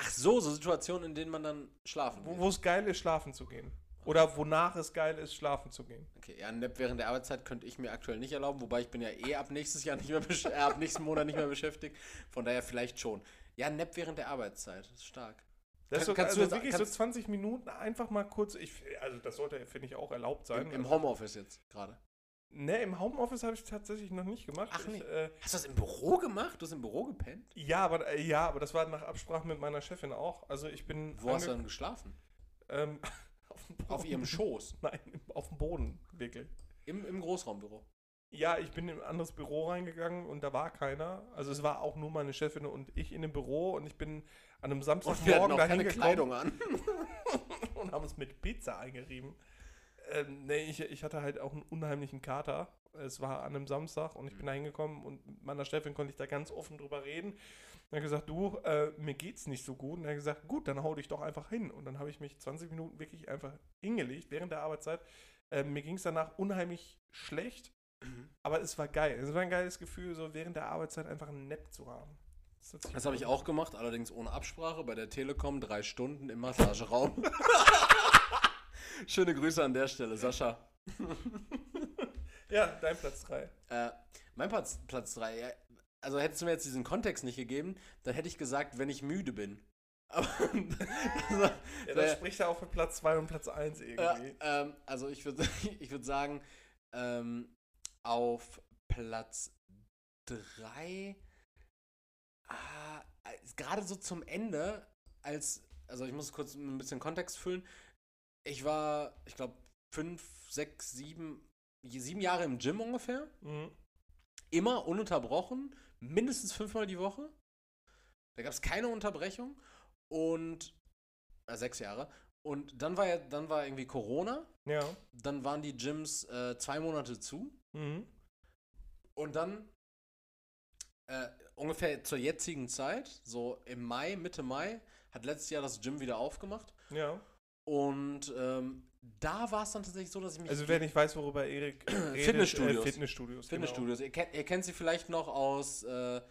Ach so, so Situationen, in denen man dann schlafen will. Wo es geil ist, schlafen zu gehen. Oder wonach es geil ist, schlafen zu gehen. Okay, ja, ein Nap während der Arbeitszeit könnte ich mir aktuell nicht erlauben, wobei ich bin ja eh ab nächstes Jahr nicht mehr, besch- äh, ab nächsten Monat nicht mehr beschäftigt. Von daher vielleicht schon. Ja, ein Nap während der Arbeitszeit, das ist stark. Das kann, so, kannst also du jetzt, wirklich kannst so zwanzig Minuten einfach mal kurz, ich, also das sollte, finde ich, auch erlaubt sein. Im, im Homeoffice jetzt gerade. Ne, im Homeoffice habe ich tatsächlich noch nicht gemacht. Ach nee. Ich, äh, hast du das im Büro gemacht? Du hast im Büro gepennt? Ja, aber äh, ja, aber das war nach Absprache mit meiner Chefin auch. Also ich bin. Wo ange- hast du denn geschlafen? Ähm, auf dem Boden. Auf ihrem Schoß? Nein, auf dem Boden, wirklich. Im, im Großraumbüro? Ja, ich bin in ein anderes Büro reingegangen und da war keiner. Also es war auch nur meine Chefin und ich in dem Büro und ich bin an einem Samstagmorgen da hingekommen. Und haben uns mit Pizza eingerieben. Ähm, nee, ich, ich hatte halt auch einen unheimlichen Kater. Es war an einem Samstag und ich bin da hingekommen und mit meiner Chefin konnte ich da ganz offen drüber reden. Dann habe ich gesagt, du, äh, mir geht's nicht so gut. Und er hat gesagt, gut, dann hau dich doch einfach hin. Und dann habe ich mich zwanzig Minuten wirklich einfach hingelegt während der Arbeitszeit. Äh, mir ging's danach unheimlich schlecht, mhm. aber es war geil. Es war ein geiles Gefühl, so während der Arbeitszeit einfach einen Nap zu haben. Das, das habe ich auch gemacht, allerdings ohne Absprache. Bei der Telekom drei Stunden im Massageraum. Schöne Grüße an der Stelle, Sascha. Ja, dein Platz drei. Äh, mein Platz, Platz drei, ja, also hättest du mir jetzt diesen Kontext nicht gegeben, dann hätte ich gesagt, wenn ich müde bin. Aber, also, ja, das äh, spricht ja auch für Platz zwei und Platz eins irgendwie. Äh, ähm, also ich würde ich würd sagen, ähm, auf Platz drei, ah, gerade so zum Ende, als, also ich muss kurz ein bisschen Kontext füllen. Ich war, ich glaube, fünf, sechs, sieben, sieben Jahre im Gym ungefähr. Mhm. Immer ununterbrochen, mindestens fünfmal die Woche. Da gab es keine Unterbrechung. Und, äh, sechs Jahre. Und dann war ja, dann war irgendwie Corona. Ja. Dann waren die Gyms äh, zwei Monate zu. Mhm. Und dann, äh, ungefähr zur jetzigen Zeit, so im Mai, Mitte Mai, hat letztes Jahr das Gym wieder aufgemacht. Ja. Und ähm, da war es dann tatsächlich so, dass ich mich... Also wer nicht weiß, worüber Erik redet... Fitnessstudios. Äh, Fitnessstudios, Fitnessstudios. Genau. Ihr, kennt, ihr kennt sie vielleicht noch aus... Äh,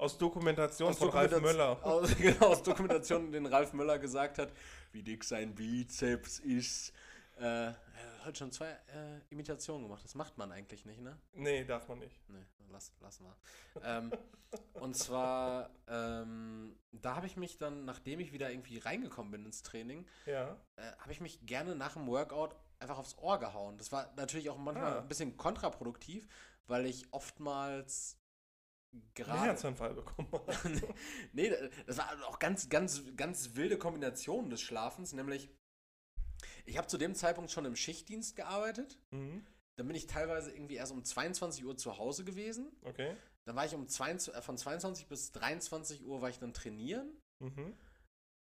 aus Dokumentation aus von Dokumentation, Ralf Möller. Aus, genau, aus Dokumentation, den Ralf Möller gesagt hat, wie dick sein Bizeps ist. Äh, er hat schon zwei äh, Imitationen gemacht. Das macht man eigentlich nicht, ne? Nee, darf man nicht. Nee, lass, lass mal. ähm, und zwar, ähm, da habe ich mich dann, nachdem ich wieder irgendwie reingekommen bin ins Training, ja. äh, habe ich mich gerne nach dem Workout einfach aufs Ohr gehauen. Das war natürlich auch manchmal ah. ein bisschen kontraproduktiv, weil ich oftmals gerade... einen Herzanfall bekommen habe. Nee, das war auch ganz, ganz, ganz wilde Kombination des Schlafens, nämlich... Ich habe zu dem Zeitpunkt schon im Schichtdienst gearbeitet. Mhm. Dann bin ich teilweise irgendwie erst um zweiundzwanzig Uhr zu Hause gewesen. Okay. Dann war ich um zweiundzwanzig, äh, von zweiundzwanzig bis dreiundzwanzig Uhr war ich dann trainieren. Mhm.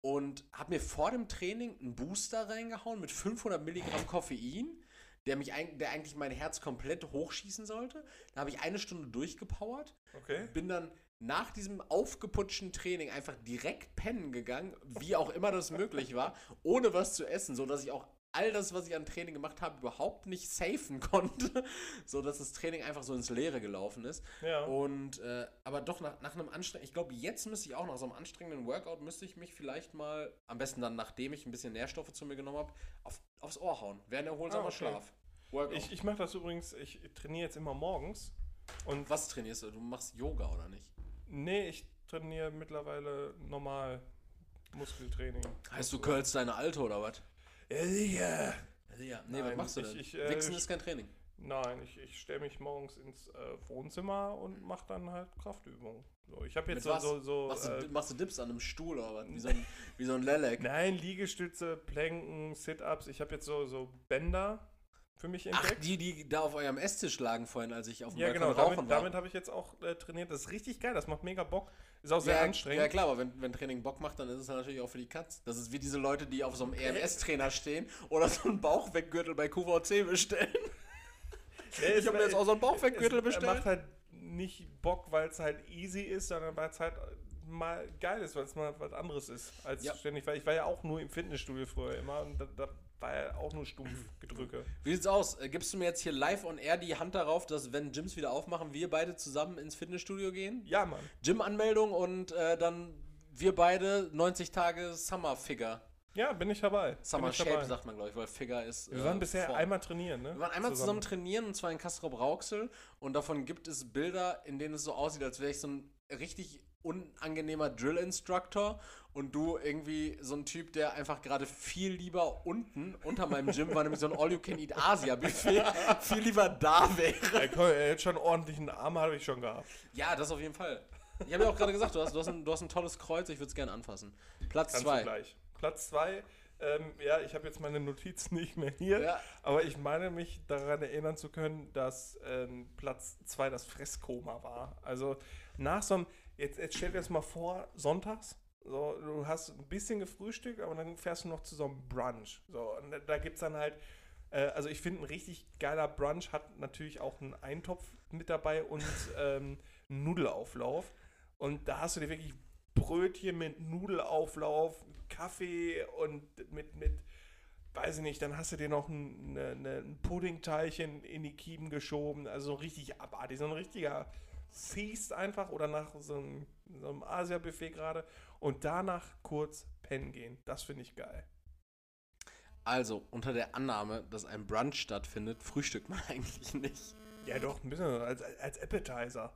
Und habe mir vor dem Training einen Booster reingehauen mit fünfhundert Milligramm Koffein, der, mich, der eigentlich mein Herz komplett hochschießen sollte. Da habe ich eine Stunde durchgepowert. Okay. Bin dann nach diesem aufgeputschten Training einfach direkt pennen gegangen, wie auch immer das möglich war, ohne was zu essen, sodass ich auch all das, was ich an Training gemacht habe, überhaupt nicht safen konnte, sodass das Training einfach so ins Leere gelaufen ist. Ja. Und, äh, aber doch nach, nach einem anstrengenden, ich glaube, jetzt müsste ich auch nach so einem anstrengenden Workout, müsste ich mich vielleicht mal, am besten dann, nachdem ich ein bisschen Nährstoffe zu mir genommen habe, auf, aufs Ohr hauen, während erholsamer ah, okay. Schlaf. Workout. Ich, ich mache das übrigens, ich trainiere jetzt immer morgens. Und was trainierst du? Du machst Yoga, oder nicht? Nee, ich trainiere mittlerweile normal Muskeltraining. Heißt, du curlst deine Alte oder was? Ja, sicher. Ja. Nee, nein, was machst du denn? Ich, äh, Wichsen ist kein Training. Nein, ich, ich stelle mich morgens ins äh, Wohnzimmer und mache dann halt Kraftübungen. So, ich habe jetzt so, so, so... Machst du, äh, machst du Dips an einem Stuhl oder was? Wie so ein, wie so ein Lelek? Nein, Liegestütze, Planken, Sit-Ups. Ich habe jetzt so, so Bänder für mich entdeckt. Ach, die, die da auf eurem Esstisch lagen vorhin, als ich auf dem ja, Balkon genau, rauchen damit, war. Ja, damit habe ich jetzt auch äh, trainiert. Das ist richtig geil, das macht mega Bock. Ist auch sehr ja, anstrengend. Ja klar, aber wenn, wenn Training Bock macht, dann ist es natürlich auch für die Katz. Das ist wie diese Leute, die auf so einem E M S-Trainer stehen oder so einen Bauchweggürtel bei Q V C bestellen. Ja, ich habe mir jetzt auch so einen Bauchweggürtel bestellt. Macht halt nicht Bock, weil es halt easy ist, sondern weil es halt mal geil ist, weil es mal was anderes ist als ja. ständig. Weil ich war ja auch nur im Fitnessstudio früher immer und da, da war ja auch nur stumpf Gedrücke. Wie sieht's aus? Gibst du mir jetzt hier live on air die Hand darauf, dass, wenn Gyms wieder aufmachen, wir beide zusammen ins Fitnessstudio gehen? Ja, Mann. Gym-Anmeldung und äh, dann wir beide neunzig Tage Summer-Figure. Ja, bin ich dabei. Summer ich Shape dabei. Sagt man, glaube ich, weil Figure ist... Äh, wir waren bisher Form. einmal trainieren, ne? Wir waren einmal zusammen, zusammen trainieren, und zwar in Kastrop-Rauxel. Und davon gibt es Bilder, in denen es so aussieht, als wäre ich so ein richtig unangenehmer Drill-Instructor und du irgendwie so ein Typ, der einfach gerade viel lieber unten, unter meinem Gym, war nämlich so ein All-You-Can-Eat-Asia-Buffet, viel lieber da wäre. Ja, komm, jetzt schon ordentlichen Arm habe ich schon gehabt. Ja, das auf jeden Fall. Ich habe ja auch gerade gesagt, du hast, du, hast ein, du hast ein tolles Kreuz, ich würde es gerne anfassen. Platz zwei. Platz zwei, ähm, ja, ich habe jetzt meine Notiz nicht mehr hier, ja. aber ich meine mich daran erinnern zu können, dass ähm, Platz zwei das Fresskoma war. Also nach so einem, jetzt, jetzt stell dir das mal vor, sonntags, so, du hast ein bisschen gefrühstückt, aber dann fährst du noch zu so einem Brunch. So, und da, da gibt es dann halt, äh, also ich finde, ein richtig geiler Brunch hat natürlich auch einen Eintopf mit dabei und ähm, einen Nudelauflauf. Und da hast du dir wirklich Brötchen mit Nudelauflauf, Kaffee und mit, mit, weiß ich nicht, dann hast du dir noch ein, eine, ein Puddingteilchen in die Kiemen geschoben, also so richtig abartig, so ein richtiger Feast einfach, oder nach so einem, so einem Asia-Buffet gerade, und danach kurz pennen gehen. Das finde ich geil. Also, unter der Annahme, dass ein Brunch stattfindet, frühstückt man eigentlich nicht. Ja doch, ein bisschen als, als Appetizer.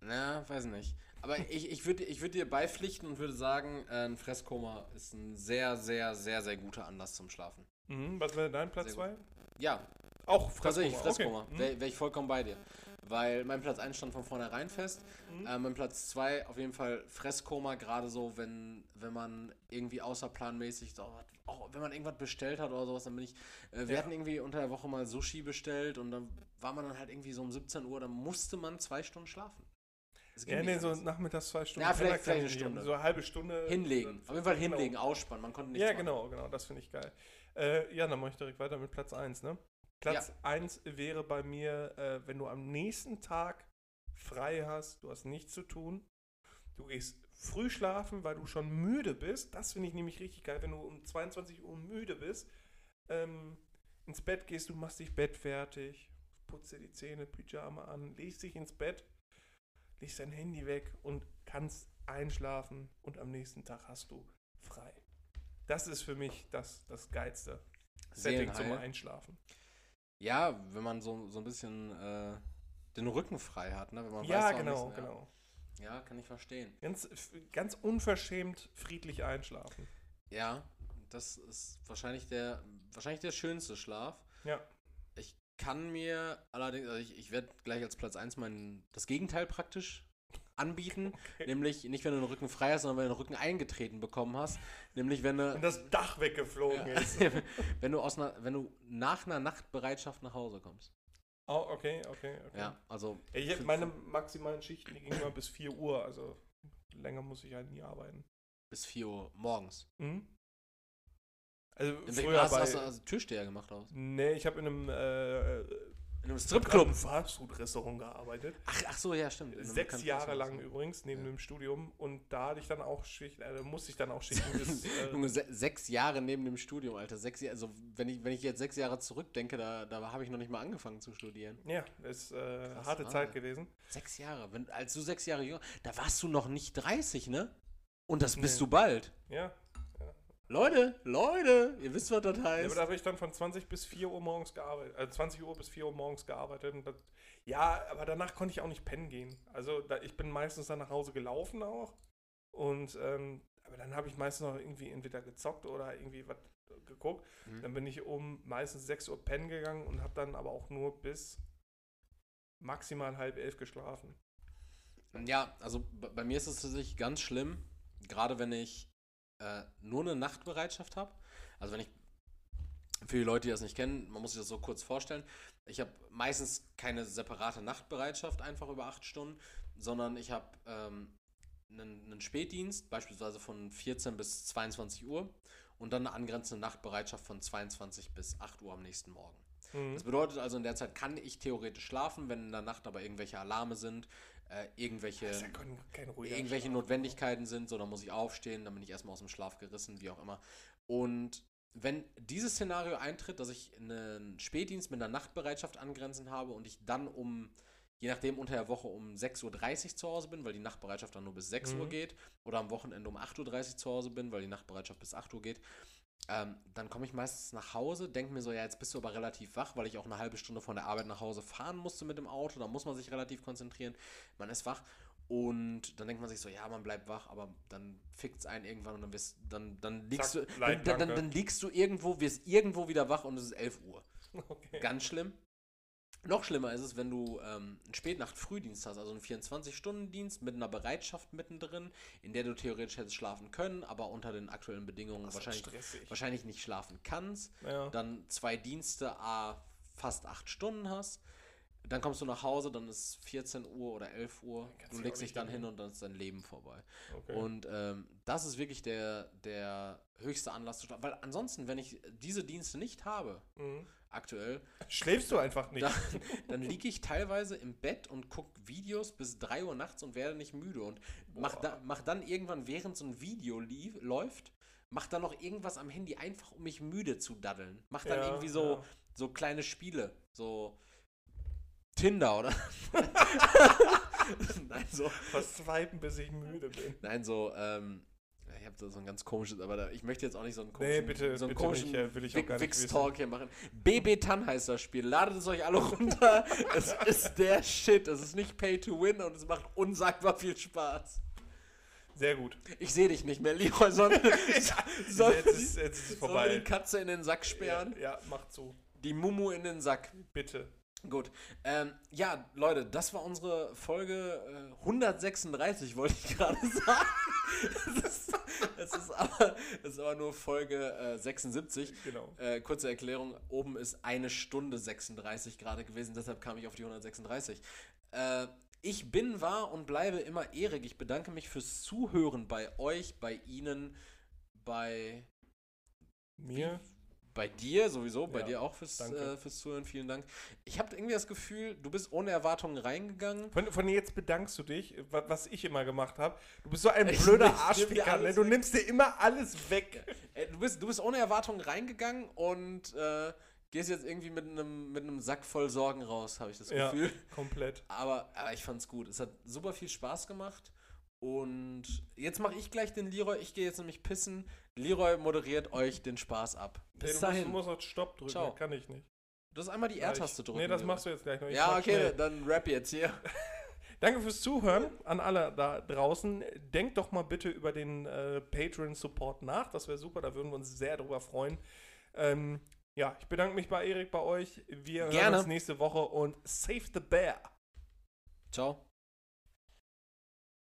Na, weiß nicht. Aber ich, ich würde ich würd dir beipflichten und würde sagen, ein Fresskoma ist ein sehr, sehr, sehr, sehr guter Anlass zum Schlafen. Mhm, was wäre dein Platz zwei? Ja. Auch Fresskoma. Tatsächlich, Fresskoma. Okay. Wäre wär ich vollkommen bei dir. Weil mein Platz eins stand von vornherein fest. Mhm. Äh, mein Platz zwei auf jeden Fall Fresskoma, gerade so, wenn, wenn man irgendwie außerplanmäßig, so, oh, wenn man irgendwas bestellt hat oder sowas, dann bin ich, äh, wir ja. hatten irgendwie unter der Woche mal Sushi bestellt und dann war man dann halt irgendwie so um siebzehn Uhr, dann musste man zwei Stunden schlafen. Ja, nee, so nachmittags zwei Stunden. Ja, vielleicht, vielleicht eine Stunde. So eine halbe Stunde. Hinlegen. Auf jeden Fall hinlegen, genau. Ausspannen. Man konnte nichts Ja, machen. genau, genau. Das finde ich geil. Äh, ja, dann mache ich direkt weiter mit Platz eins, ne? Platz eins ja. wäre bei mir, äh, wenn du am nächsten Tag frei hast, du hast nichts zu tun, du gehst früh schlafen, weil du schon müde bist. Das finde ich nämlich richtig geil, wenn du um zweiundzwanzig Uhr müde bist, ähm, ins Bett gehst, du machst dich Bett fertig, putzt dir die Zähne, Pyjama an, legst dich ins Bett, legst dein Handy weg und kannst einschlafen und am nächsten Tag hast du frei. Das ist für mich das, das geilste Setting zum Einschlafen. Ja, wenn man so, so ein bisschen äh, den Rücken frei hat, ne? Wenn man ja, weiß, genau, bisschen, ja. genau. Ja, kann ich verstehen. Ganz, ganz unverschämt friedlich einschlafen. Ja, das ist wahrscheinlich der, wahrscheinlich der schönste Schlaf. Ja. Kann mir allerdings, also ich, ich werde gleich als Platz eins mein, das Gegenteil praktisch anbieten, okay. nämlich nicht, wenn du den Rücken frei hast, sondern wenn du den Rücken eingetreten bekommen hast, nämlich wenn du... Wenn das Dach weggeflogen ja, ist. wenn, du aus einer, wenn du nach einer Nachtbereitschaft nach Hause kommst. Oh, okay, okay, okay. Ja, also... Ich hätte meine maximalen Schichten, die gingen immer bis vier Uhr, also länger muss ich halt nie arbeiten. Bis vier Uhr morgens? Mhm. Also früher hast, bei, hast du also Türsteher gemacht aus? Nee, ich habe in einem äh, In einem Stripclub. Ich habe im Fastfood-Restaurant gearbeitet. Ach, ach so, ja, stimmt. Sechs Jahre lang übrigens, neben ja. dem Studium. Und da hatte ich dann auch Schicht, also musste ich dann auch Schicht. Bis, äh Junge, se sechs Jahre neben dem Studium, Alter. Sechs, also wenn ich, wenn ich jetzt sechs Jahre zurückdenke, da, da habe ich noch nicht mal angefangen zu studieren. Ja, das ist äh, eine harte Mann, Zeit gewesen. Sechs Jahre. Wenn, als du sechs Jahre jung, da warst du noch nicht dreißig, ne? Und das bist nee. du bald. Ja. Leute, Leute, ihr wisst, was das heißt. Ja, aber da habe ich dann von zwanzig bis vier Uhr morgens gearbeitet, also zwanzig Uhr bis vier Uhr morgens gearbeitet. Und das, ja, aber danach konnte ich auch nicht pennen gehen. Also da, ich bin meistens dann nach Hause gelaufen auch. Und ähm, aber dann habe ich meistens noch irgendwie entweder gezockt oder irgendwie was geguckt. Mhm. Dann bin ich um meistens sechs Uhr pennen gegangen und habe dann aber auch nur bis maximal halb elf geschlafen. Ja, also bei mir ist es tatsächlich ganz schlimm, gerade wenn ich Äh, nur eine Nachtbereitschaft habe. Also wenn ich, für die Leute, die das nicht kennen, man muss sich das so kurz vorstellen, ich habe meistens keine separate Nachtbereitschaft, einfach über acht Stunden, sondern ich habe ähm, einen, einen Spätdienst, beispielsweise von vierzehn bis zweiundzwanzig Uhr und dann eine angrenzende Nachtbereitschaft von zweiundzwanzig bis acht Uhr am nächsten Morgen. Mhm. Das bedeutet also, in der Zeit kann ich theoretisch schlafen, wenn in der Nacht aber irgendwelche Alarme sind, Äh, irgendwelche, ja kein, kein irgendwelche Schlaf, Notwendigkeiten oder? sind, so, dann muss ich aufstehen, dann bin ich erstmal aus dem Schlaf gerissen, wie auch immer. Und wenn dieses Szenario eintritt, dass ich einen Spätdienst mit einer Nachtbereitschaft angrenzend habe und ich dann um, je nachdem unter der Woche um sechs Uhr dreißig zu Hause bin, weil die Nachtbereitschaft dann nur bis sechs mhm. Uhr geht, oder am Wochenende um acht Uhr dreißig zu Hause bin, weil die Nachtbereitschaft bis acht Uhr geht, ähm, dann komme ich meistens nach Hause, denke mir so, ja, jetzt bist du aber relativ wach, weil ich auch eine halbe Stunde von der Arbeit nach Hause fahren musste mit dem Auto, da muss man sich relativ konzentrieren, man ist wach und dann denkt man sich so, ja, man bleibt wach, aber dann fickt es einen irgendwann und dann, wirst, dann, dann, liegst Zack, du, dann, dann, dann, dann liegst du irgendwo, wirst irgendwo wieder wach und es ist elf Uhr. Okay. Ganz schlimm. Noch schlimmer ist es, wenn du ähm, einen Spätnacht-Frühdienst hast, also einen vierundzwanzig-Stunden-Dienst mit einer Bereitschaft mittendrin, in der du theoretisch hättest schlafen können, aber unter den aktuellen Bedingungen wahrscheinlich, wahrscheinlich nicht schlafen kannst. Ja. Dann zwei Dienste, a fast acht Stunden hast. Dann kommst du nach Hause, dann ist vierzehn Uhr oder elf Uhr. Du legst dich dann hin und dann ist dein Leben vorbei. Okay. Und ähm, das ist wirklich der, der höchste Anlass zu schlafen. Weil ansonsten, wenn ich diese Dienste nicht habe, mhm. aktuell. Schläfst du einfach nicht. Dann, dann liege ich teilweise im Bett und gucke Videos bis drei Uhr nachts und werde nicht müde. Und mach, da, mach dann irgendwann, während so ein Video lief, läuft, mach dann noch irgendwas am Handy, einfach um mich müde zu daddeln. Mach dann ja, irgendwie so, ja. so kleine Spiele, so Tinder, oder? Nein, so. Was swipen, bis ich müde bin. Nein, so, ähm, ich habe da so ein ganz komisches, aber da, ich möchte jetzt auch nicht so einen komischen, nee, bitte, so einen bitte komischen nicht, will ich auch gar nicht Wix-Talk hier machen. B B Tan heißt das Spiel. Ladet es euch alle runter. Es ist der Shit. Es ist nicht Pay to Win und es macht unsagbar viel Spaß. Sehr gut. Ich sehe dich nicht mehr, Leroy. Soll, soll, jetzt ist, jetzt ist es vorbei. Soll die Katze in den Sack sperren? Ja, ja, mach zu. Die Mumu in den Sack. Bitte. Gut, ähm, ja, Leute, das war unsere Folge äh, hundertsechsunddreißig, wollte ich gerade sagen. Es ist, es ist, aber, es ist aber nur Folge äh, sechsundsiebzig. Genau. Äh, kurze Erklärung, oben ist eine Stunde sechsunddreißig gerade gewesen, deshalb kam ich auf die hundertsechsunddreißig. Äh, ich bin, war und bleibe immer Erik. Ich bedanke mich fürs Zuhören bei euch, bei Ihnen, bei mir. Bei dir sowieso, bei ja, dir auch fürs, äh, fürs Zuhören, vielen Dank. Ich habe irgendwie das Gefühl, du bist ohne Erwartungen reingegangen. Von, von jetzt bedankst du dich, was, was ich immer gemacht habe. Du bist so ein ich blöder Arschficker, ne? Du nimmst dir immer alles weg. Du bist, du bist ohne Erwartungen reingegangen und äh, gehst jetzt irgendwie mit einem mit einem Sack voll Sorgen raus, habe ich das Gefühl. Ja, komplett. Aber, aber ich fand's gut. Es hat super viel Spaß gemacht. Und jetzt mache ich gleich den Leroy. Ich gehe jetzt nämlich pissen. Leroy moderiert euch den Spaß ab. Bis nee, du dahin. Musst, du musst auf Stopp drücken, Ciao. Kann ich nicht. Du hast einmal die R-Taste drücken. Nee, das Leroy. Machst du jetzt gleich noch. Ich ja, okay, schnell. Dann rap jetzt hier. Danke fürs Zuhören an alle da draußen. Denkt doch mal bitte über den äh, Patreon-Support nach. Das wäre super, da würden wir uns sehr drüber freuen. Ähm, ja, ich bedanke mich bei Erik, bei euch. Wir Gerne. Hören uns nächste Woche und save the bear. Ciao.